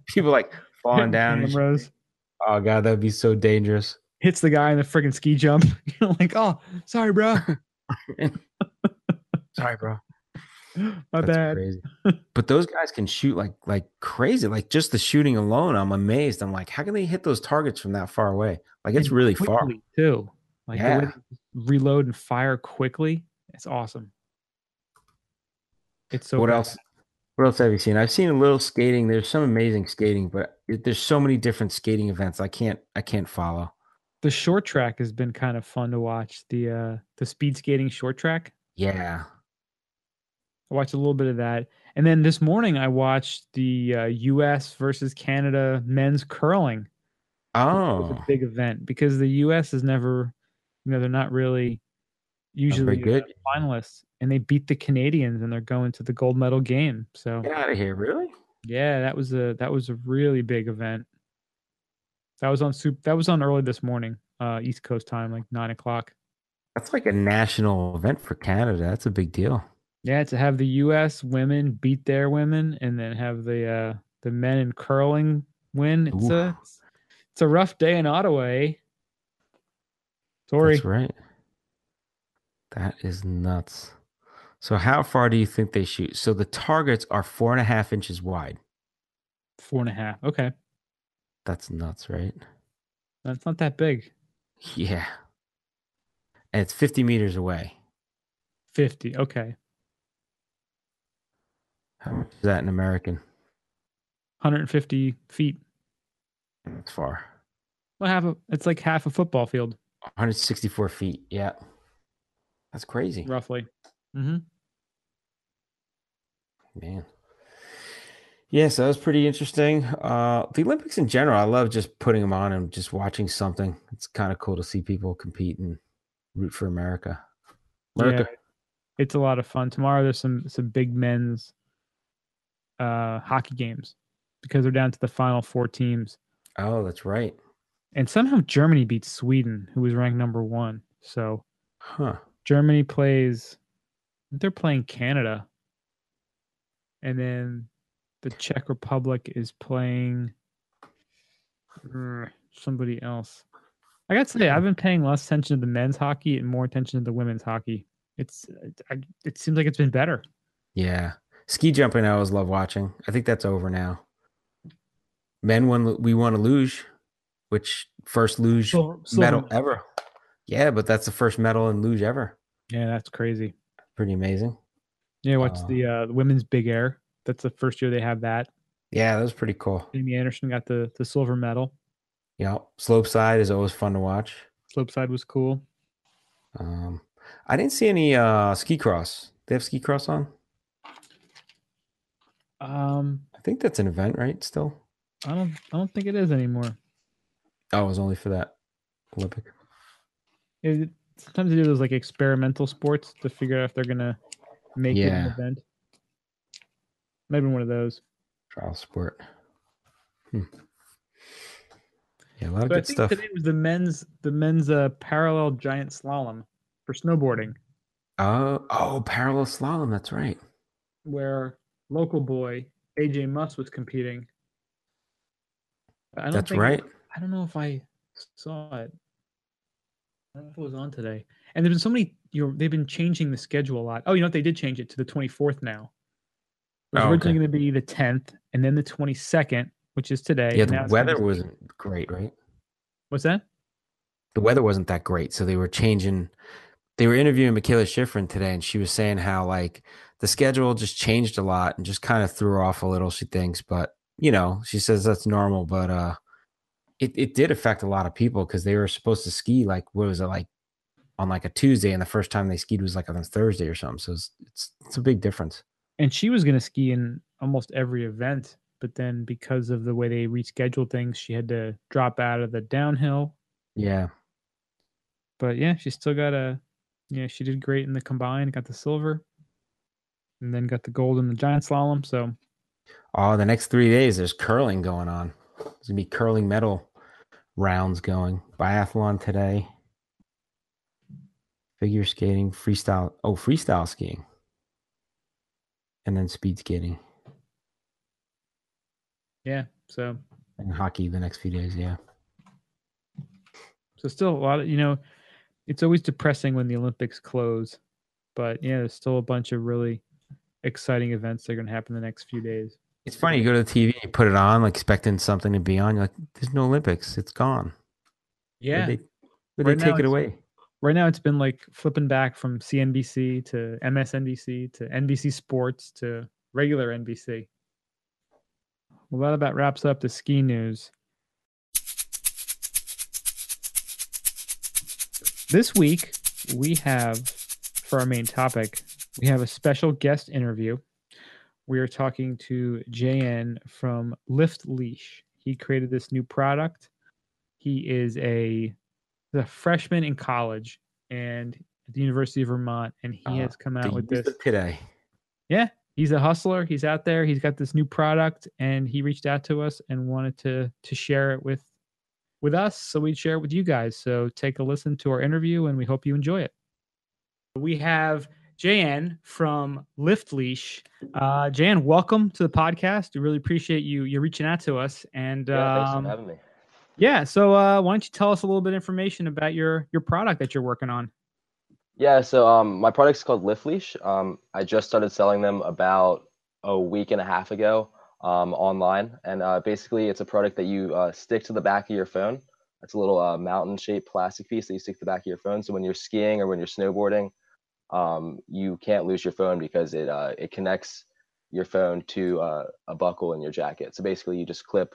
People like falling down. Oh god, that'd be so dangerous. Hits the guy in the freaking ski jump. You're like, oh, sorry, bro. Sorry, bro. My bad. Crazy. But those guys can shoot like like crazy. Like just the shooting alone, I'm amazed. I'm like, how can they hit those targets from that far away? Like it's and really far too. Like yeah. to reload and fire quickly. It's awesome. It's so. What bad. else? What else have you seen? I've seen a little skating. There's some amazing skating, but it, there's so many different skating events. I can't. I can't follow. The short track has been kind of fun to watch. The uh, the speed skating short track. Yeah. I watched a little bit of that. And then this morning I watched the uh, U S versus Canada men's curling. Oh. It was a big event because the U S is never, you know, they're not really usually good finalists. And they beat the Canadians and they're going to the gold medal game. So get out of here, really? Yeah, that was a that was a really big event. That was on soup. That was on early this morning, uh, East Coast time, like nine o'clock. That's like a national event for Canada. That's a big deal. Yeah, to have the U S women beat their women, and then have the uh, the men in curling win. It's Ooh. a it's a rough day in Ottawa. Eh? Sorry. That's right. That is nuts. So, how far do you think they shoot? So the targets are four and a half inches wide. Four and a half. Okay. That's nuts, right? That's not that big. Yeah. And it's fifty meters away. fifty, okay. How much is that in American? one hundred fifty feet. That's far. Well, half a, it's like half a football field. one hundred sixty-four feet, yeah. That's crazy. Roughly. Mm-hmm. Man. Yeah, so that was pretty interesting. Uh, the Olympics in general, I love just putting them on and just watching something. It's kind of cool to see people compete and root for America. America. Yeah, it's a lot of fun. Tomorrow there's some some big men's uh, hockey games because they're down to the final four teams. Oh, that's right. And somehow Germany beats Sweden, who was ranked number one. So huh. Germany plays, they're playing Canada. And then the Czech Republic is playing somebody else. I got to say, I've been paying less attention to the men's hockey and more attention to the women's hockey. It's it seems like it's been better. Yeah. Ski jumping, I always love watching. I think that's over now. Men won, we won a luge, which first luge so, so medal much. ever. Yeah, but that's the first medal in luge ever. Yeah, that's crazy. Pretty amazing. Yeah, watch uh, the uh, women's big air. That's the first year they have that. Yeah, that was pretty cool. Jamie Anderson got the, the silver medal. Yeah, slopeside is always fun to watch. Slopeside was cool. Um, I didn't see any uh, ski cross. They have ski cross on? Um, I think that's an event, right? Still, I don't. I don't think it is anymore. Oh, it was only for that Olympic. It, sometimes they do those like experimental sports to figure out if they're gonna make yeah. it an event. Maybe one of those. Trial sport. Hmm. Yeah, a lot so of good I think stuff. Today was the men's the men's uh, parallel giant slalom for snowboarding. Oh, oh, parallel slalom. That's right. Where local boy A J Muss was competing. I don't that's think, right. I don't know if I saw it. I don't know if it was on today. And there's been so many. You know, they've been changing the schedule a lot. Oh, you know what? They did change it to the twenty-fourth now. It was oh, originally okay. going to be the tenth and then the twenty-second, which is today. Yeah, the weather wasn't great, right? What's that? The weather wasn't that great. So they were changing. They were interviewing Michaela Schifrin today, and she was saying how, like, the schedule just changed a lot and just kind of threw her off a little, she thinks. But, you know, she says that's normal. But uh, it, it did affect a lot of people because they were supposed to ski, like, what was it, like, on like a Tuesday, and the first time they skied was like on a Thursday or something. So it's it's, it's a big difference. And she was going to ski in almost every event, but then because of the way they rescheduled things, she had to drop out of the downhill. Yeah. But yeah, she still got a, yeah, she did great in the combined, got the silver, and then got the gold in the giant slalom. So, oh, the next three days there's curling going on. There's gonna be curling medal rounds going. Biathlon today. Figure skating, freestyle. Oh, freestyle skiing. And then speed skating. Yeah. So. And hockey the next few days. Yeah. So still a lot of, you know, it's always depressing when the Olympics close. But yeah, there's still a bunch of really exciting events that are going to happen the next few days. It's funny. You go to the T V, you put it on, like expecting something to be on. You're like, there's no Olympics. It's gone. Yeah. Where'd they, where'd right they take it away? Right now, it's been like flipping back from C N B C to M S N B C to N B C Sports to regular N B C. Well, that about wraps up the ski news. This week, we have, for our main topic, we have a special guest interview. We are talking to J N from Lift Leash. He created this new product. He is a... a freshman in college and at the University of Vermont, and he uh, has come out with this today. Yeah, he's a hustler. He's out there. He's got this new product, and he reached out to us and wanted to to share it with with us, so we'd share it with you guys. So take a listen to our interview, and we hope you enjoy it. We have J N from Lift Leash. Uh, J N, welcome to the podcast. We really appreciate you you reaching out to us, and yeah, thanks um, for having me. Yeah, so uh, why don't you tell us a little bit of information about your your product that you're working on? Yeah, so um, my product's called Lift Leash. Um, I just started selling them about a week and a half ago um, online, and uh, basically it's a product that you uh, stick to the back of your phone. It's a little uh, mountain-shaped plastic piece that you stick to the back of your phone, so when you're skiing or when you're snowboarding, um, you can't lose your phone because it uh, it connects your phone to uh, a buckle in your jacket. So basically you just clip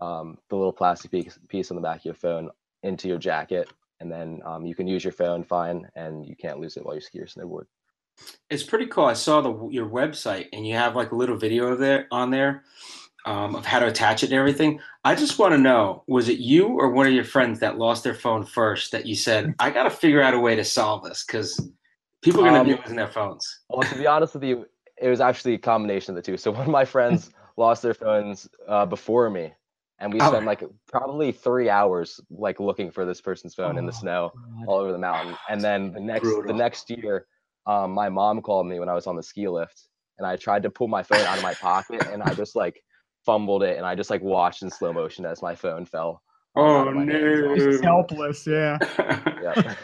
Um, the little plastic piece, piece on the back of your phone into your jacket, and then um, you can use your phone fine, and you can't lose it while you ski or snowboard. It's pretty cool. I saw the your website, and you have like a little video of there on there um, of how to attach it and everything. I just want to know, was it you or one of your friends that lost their phone first that you said, I got to figure out a way to solve this because people are going to um, be losing their phones? Well, to be honest with you, it was actually a combination of the two. So one of my friends lost their phones uh, before me. And we spent oh. like probably three hours like looking for this person's phone oh, in the snow God. all over the mountain. And then the next Brutal. the next year, um, my mom called me when I was on the ski lift, and I tried to pull my phone out of my pocket, and I just like fumbled it, and I just like watched in slow motion as my phone fell. Oh no! It's helpless, yeah. yeah.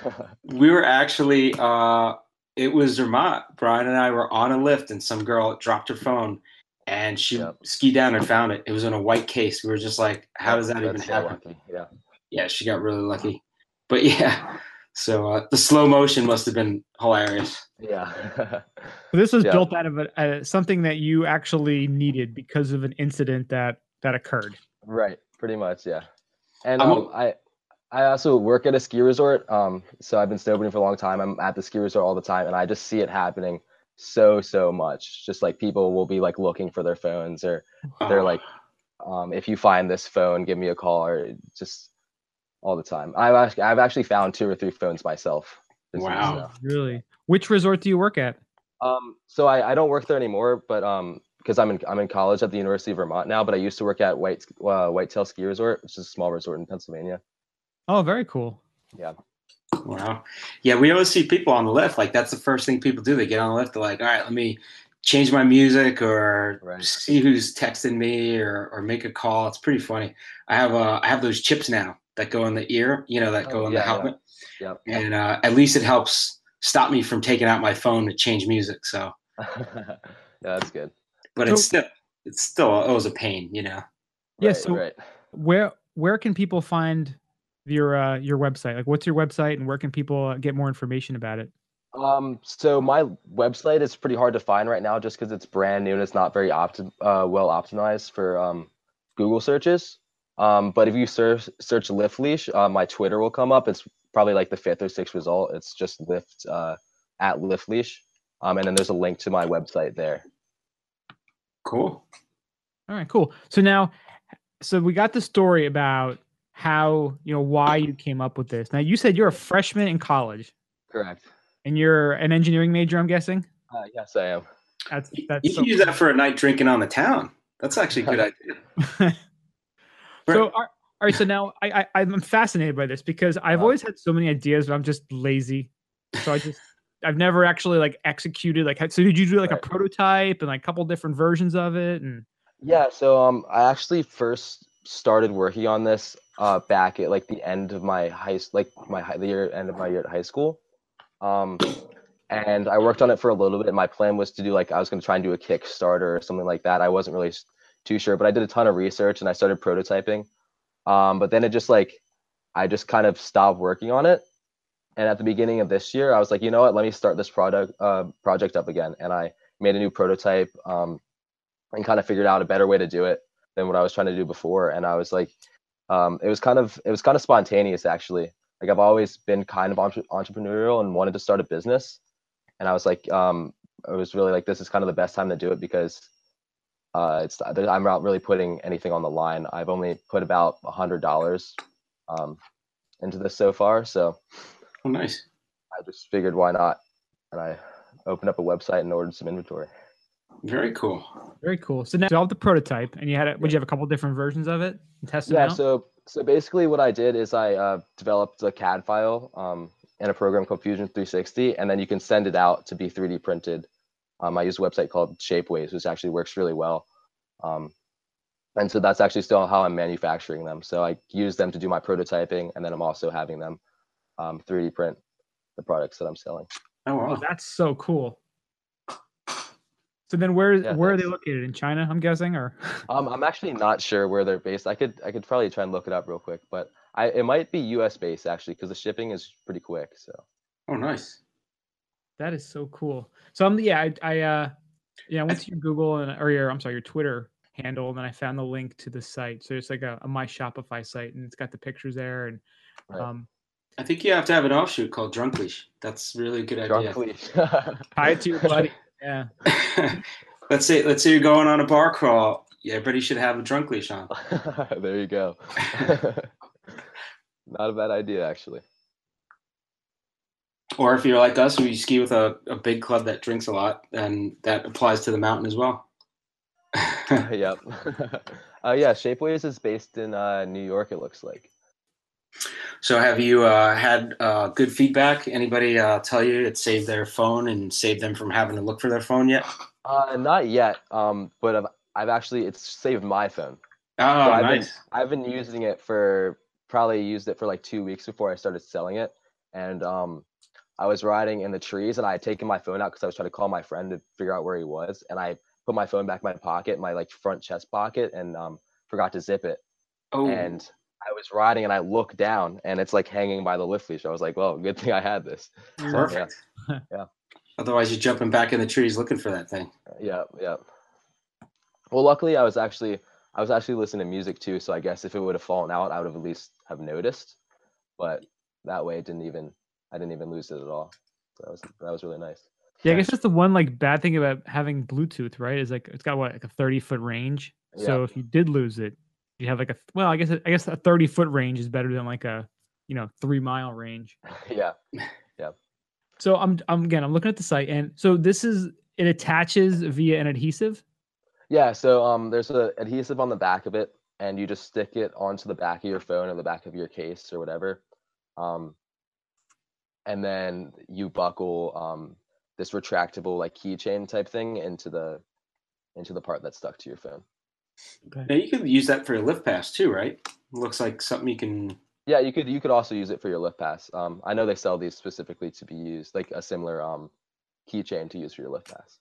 We were actually uh, it was Vermont. Brian and I were on a lift, and some girl dropped her phone. And she yep. skied down and found it. It was in a white case. We were just like, how does that That's even happen? Lucky. Yeah. Yeah, she got really lucky. But yeah, so uh, the slow motion must have been hilarious. Yeah. This was yeah. built out of a, uh, something that you actually needed because of an incident that, that occurred. Right, pretty much, yeah. And um, I I also work at a ski resort. Um, so I've been snowboarding for a long time. I'm at the ski resort all the time, and I just see it happening so so much. Just like people will be like looking for their phones, or they're like um if you find this phone, give me a call, or just all the time. I've actually, I've actually found two or three phones myself. Wow, really? Which resort do you work at? Um so I, I don't work there anymore, but um because I'm in I'm in college at the University of Vermont now, but I used to work at White uh, Whitetail Ski Resort, which is a small resort in Pennsylvania. Oh, very cool. Yeah. Wow. Yeah, we always see people on the lift. Like, that's the first thing people do. They get on the lift. They're like, all right, let me change my music or right. see who's texting me or or make a call. It's pretty funny. I have uh, I have those chips now that go in the ear, you know, that oh, go in yeah, the helmet. Yeah. Yep. And uh, at least it helps stop me from taking out my phone to change music. So yeah, that's good. But so, it's still it's still always a pain, you know. Yeah, right, so right. where where can people find your uh your website? Like, what's your website, and where can people get more information about it? Um, so my website is pretty hard to find right now just because it's brand new and it's not very opti- uh, well optimized for um, Google searches. Um, but if you search, search Lift Leash, uh, my Twitter will come up. It's probably like the fifth or sixth result. It's just Lift uh, at Lift Leash. Um, and then there's a link to my website there. Cool. All right, cool. So now, so we got the story about how, you know, why you came up with this. Now, you said you're a freshman in college. Correct. And you're an engineering major, I'm guessing? Uh, yes, I am. That's, that's you so can use cool. that for a night drinking on the town. That's actually a good idea. So, all right, all right, so now I, I, I'm fascinated by this because I've wow. always had so many ideas, but I'm just lazy. So I just, I've never actually like executed. Like, so did you do like right. a prototype and like a couple different versions of it? And yeah, so um, I actually first started working on this uh, back at like the end of my high, like my high, the year end of my year at high school. Um, and I worked on it for a little bit. And my plan was to do like, I was going to try and do a Kickstarter or something like that. I wasn't really too sure, but I did a ton of research and I started prototyping. Um, but then it just like, I just kind of stopped working on it. And at the beginning of this year, I was like, you know what, let me start this product uh, project up again. And I made a new prototype um, and kind of figured out a better way to do it than what I was trying to do before. And I was like, um, it was kind of, it was kind of spontaneous actually. Like I've always been kind of entre- entrepreneurial and wanted to start a business. And I was like, um, I was really like, this is kind of the best time to do it because uh, it's I'm not really putting anything on the line. I've only put about one hundred dollars um, into this so far. So oh, nice. I just figured why not? And I opened up a website and ordered some inventory. Very cool. Very cool. So now you have the prototype and you had, a, would you have a couple different versions of it and test it yeah, out? Yeah, so So basically what I did is I uh, developed a C A D file um, in a program called Fusion three sixty, and then you can send it out to be three D printed. Um, I use a website called Shapeways, which actually works really well. Um, and so that's actually still how I'm manufacturing them. So I use them to do my prototyping, and then I'm also having them um, three D print the products that I'm selling. Oh, wow. That's so cool. So then where, yeah, where thanks. Are they located? In China, I'm guessing, or? Um, I'm actually not sure where they're based. I could I could probably try and look it up real quick, but I it might be U S based actually because the shipping is pretty quick. So. Oh, nice. That is so cool. So I'm yeah I, I uh yeah I went to your Google and or your I'm sorry your Twitter handle and then I found the link to the site. So it's like a, a My Shopify site and it's got the pictures there and. Right. Um, I think you have to have an offshoot called Drunk Leash. That's really a good idea. Drunk Leash. Tie it to your buddy. Yeah. let's say let's say you're going on a bar crawl. Yeah, but you should have a drunk leash on. There you go. Not a bad idea, actually. Or if you're like us, who you ski with a, a big club that drinks a lot, then that applies to the mountain as well. Yep. uh, yeah, Shapeways is based in uh, New York. It looks like. So have you uh, had uh, good feedback? Anybody uh, tell you it saved their phone and saved them from having to look for their phone yet? Uh, not yet, um, but I've, I've actually, it's saved my phone. Oh, so I've nice. Been, I've been using it for, probably used it for like two weeks before I started selling it. And um, I was riding in the trees and I had taken my phone out because I was trying to call my friend to figure out where he was. And I put my phone back in my pocket, my like front chest pocket, and um, forgot to zip it. Oh. And I was riding and I looked down and it's like hanging by the lift leash. I was like, well, good thing I had this. So, perfect. Yeah, yeah. Otherwise you're jumping back in the trees looking for that thing. Yeah. Yeah. Well, luckily I was actually, I was actually listening to music too. So I guess if it would have fallen out, I would have at least have noticed, but that way it didn't even, I didn't even lose it at all. So that was, that was really nice. Yeah. I guess that's the one like bad thing about having Bluetooth, right? Is like, it's got what, like a thirty foot range. Yeah. So if you did lose it, you have like a well, I guess I guess a thirty foot range is better than like a you know three mile range. Yeah, yeah. So I'm I'm again I'm looking at the site, and so this is it attaches via an adhesive. Yeah. So um, there's an adhesive on the back of it, and you just stick it onto the back of your phone or the back of your case or whatever, um, and then you buckle um this retractable like keychain type thing into the into the part that's stuck to your phone. Okay. Now you could use that for your lift pass too, right? Looks like something you can. Yeah, you could. You could also use it for your lift pass. Um, I know they sell these specifically to be used, like a similar um, keychain to use for your lift pass.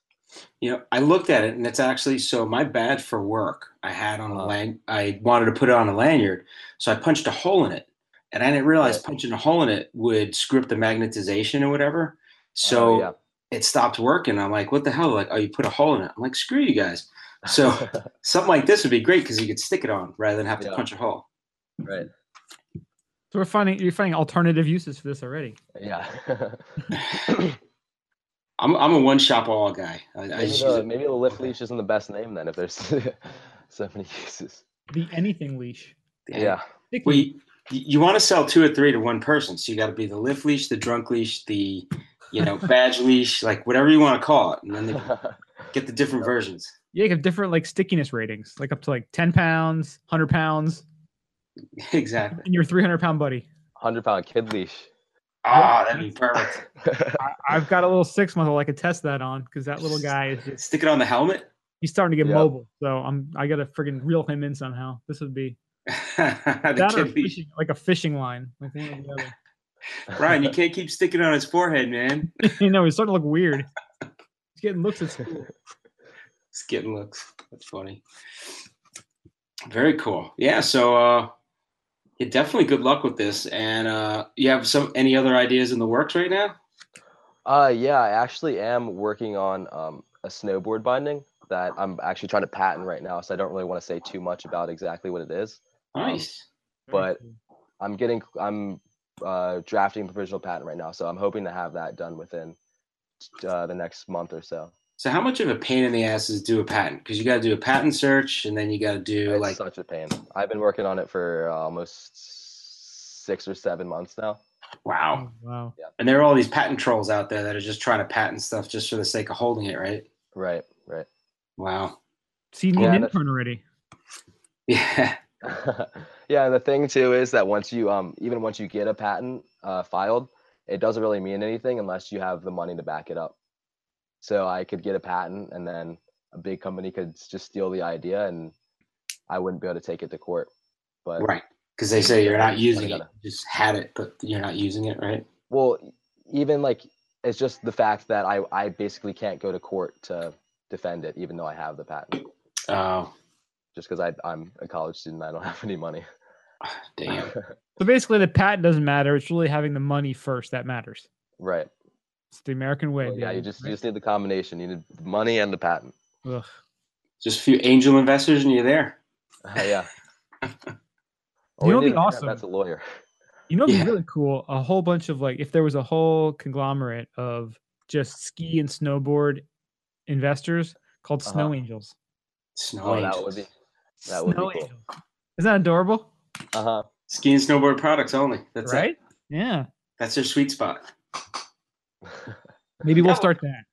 You know, I looked at it, and it's actually so my badge for work. I had on a lan- I wanted to put it on a lanyard, so I punched a hole in it, and I didn't realize right. punching a hole in it would screw up the magnetization or whatever. So oh, yeah. it stopped working. I'm like, what the hell? Like, oh, you put a hole in it. I'm like, screw you guys. So something like this would be great because you could stick it on rather than have to yeah. punch a hole. Right. So we're finding you're finding alternative uses for this already. Yeah. I'm I'm a one shop all guy. I, maybe, I just the, maybe the lift leash isn't the best name then if there's so many uses. The anything leash. Yeah. yeah. Well, you, you want to sell two or three to one person, so you got to be the lift leash, the drunk leash, the you know badge leash, like whatever you want to call it, and then they get the different yeah. versions. Yeah, you have different like stickiness ratings, like up to like ten pounds, hundred pounds. Exactly. And your three hundred pound buddy. Hundred pound kid leash. Ah, oh, that'd be perfect. I, I've got a little six-month-old I could test that on because that little guy is just stick it on the helmet. He's starting to get yep. mobile, so I'm I gotta friggin' reel him in somehow. This would be that or fishing, like a fishing line. I think Brian, you can't keep sticking it on his forehead, man. You know he's starting to look weird. He's getting looks at school. He's getting looks. That's funny. Very cool. Yeah. So. uh Yeah, definitely good luck with this. And uh, you have some any other ideas in the works right now? Uh, yeah, I actually am working on um, a snowboard binding that I'm actually trying to patent right now, so I don't really want to say too much about exactly what it is. Nice. Um, but I'm getting I'm uh, drafting a provisional patent right now, so I'm hoping to have that done within uh, the next month or so. So how much of a pain in the ass is to do a patent? Because you got to do a patent search, and then you got to do it's like such a pain. I've been working on it for uh, almost six or seven months now. Wow, oh, wow! Yeah. And there are all these patent trolls out there that are just trying to patent stuff just for the sake of holding it, right? Right, right. Wow. So you need yeah, an intern already. Yeah. Yeah, and the thing too is that once you um even once you get a patent uh, filed, it doesn't really mean anything unless you have the money to back it up. So I could get a patent and then a big company could just steal the idea and I wouldn't be able to take it to court. But right. Because they say you're not using gotta, it. You just had it, but you're not using it, right? Well, even like it's just the fact that I, I basically can't go to court to defend it, even though I have the patent. Oh. Just because I'm a college student. I don't have any money. Damn. So basically the patent doesn't matter. It's really having the money first that matters. Right. It's the American way. Well, yeah, you just you just need the combination. You need money and the patent. Ugh. Just a few angel investors and you're there. Uh, yeah. You know what'd be awesome? That's a lawyer. You know what'd yeah. be really cool? A whole bunch of like, if there was a whole conglomerate of just ski and snowboard investors called uh-huh. Snow Angels. Snow oh, Angels. That would be. That would Snow be cool. Angels. Isn't that adorable? Uh huh. Ski and snowboard products only. That's right. It. Yeah. That's their sweet spot. Maybe we'll start that.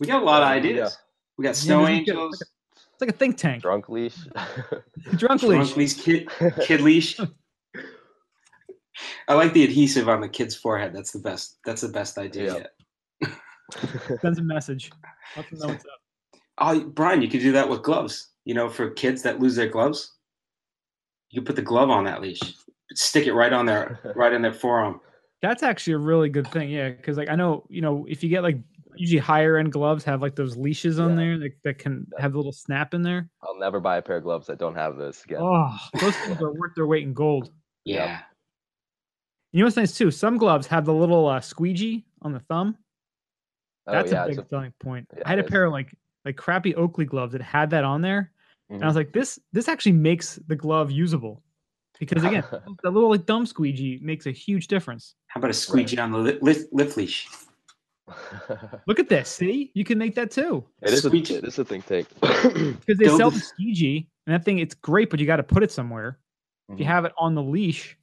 We got a lot of ideas. We got Snow Angels. It's like a think tank. Drunk leash. Drunk leash. Drunk leash. Kid, kid leash. I like the adhesive on the kid's forehead. That's the best. That's the best idea yep. yet. Sends a message. Let them know what's up. Oh, Brian, you could do that with gloves. You know, for kids that lose their gloves, you could put the glove on that leash. Stick it right on their right in their forearm. That's actually a really good thing, yeah, because like I know, you know, if you get like usually higher end gloves have like those leashes on yeah. there that, that can have a little snap in there. I'll never buy a pair of gloves that don't have this again. Oh, those things are worth their weight in gold. Yeah. yeah. You know what's nice too? Some gloves have the little uh, squeegee on the thumb. That's oh, yeah, a big a, selling point. Yeah, I had a pair of like like crappy Oakley gloves that had that on there, mm-hmm. and I was like, this this actually makes the glove usable. Because again, the little like thumb squeegee makes a huge difference. How about a squeegee right. on the lift, lift, lift leash? Look at this. See, you can make that too. It is a, it is a think tank. Because they Build sell the squeegee, and that thing, it's great, but you got to put it somewhere. Mm-hmm. If you have it on the leash,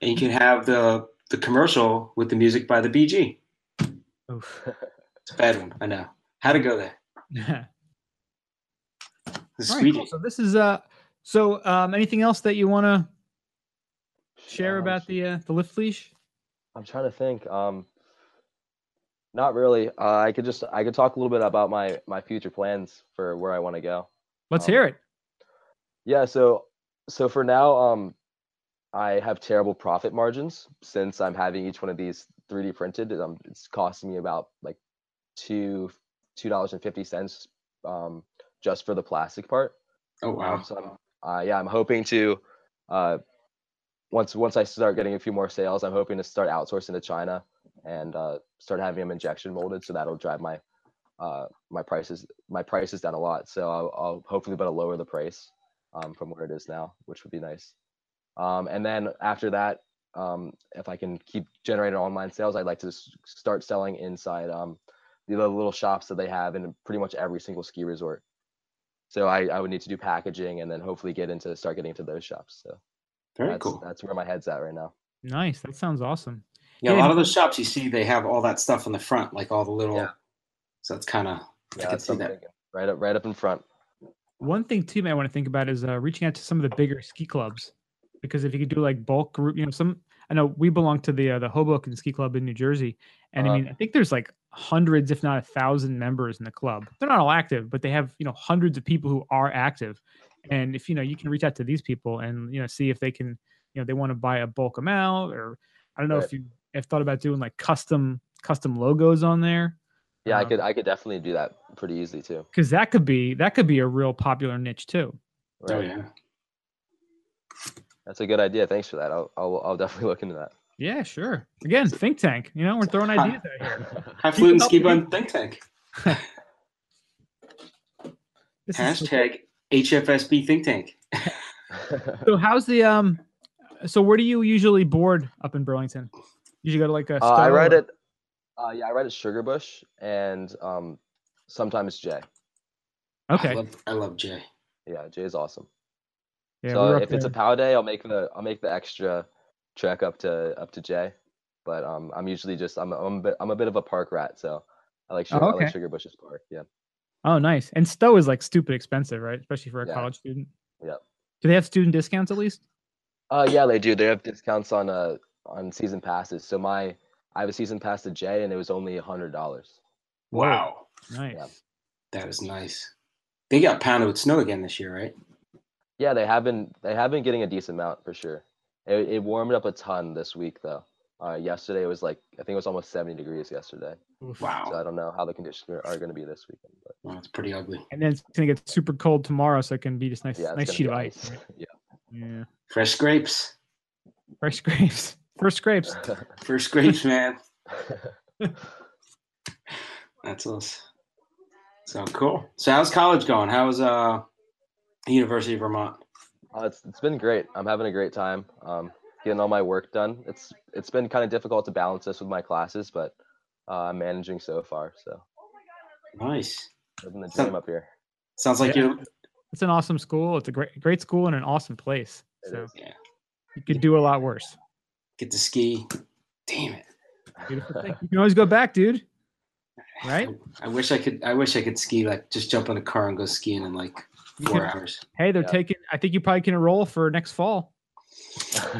and you can have the the commercial with the music by the B G. Oof. It's a bad one, I know. How to go there? The right, cool. So this is a. Uh, So, um, anything else that you want to share um, about the uh, the lift leash? I'm trying to think. Um, not really. Uh, I could just I could talk a little bit about my my future plans for where I want to go. Let's um, hear it. Yeah. So so for now, um, I have terrible profit margins since I'm having each one of these three D printed. Um, it's costing me about like two two dollars and fifty cents um, just for the plastic part. Oh wow. Um, so I'm, Uh, yeah, I'm hoping to, uh, once once I start getting a few more sales, I'm hoping to start outsourcing to China and uh, start having them injection molded. So that'll drive my uh, my prices my prices down a lot. So I'll, I'll hopefully be able to lower the price um, from where it is now, which would be nice. Um, and then after that, um, if I can keep generating online sales, I'd like to start selling inside um, the little shops that they have in pretty much every single ski resort. So I, I would need to do packaging and then hopefully get into start getting into those shops. So very that's, cool. That's where my head's at right now. Nice. That sounds awesome. Yeah, yeah. A lot of those shops you see, they have all that stuff on the front, like all the little. Yeah. So it's kind of. Yeah, that's that. Right up, right up in front. One thing too, man, I want to think about is uh, reaching out to some of the bigger ski clubs, because if you could do like bulk group, you know, some. I know we belong to the uh, the Hoboken Ski Club in New Jersey, and uh, I mean, I think there's like hundreds, if not a thousand, members in the club. They're not all active, but they have, you know, hundreds of people who are active. And if you know, you can reach out to these people and, you know, see if they can, you know, they want to buy a bulk amount, or I don't know right. if you have thought about doing like custom custom logos on there. Yeah, um, I could I could definitely do that pretty easily too. Because that could be that could be a real popular niche too. Right. Oh yeah. That's a good idea. Thanks for that. I'll, I'll I'll definitely look into that. Yeah, sure. Again, think tank. You know, we're throwing ideas out here. High Fluid and Ski Bun think tank. Hashtag H F S B think tank. So how's the um? So where do you usually board up in Burlington? Usually go to like a. Uh, I ride at. Uh, yeah, I ride at Sugarbush and um, sometimes Jay. Okay. I love, I love Jay. Yeah, Jay is awesome. Yeah, so if there. It's a pow day, I'll make the I'll make the extra trek up to up to Jay, but um, I'm usually just I'm I'm a bit, I'm a bit of a park rat, so I like sugar, oh, okay. I like Sugarbush's park. Yeah. Oh, nice. And Stowe is like stupid expensive, right? Especially for a yeah. college student. Yeah. Do they have student discounts at least? Uh, yeah, they do. They have discounts on uh on season passes. So my I have a season pass to Jay, and it was only a hundred dollars. Wow. Nice. Yeah. That is nice. They got pounded with snow again this year, right? Yeah, they have been they have been getting a decent amount for sure. It, it warmed up a ton this week though. Uh, yesterday it was like I think it was almost seventy degrees yesterday. Wow! So I don't know how the conditions are going to be this weekend. But. Wow, it's pretty ugly. And then it's going to get super cold tomorrow, so it can be just nice, yeah, nice sheet of ice. Right? Yeah. Yeah. Fresh grapes. Fresh grapes. First grapes. First grapes, man. That's us. So cool. So how's college going? How's uh? University of Vermont. Uh, it's it's been great. I'm having a great time um, getting all my work done. It's it's been kind of difficult to balance this with my classes, but uh, I'm managing so far. So nice. Living the dream up here. Sounds like yeah. you're. It's an awesome school. It's a great great school and an awesome place. It so is. Yeah. You could do a lot worse. Get to ski. Damn it. Beautiful thing. You can always go back, dude. Right. I, I wish I could. I wish I could ski. Like just jump in a car and go skiing and like. Four hours. Hey, they're yeah. taking. I think you probably can enroll for next fall.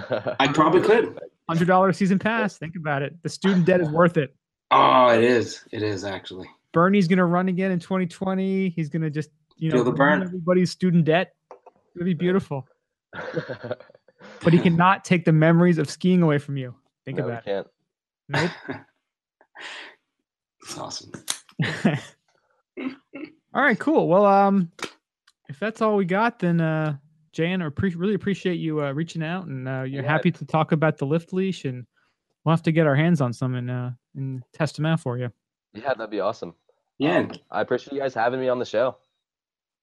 I probably could. Hundred dollar season pass. Think about it. The student debt is worth it. Oh, it is. It is actually. Bernie's gonna run again in twenty twenty. He's gonna just you Feel know burn everybody's student debt. It'll be beautiful. But he cannot take the memories of skiing away from you. Think no, about we it. Can't. Nope. It's awesome. All right. Cool. Well, um. If that's all we got, then uh, Jan, I pre- really appreciate you uh, reaching out, and uh, you're yeah. happy to talk about the lift leash, and we'll have to get our hands on some and uh, and test them out for you. Yeah, that'd be awesome. Yeah, um, I appreciate you guys having me on the show.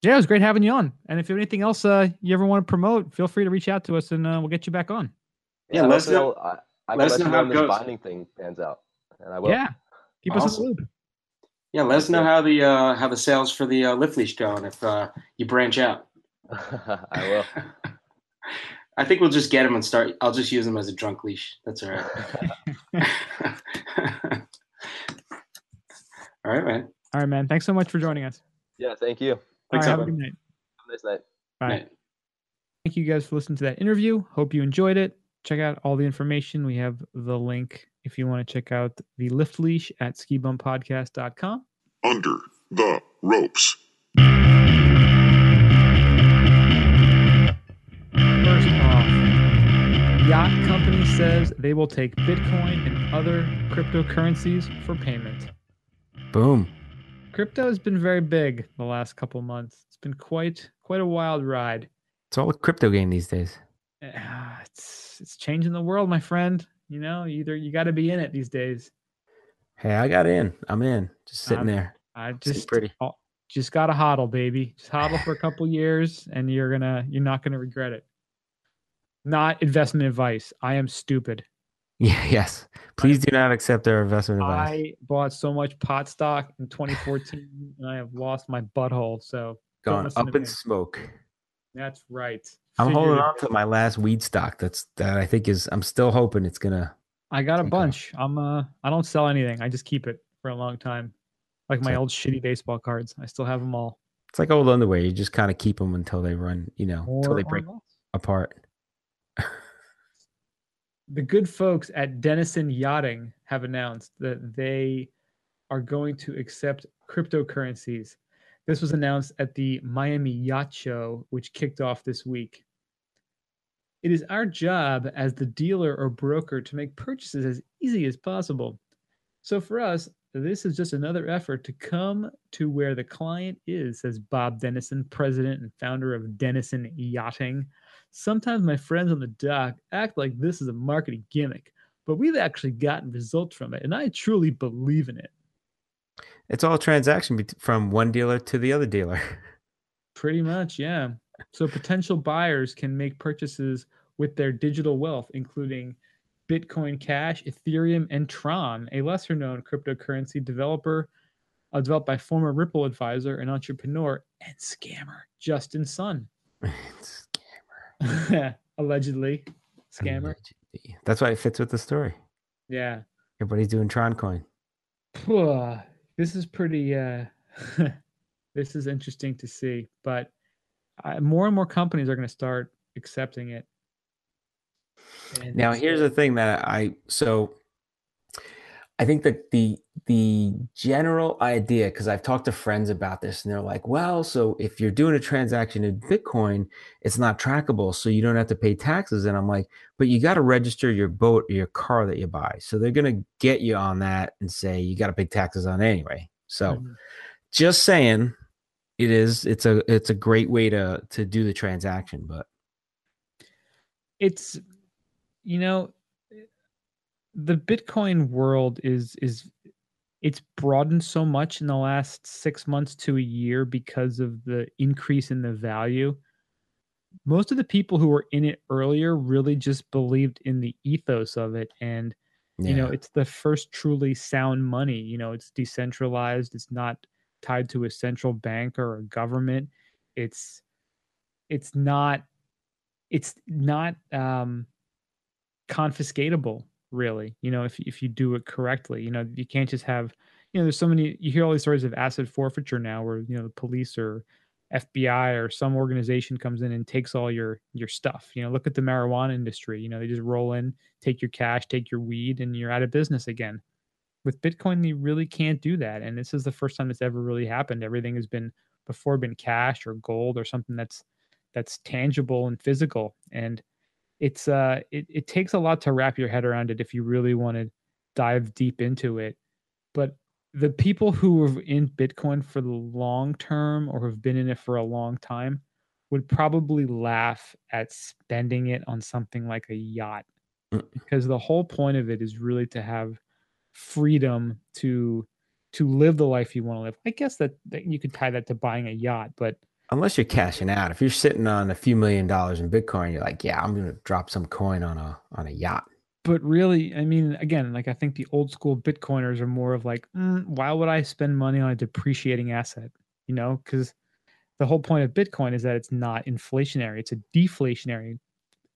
Yeah, it was great having you on. And if you have anything else uh, you ever want to promote, feel free to reach out to us, and uh, we'll get you back on. Yeah, yeah let us know. I, I let us know how this binding thing pans out, and I will. Yeah, keep awesome. us in the loop. Yeah, let us know how the uh, how the sales for the uh, lift leash go, and if uh, you branch out. I will. I think we'll just get them and start. I'll just use them as a drunk leash. That's all right. All right, man. All right, man. Thanks so much for joining us. Yeah, thank you. Thanks. All right, have a good night. Have a nice night. Bye. Night. Thank you guys for listening to that interview. Hope you enjoyed it. Check out all the information. We have the link if you want to check out the lift leash at ski bum podcast dot com. Under the ropes. First off, yacht company says they will take Bitcoin and other cryptocurrencies for payment. Boom. Crypto has been very big the last couple months. It's been quite quite a wild ride. It's all a crypto game these days. It's it's changing the world, my friend. You know, either you got to be in it these days. Hey, I got in. I'm in. Just sitting I'm, there. I just pretty. Just gotta hodl, baby. Just hodl for a couple years, and you're gonna you're not gonna regret it. Not investment advice. I am stupid. Yeah, yes. Please do not accept our investment advice. I bought so much pot stock in twenty fourteen, and I have lost my butthole. So gone up in smoke. That's right. I'm Figured holding on to my last weed stock. That's that I think is. I'm still hoping it's gonna. I got a bunch. Off. I'm uh. I don't sell anything. I just keep it for a long time, like it's my like, old shitty baseball cards. I still have them all. It's like old underwear. You just kind of keep them until they run. You know, or, until they break apart. The good folks at Denison Yachting have announced that they are going to accept cryptocurrencies. This was announced at the Miami Yacht Show, which kicked off this week. It is our job as the dealer or broker to make purchases as easy as possible. So for us, this is just another effort to come to where the client is, says Bob Denison, president and founder of Denison Yachting. Sometimes my friends on the dock act like this is a marketing gimmick, but we've actually gotten results from it, and I truly believe in it. It's all transaction from one dealer to the other dealer. Pretty much, yeah. So potential buyers can make purchases with their digital wealth, including Bitcoin Cash, Ethereum, and Tron, a lesser-known cryptocurrency developer uh, developed by former Ripple advisor and entrepreneur and scammer Justin Sun. Scammer. Allegedly. Scammer. Allegedly. That's why it fits with the story. Yeah. Everybody's doing Tron coin. This is pretty, uh, this is interesting to see, but I, more and more companies are going to start accepting it. And now, here's the thing that I, so I think that the, the general idea, because I've talked to friends about this and they're like, well, so if you're doing a transaction in Bitcoin, it's not trackable, so you don't have to pay taxes. And I'm like, but you got to register your boat or your car that you buy. So they're going to get you on that and say, you got to pay taxes on it anyway. So mm-hmm. just saying it is, it's a, it's a great way to, to do the transaction, but it's, you know, the Bitcoin world is, is, it's broadened so much in the last six months to a year because of the increase in the value. Most of the people who were in it earlier really just believed in the ethos of it. And, yeah. you know, it's the first truly sound money. You know, it's decentralized. It's not tied to a central bank or a government. It's, it's not, it's not um, confiscatable. Really, you know, if if you do it correctly, you know, you can't just have, you know, there's so many, you hear all these stories of asset forfeiture now where, you know, the police or F B I or some organization comes in and takes all your, your stuff. You know, look at the marijuana industry, you know, they just roll in, take your cash, take your weed, and you're out of business again. With Bitcoin, you really can't do that. And this is the first time it's ever really happened. Everything has been before been cash or gold or something that's, that's tangible and physical. And It's uh, it, it takes a lot to wrap your head around it if you really want to dive deep into it. But the people who are in Bitcoin for the long term or have been in it for a long time would probably laugh at spending it on something like a yacht, because the whole point of it is really to have freedom to to live the life you want to live. I guess that, that you could tie that to buying a yacht, but unless you're cashing out, if you're sitting on a few million dollars in Bitcoin, you're like, yeah, I'm going to drop some coin on a on a yacht. But really, I mean, again, like I think the old school Bitcoiners are more of like, mm, why would I spend money on a depreciating asset? You know, because the whole point of Bitcoin is that it's not inflationary; it's a deflationary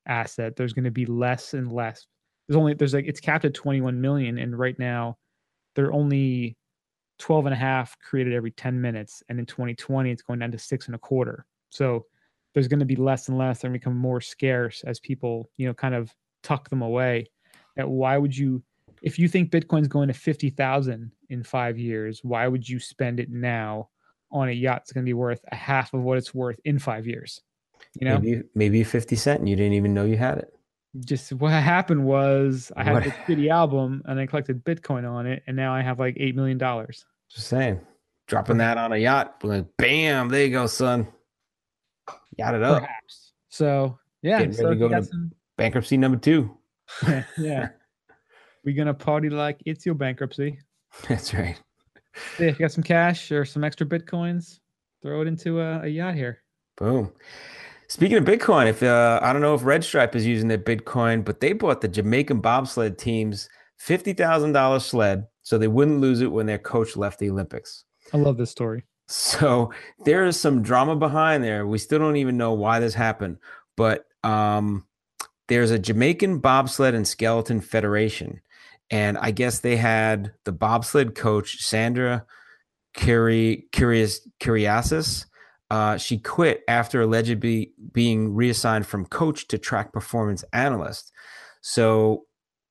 asset. There's going to be less and less. There's only there's like it's capped at twenty-one million, and right now, they're only twelve and a half created every ten minutes. And in twenty twenty, it's going down to six and a quarter. So there's going to be less and less. They're going to become more scarce as people, you know, kind of tuck them away. That why would you, if you think Bitcoin's going to fifty thousand in five years, why would you spend it now on a yacht? It's going to be worth a half of what it's worth in five years. You know, maybe, maybe fifty cent and you didn't even know you had it. Just what happened was I had what? This shitty album and I collected Bitcoin on it. And now I have like eight million dollars. Just saying, dropping that on a yacht, like, bam, there you go, son. Yacht it up. Perhaps. So, yeah. Getting so ready to go to some... bankruptcy number two. Yeah. We're going to party like it's your bankruptcy. That's right. Yeah, if you got some cash or some extra Bitcoins, throw it into a, a yacht here. Boom. Speaking of Bitcoin, if uh, I don't know if Red Stripe is using their Bitcoin, but they bought the Jamaican bobsled team's fifty thousand dollars sled so they wouldn't lose it when their coach left the Olympics. I love this story. So there is some drama behind there. We still don't even know why this happened, but um, there's a Jamaican bobsled and skeleton federation. And I guess they had the bobsled coach, Sandra Curi- Curious Curiasis. Uh, she quit after allegedly being reassigned from coach to track performance analyst. So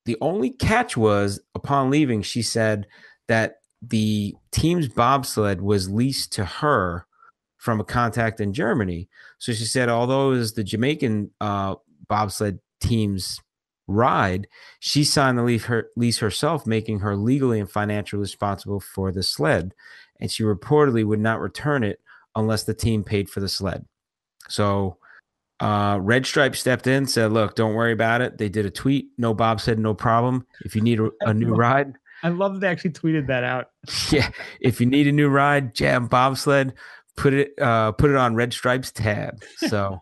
the only catch was, upon leaving, she said that the team's bobsled was leased to her from a contact in Germany. So she said, although it was the Jamaican uh, bobsled team's ride, she signed the lease, her, lease herself, making her legally and financially responsible for the sled. And she reportedly would not return it unless the team paid for the sled. So uh, Red Stripe stepped in, said, look, don't worry about it. They did a tweet. No bobsled, no problem. If you need a, a new ride. I love that they actually tweeted that out. Yeah. If you need a new ride, jam bobsled, put it uh, put it on Red Stripe's tab. So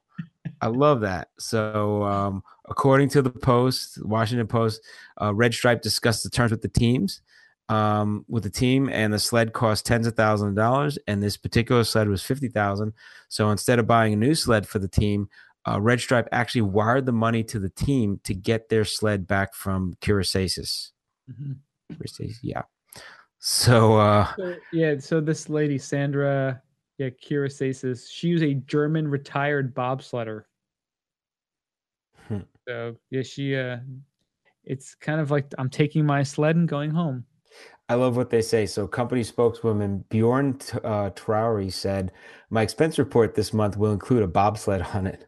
I love that. So um, according to the Post, Washington Post, uh, Red Stripe discussed the terms with the teams, um, with the team, and the sled cost tens of thousands of dollars, and this particular sled was fifty thousand dollars. So instead of buying a new sled for the team, uh, Red Stripe actually wired the money to the team to get their sled back from Curacasis. Mm-hmm. Yeah. So, uh, so, yeah. So this lady, Sandra, yeah, Curiasis, she was a German retired bobsledder. Hmm. So yeah, she, uh, it's kind of like, I'm taking my sled and going home. I love what they say. So company spokeswoman Bjorn uh, Traore said, my expense report this month will include a bobsled on it.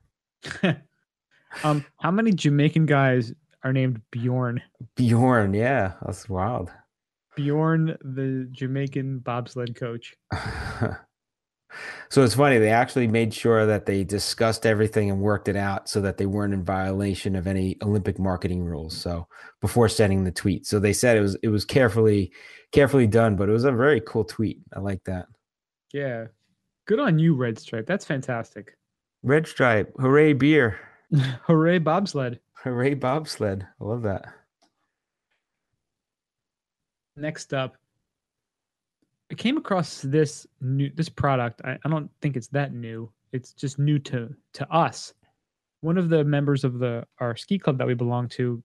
um, how many Jamaican guys are named Bjorn? Bjorn, yeah, that's wild. Bjorn, the Jamaican bobsled coach. So it's funny, they actually made sure that they discussed everything and worked it out so that they weren't in violation of any Olympic marketing rules. So before sending the tweet, so they said it was it was carefully carefully done, but it was a very cool tweet. I like that. Yeah, good on you, Red Stripe. That's fantastic. Red Stripe, hooray beer, hooray bobsled. Hooray bobsled. I love that. Next up, I came across this new this product. I, I don't think it's that new. It's just new to, to us. One of the members of the our ski club that we belong to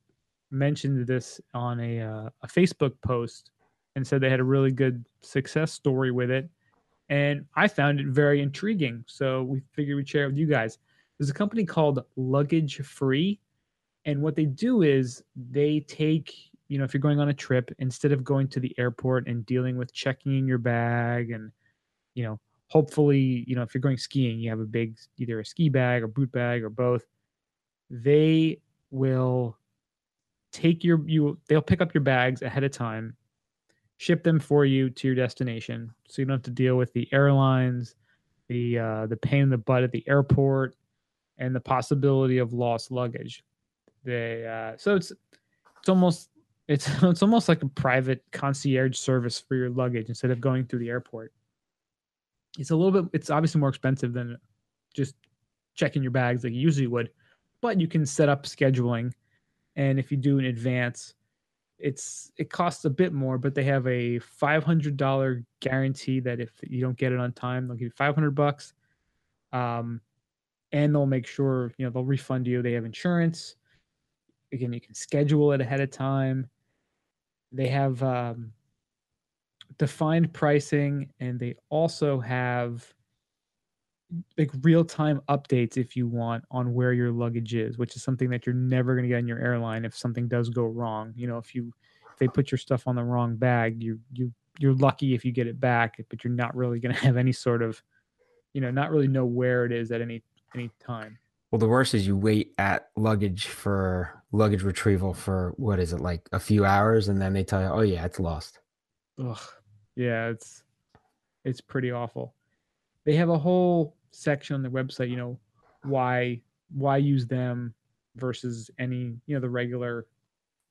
mentioned this on a, uh, a Facebook post and said they had a really good success story with it. And I found it very intriguing. So we figured we'd share it with you guys. There's a company called Luggage Free. And what they do is they take, you know, if you're going on a trip, instead of going to the airport and dealing with checking in your bag and, you know, hopefully, you know, if you're going skiing, you have a big, either a ski bag or boot bag or both. They will take your, you, they'll pick up your bags ahead of time, ship them for you to your destination. So you don't have to deal with the airlines, the, uh, the pain in the butt at the airport, and the possibility of lost luggage. They, uh, so it's it's almost it's it's almost like a private concierge service for your luggage instead of going through the airport. It's a little bit it's obviously more expensive than just checking your bags like you usually would, but you can set up scheduling, and if you do in advance, it's it costs a bit more. But they have a five hundred dollars guarantee that if you don't get it on time, they'll give you five hundred bucks, um, and they'll make sure you know they'll refund you. They have insurance. Again, you can schedule it ahead of time. They have um, defined pricing, and they also have like real-time updates if you want on where your luggage is, which is something that you're never going to get in your airline if something does go wrong. You know, if you if they put your stuff on the wrong bag, you you you're lucky if you get it back, but you're not really going to have any sort of, you know, not really know where it is at any any time. Well, the worst is you wait at luggage for luggage retrieval for what is it like a few hours, and then they tell you, "Oh yeah, it's lost." Ugh, yeah, it's it's pretty awful. They have a whole section on their website, you know, why why use them versus any you know the regular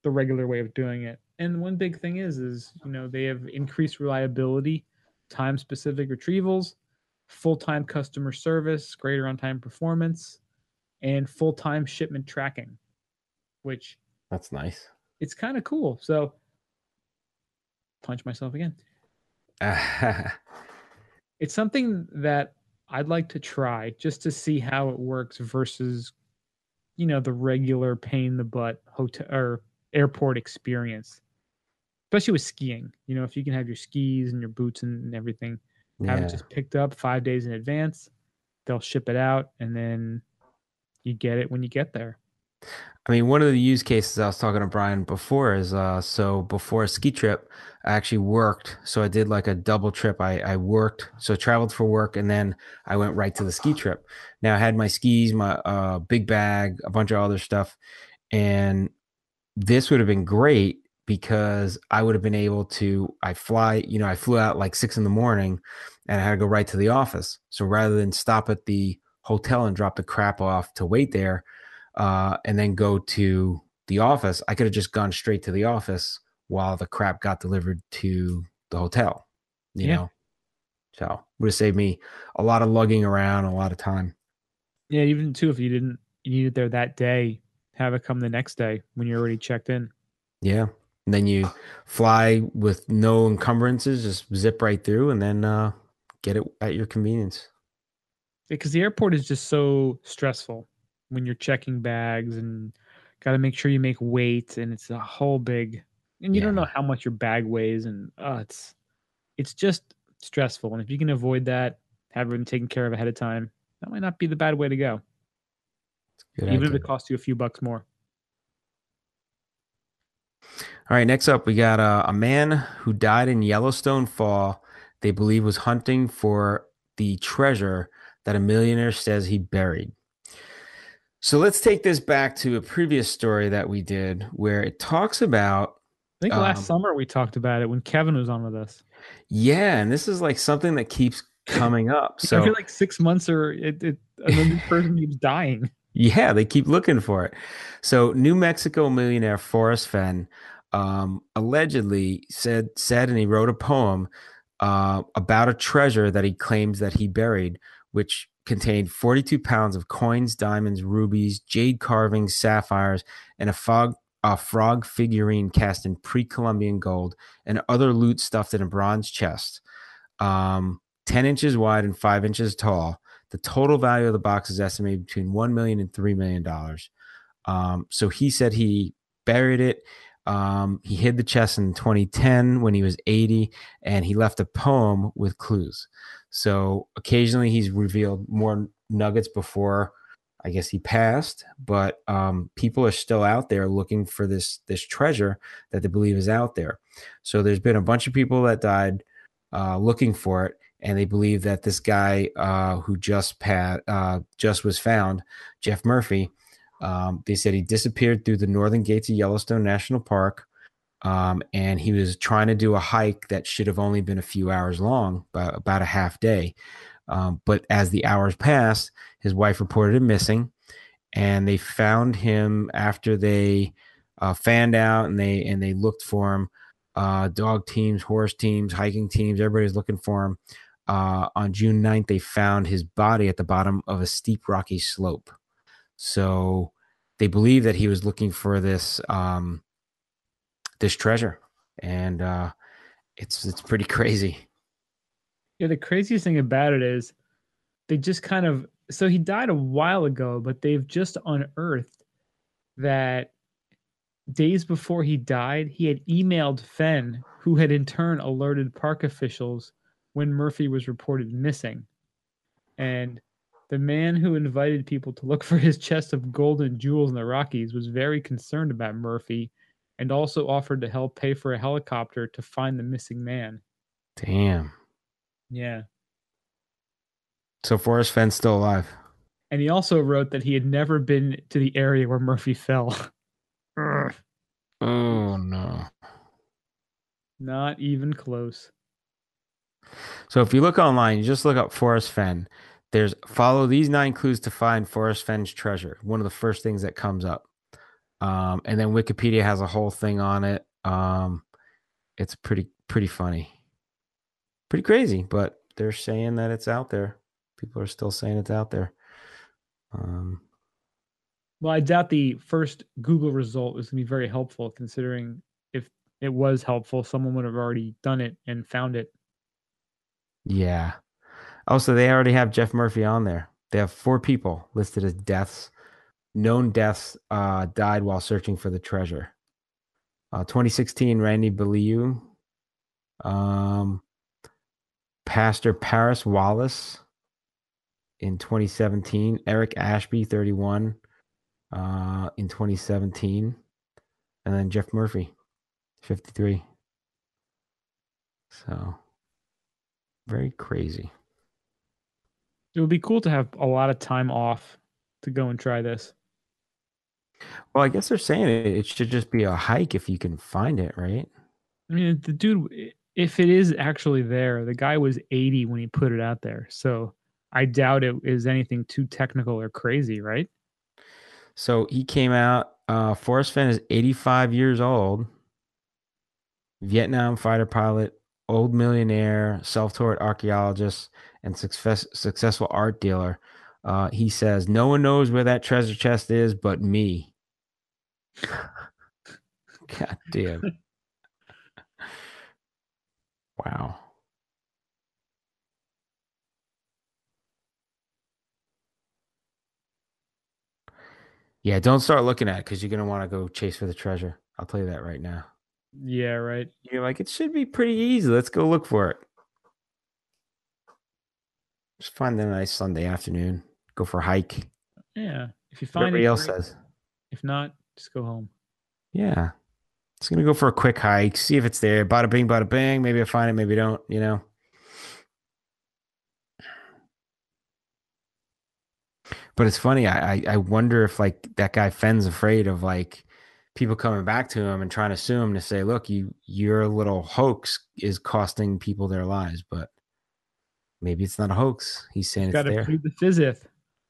the regular way of doing it. And one big thing is, is, you know, they have increased reliability, time-specific retrievals, full-time customer service, greater on-time performance, and full-time shipment tracking, which... That's nice. It's kind of cool. So, punch myself again. It's something that I'd like to try just to see how it works versus, you know, the regular pain in the butt hotel or airport experience, especially with skiing. You know, if you can have your skis and your boots and everything, yeah. have it just picked up five days in advance, they'll ship it out, and then you get it when you get there. I mean, one of the use cases I was talking to Brian before is, uh, so before a ski trip, I actually worked. So I did like a double trip. I, I worked, so I traveled for work, and then I went right to the ski trip. Now I had my skis, my uh, big bag, a bunch of other stuff. And this would have been great because I would have been able to, I fly, you know, I flew out like six in the morning and I had to go right to the office. So rather than stop at the hotel and drop the crap off to wait there, Uh, and then go to the office, I could have just gone straight to the office while the crap got delivered to the hotel, you yeah. know? So would have saved me a lot of lugging around, a lot of time. Yeah. Even too, if you didn't, you need it there that day, have it come the next day when you're already checked in. Yeah. And then you fly with no encumbrances, just zip right through and then uh, get it at your convenience. Because the airport is just so stressful. When you're checking bags and got to make sure you make weight, and it's a whole big, and you yeah. don't know how much your bag weighs, and uh, it's, it's just stressful. And if you can avoid that, have everything taken care of ahead of time, that might not be the bad way to go. Even idea. If it costs you a few bucks more. All right. Next up, we got uh, a man who died in Yellowstone Fall. They believe was hunting for the treasure that a millionaire says he buried. So let's take this back to a previous story that we did where it talks about... I think last um, summer we talked about it when Kevin was on with us. Yeah, and this is like something that keeps coming up. So every like six months or it, it, another person keeps dying. Yeah, they keep looking for it. So New Mexico millionaire Forrest Fenn um, allegedly said, said, and he wrote a poem uh, about a treasure that he claims that he buried, which... contained forty-two pounds of coins, diamonds, rubies, jade carvings, sapphires, and a, fog, a frog figurine cast in pre-Columbian gold and other loot stuffed in a bronze chest, um, ten inches wide and five inches tall. The total value of the box is estimated between one million dollars and three million dollars. Um, so he said he buried it. Um, he hid the chest in twenty ten when he was eighty, and he left a poem with clues. So occasionally he's revealed more nuggets before, I guess, he passed, but um, people are still out there looking for this this treasure that they believe is out there. So there's been a bunch of people that died uh, looking for it, and they believe that this guy uh, who just pa- uh, just was found, Jeff Murphy, Um, they said he disappeared through the northern gates of Yellowstone National Park, um, and he was trying to do a hike that should have only been a few hours long, about, about a half day. Um, but as the hours passed, his wife reported him missing, and they found him after they uh, fanned out and they and they looked for him. Uh, dog teams, horse teams, hiking teams, everybody's looking for him. Uh, on June ninth, they found his body at the bottom of a steep rocky slope. So they believe that he was looking for this um, this treasure, and uh, it's it's pretty crazy. Yeah, the craziest thing about it is they just kind of so he died a while ago, but they've just unearthed that days before he died, he had emailed Fenn, who had in turn alerted park officials when Murphy was reported missing, and. The man who invited people to look for his chest of gold and jewels in the Rockies was very concerned about Murphy and also offered to help pay for a helicopter to find the missing man. Damn. Yeah. So Forrest Fenn's still alive. And he also wrote that he had never been to the area where Murphy fell. Oh, no. Not even close. So if you look online, you just look up Forrest Fenn. There's follow these nine clues to find Forrest Fenn's treasure. One of the first things that comes up. Um, and then Wikipedia has a whole thing on it. Um, it's pretty, pretty funny, pretty crazy, but they're saying that it's out there. People are still saying it's out there. Um, well, I doubt the first Google result was going to be very helpful, considering if it was helpful, someone would have already done it and found it. Yeah. Oh, so they already have Jeff Murphy on there. They have four people listed as deaths, known deaths, uh, died while searching for the treasure. Uh, twenty sixteen, Randy Bellew, um, Pastor Paris Wallace. In twenty seventeen, Eric Ashby, thirty-one, uh, in twenty seventeen, and then Jeff Murphy, fifty-three. So, very crazy. It would be cool to have a lot of time off to go and try this. Well, I guess they're saying it, it should just be a hike if you can find it, right? I mean, the dude, if it is actually there, the guy was eighty when he put it out there, so I doubt it is anything too technical or crazy, right? So he came out. Uh, Forrest Fenn is eighty-five years old. Vietnam fighter pilot, old millionaire, self-taught archaeologist, and success, successful art dealer. Uh, he says, "No one knows where that treasure chest is but me." God damn. Wow. Yeah, don't start looking at it because you're going to want to go chase for the treasure. I'll tell you that right now. Yeah, right. You're like, it should be pretty easy. Let's go look for it. Just find a nice Sunday afternoon. Go for a hike. Yeah. If you find everybody else says. If not, just go home. Yeah. It's going to go for a quick hike. See if it's there. Bada bing, bada bang. Maybe I find it. Maybe I don't, you know. But it's funny. I I wonder if like that guy Fenn's afraid of like people coming back to him and trying to sue him to say, look, you your little hoax is costing people their lives. But maybe it's not a hoax. He's saying it's there. Got to prove the fizziff.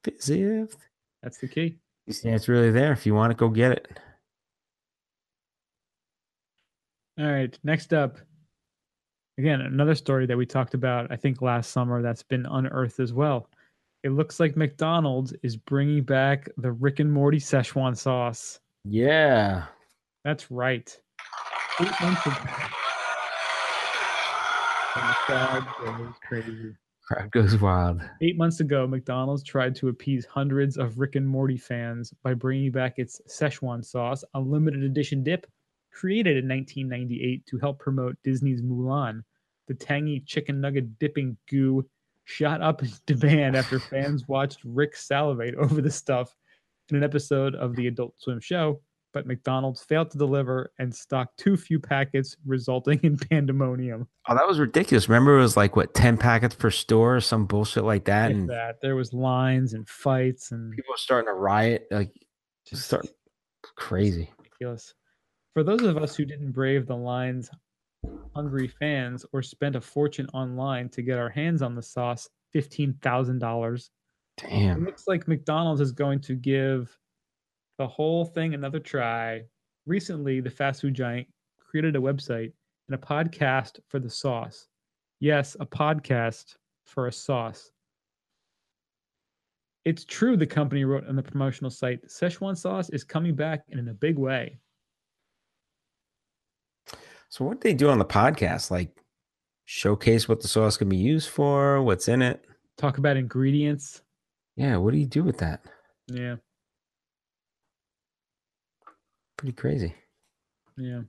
Fizziff. That's the key. He's saying it's really there. If you want it, go get it. All right. Next up, again, another story that we talked about, I think last summer, that's been unearthed as well. It looks like McDonald's is bringing back the Rick and Morty Szechuan sauce. Yeah. That's right. Eight months ago. And the crowd goes crazy. Crowd goes wild. Eight months ago, McDonald's tried to appease hundreds of Rick and Morty fans by bringing back its Szechuan sauce, a limited edition dip created in nineteen ninety-eight to help promote Disney's Mulan. The tangy chicken nugget dipping goo shot up in demand after fans watched Rick salivate over the stuff in an episode of the Adult Swim show, but McDonald's failed to deliver and stocked too few packets, resulting in pandemonium. Oh, that was ridiculous. Remember, it was like, what, ten packets per store or some bullshit like that? Like and that. There was lines and fights and people were starting to riot. Like, just start crazy. Ridiculous. For those of us who didn't brave the lines, hungry fans, or spent a fortune online to get our hands on the sauce, fifteen thousand dollars. Damn. It looks like McDonald's is going to give the whole thing another try. Recently, the fast food giant created a website and a podcast for the sauce. Yes, a podcast for a sauce. It's true, the company wrote on the promotional site, Szechuan sauce is coming back and in a big way. So what they do on the podcast, like showcase what the sauce can be used for, what's in it. Talk about ingredients. Yeah. What do you do with that? Yeah. Pretty crazy. Yeah.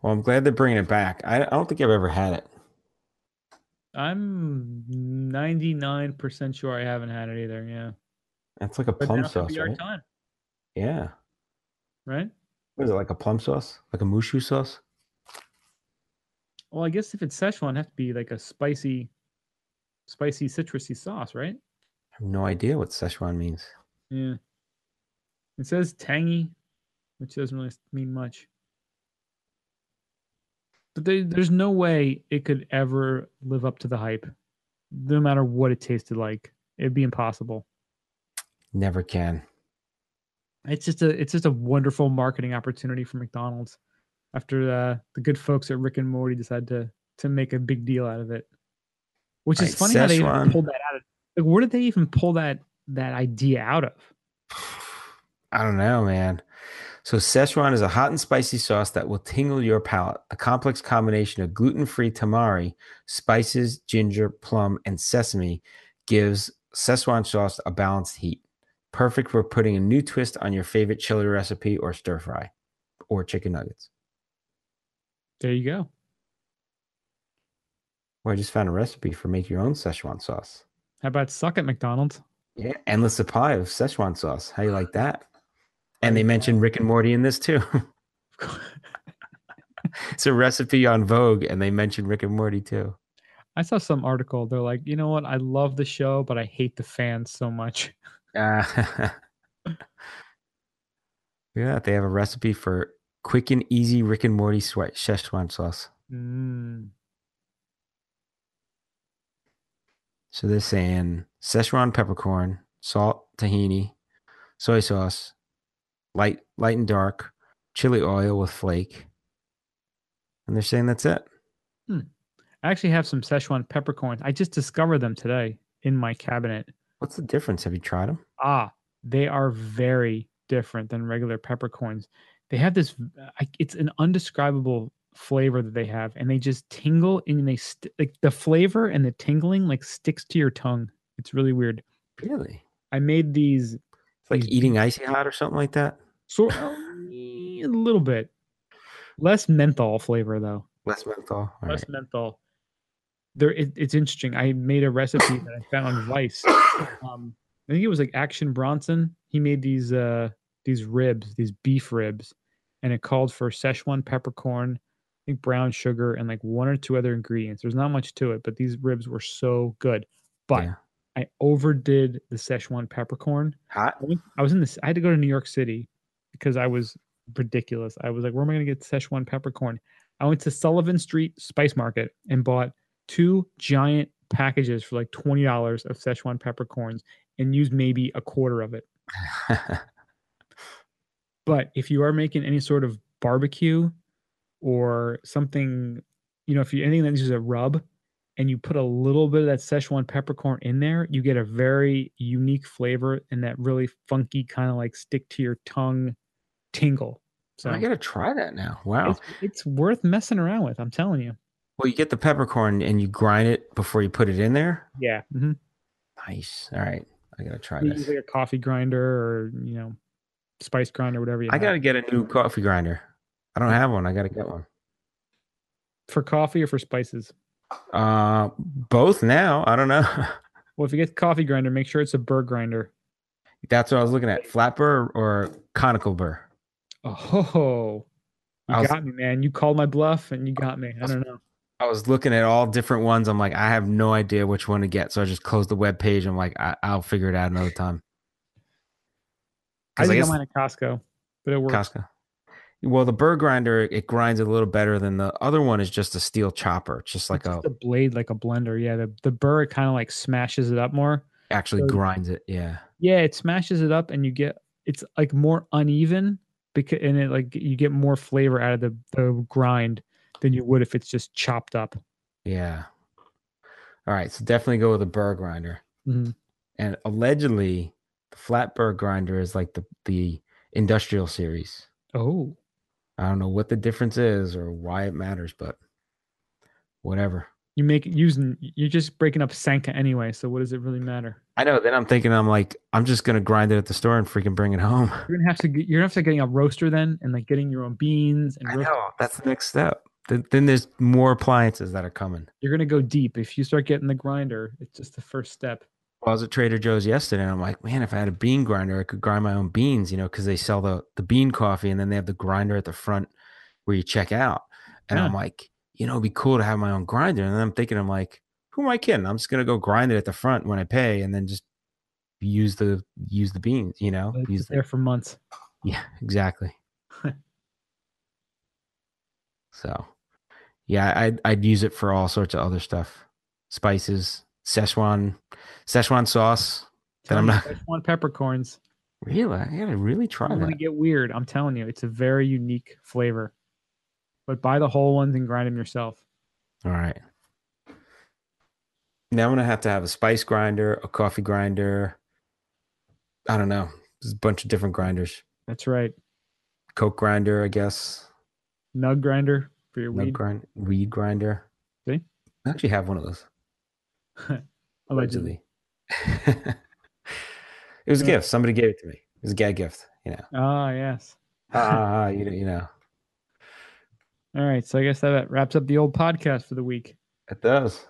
Well, I'm glad they're bringing it back. I, I don't think I've ever had it. I'm ninety-nine percent sure I haven't had it either. Yeah. That's like a plum sauce, right? Time. Yeah. Right? What is it, like a plum sauce? Like a mooshu sauce? Well, I guess if it's Szechuan, it'd have to be like a spicy, spicy citrusy sauce, right? I have no idea what Szechuan means. Yeah. It says tangy, which doesn't really mean much. But they, there's no way it could ever live up to the hype, no matter what it tasted like. It'd be impossible. Never can. it's just a it's just a wonderful marketing opportunity for McDonald's. After uh, the good folks at Rick and Morty decided to to make a big deal out of it, which is funny how they even pulled that out of. Like, where did they even pull that that idea out of? I don't know, man. So Szechuan is a hot and spicy sauce that will tingle your palate. A complex combination of gluten-free tamari, spices, ginger, plum, and sesame gives Szechuan sauce a balanced heat. Perfect for putting a new twist on your favorite chili recipe or stir fry or chicken nuggets. There you go. Well, I just found a recipe for make your own Szechuan sauce. How about suck at McDonald's? Yeah, endless supply of Szechuan sauce. How you like that? And they mentioned Rick and Morty in this too. It's a recipe on Vogue, and they mentioned Rick and Morty too. I saw some article. They're like, you know what? I love the show, but I hate the fans so much. Uh, yeah, they have a recipe for quick and easy Rick and Morty sweat Szechuan sauce. Mm. So they're saying Szechuan peppercorn, salt, tahini, soy sauce, light, light and dark, chili oil with flake. And they're saying that's it. Hmm. I actually have some Szechuan peppercorns. I just discovered them today in my cabinet. What's the difference? Have you tried them? Ah, they are very different than regular peppercorns. They have this, it's an undescribable flavor that they have, and they just tingle, and they st- like the flavor and the tingling like sticks to your tongue. It's really weird. Really? I made these. It's like these, eating Icy Hot or something like that? So a little bit. Less menthol flavor, though. Less menthol. All Less right. menthol. There, it, it's interesting. I made a recipe that I found on Vice. Um, I think it was like Action Bronson. He made these uh, these ribs, these beef ribs, and it called for Szechuan peppercorn, I think brown sugar, and like one or two other ingredients. There's not much to it, but these ribs were so good. But yeah. I overdid the Szechuan peppercorn. Hot. I was in this. I had to go to New York City because I was ridiculous. I was like, where am I going to get Szechuan peppercorn? I went to Sullivan Street Spice Market and bought two giant packages for like twenty dollars of Szechuan peppercorns and used maybe a quarter of it. But if you are making any sort of barbecue or something, you know, if you anything that uses a rub and you put a little bit of that Szechuan peppercorn in there, you get a very unique flavor and that really funky kind of like stick to your tongue tingle. So I got to try that now. Wow. It's, it's worth messing around with. I'm telling you. Well, you get the peppercorn and you grind it before you put it in there? Yeah. Mm-hmm. Nice. All right. I got to try you this. Use like a coffee grinder or, you know, spice grinder, whatever you I got to get a new coffee grinder. I don't have one. I got to get one. For coffee or for spices? Uh, both now. I don't know. Well, if you get the coffee grinder, make sure it's a burr grinder. That's what I was looking at. Flat burr or conical burr? Oh, you was, got me, man. You called my bluff and you got me. I don't know. I was looking at all different ones. I'm like, I have no idea which one to get. So I just closed the web page. I'm like, I, I'll figure it out another time. I think I guess, I'm at Costco, but it works. Costco. Well, the burr grinder, it grinds a little better than the other one is just a steel chopper. It's just like it's a, just a blade, like a blender. Yeah. The, the burr kind of like smashes it up more. Actually so, grinds it. Yeah. Yeah. It smashes it up and you get, it's like more uneven. Because, and it like you get more flavor out of the, the grind than you would if it's just chopped up. Yeah. All right. So definitely go with a burr grinder. Mm-hmm. And allegedly, the flat burr grinder is like the, the industrial series. Oh. I don't know what the difference is or why it matters, but whatever. You make using you're just breaking up Sanka anyway. So what does it really matter? I know. Then I'm thinking, I'm like, I'm just gonna grind it at the store and freaking bring it home. You're gonna have to. You're gonna have to getting a roaster then, and like getting your own beans. And I roast- know that's the next step. Then, then there's more appliances that are coming. You're gonna go deep if you start getting the grinder. It's just the first step. Well, I was at Trader Joe's yesterday, and I'm like, man, if I had a bean grinder, I could grind my own beans. You know, because they sell the the bean coffee, and then they have the grinder at the front where you check out. And yeah. I'm like, you know, it'd be cool to have my own grinder. And then I'm thinking, I'm like, who am I kidding? I'm just gonna go grind it at the front when I pay, and then just use the use the beans. You know, it's use there the... for months. Yeah, exactly. So, yeah, I'd I'd use it for all sorts of other stuff, spices, Szechuan, Szechuan sauce. That I'm not Szechuan peppercorns. Really? I gotta really try I'm that. It's gonna get weird. I'm telling you, it's a very unique flavor. But buy the whole ones and grind them yourself. All right. Now I'm gonna have to have a spice grinder, a coffee grinder. I don't know. There's a bunch of different grinders. That's right. Coke grinder, I guess. Nug grinder for your Nug weed. Grind, weed grinder. See? I actually have one of those. Allegedly. Allegedly. It was a gift. Somebody gave it to me. It was a gag gift, you know. Ah, yes. Ah, you know, you know. All right. So I guess that wraps up the old podcast for the week. It does.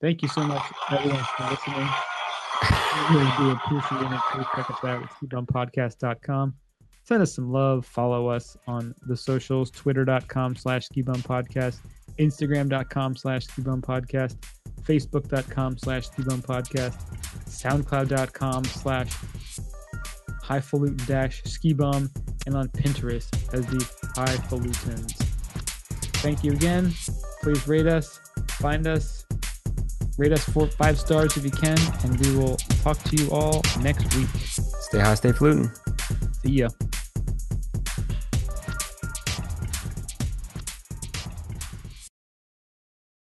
Thank you so much, everyone, for listening. We really do appreciate it. Please check us out at ski bum podcast dot com. Send us some love. Follow us on the socials, twitter dot com slash ski bum podcast, instagram dot com slash ski bum podcast, facebook dot com slash ski bum podcast, soundcloud dot com slash highfalutin dash ski bum, and on Pinterest as the Highfalutins. Thank you again. Please rate us, find us, rate us four, five stars if you can, and we will talk to you all next week. Stay high, stay flutin'. See ya.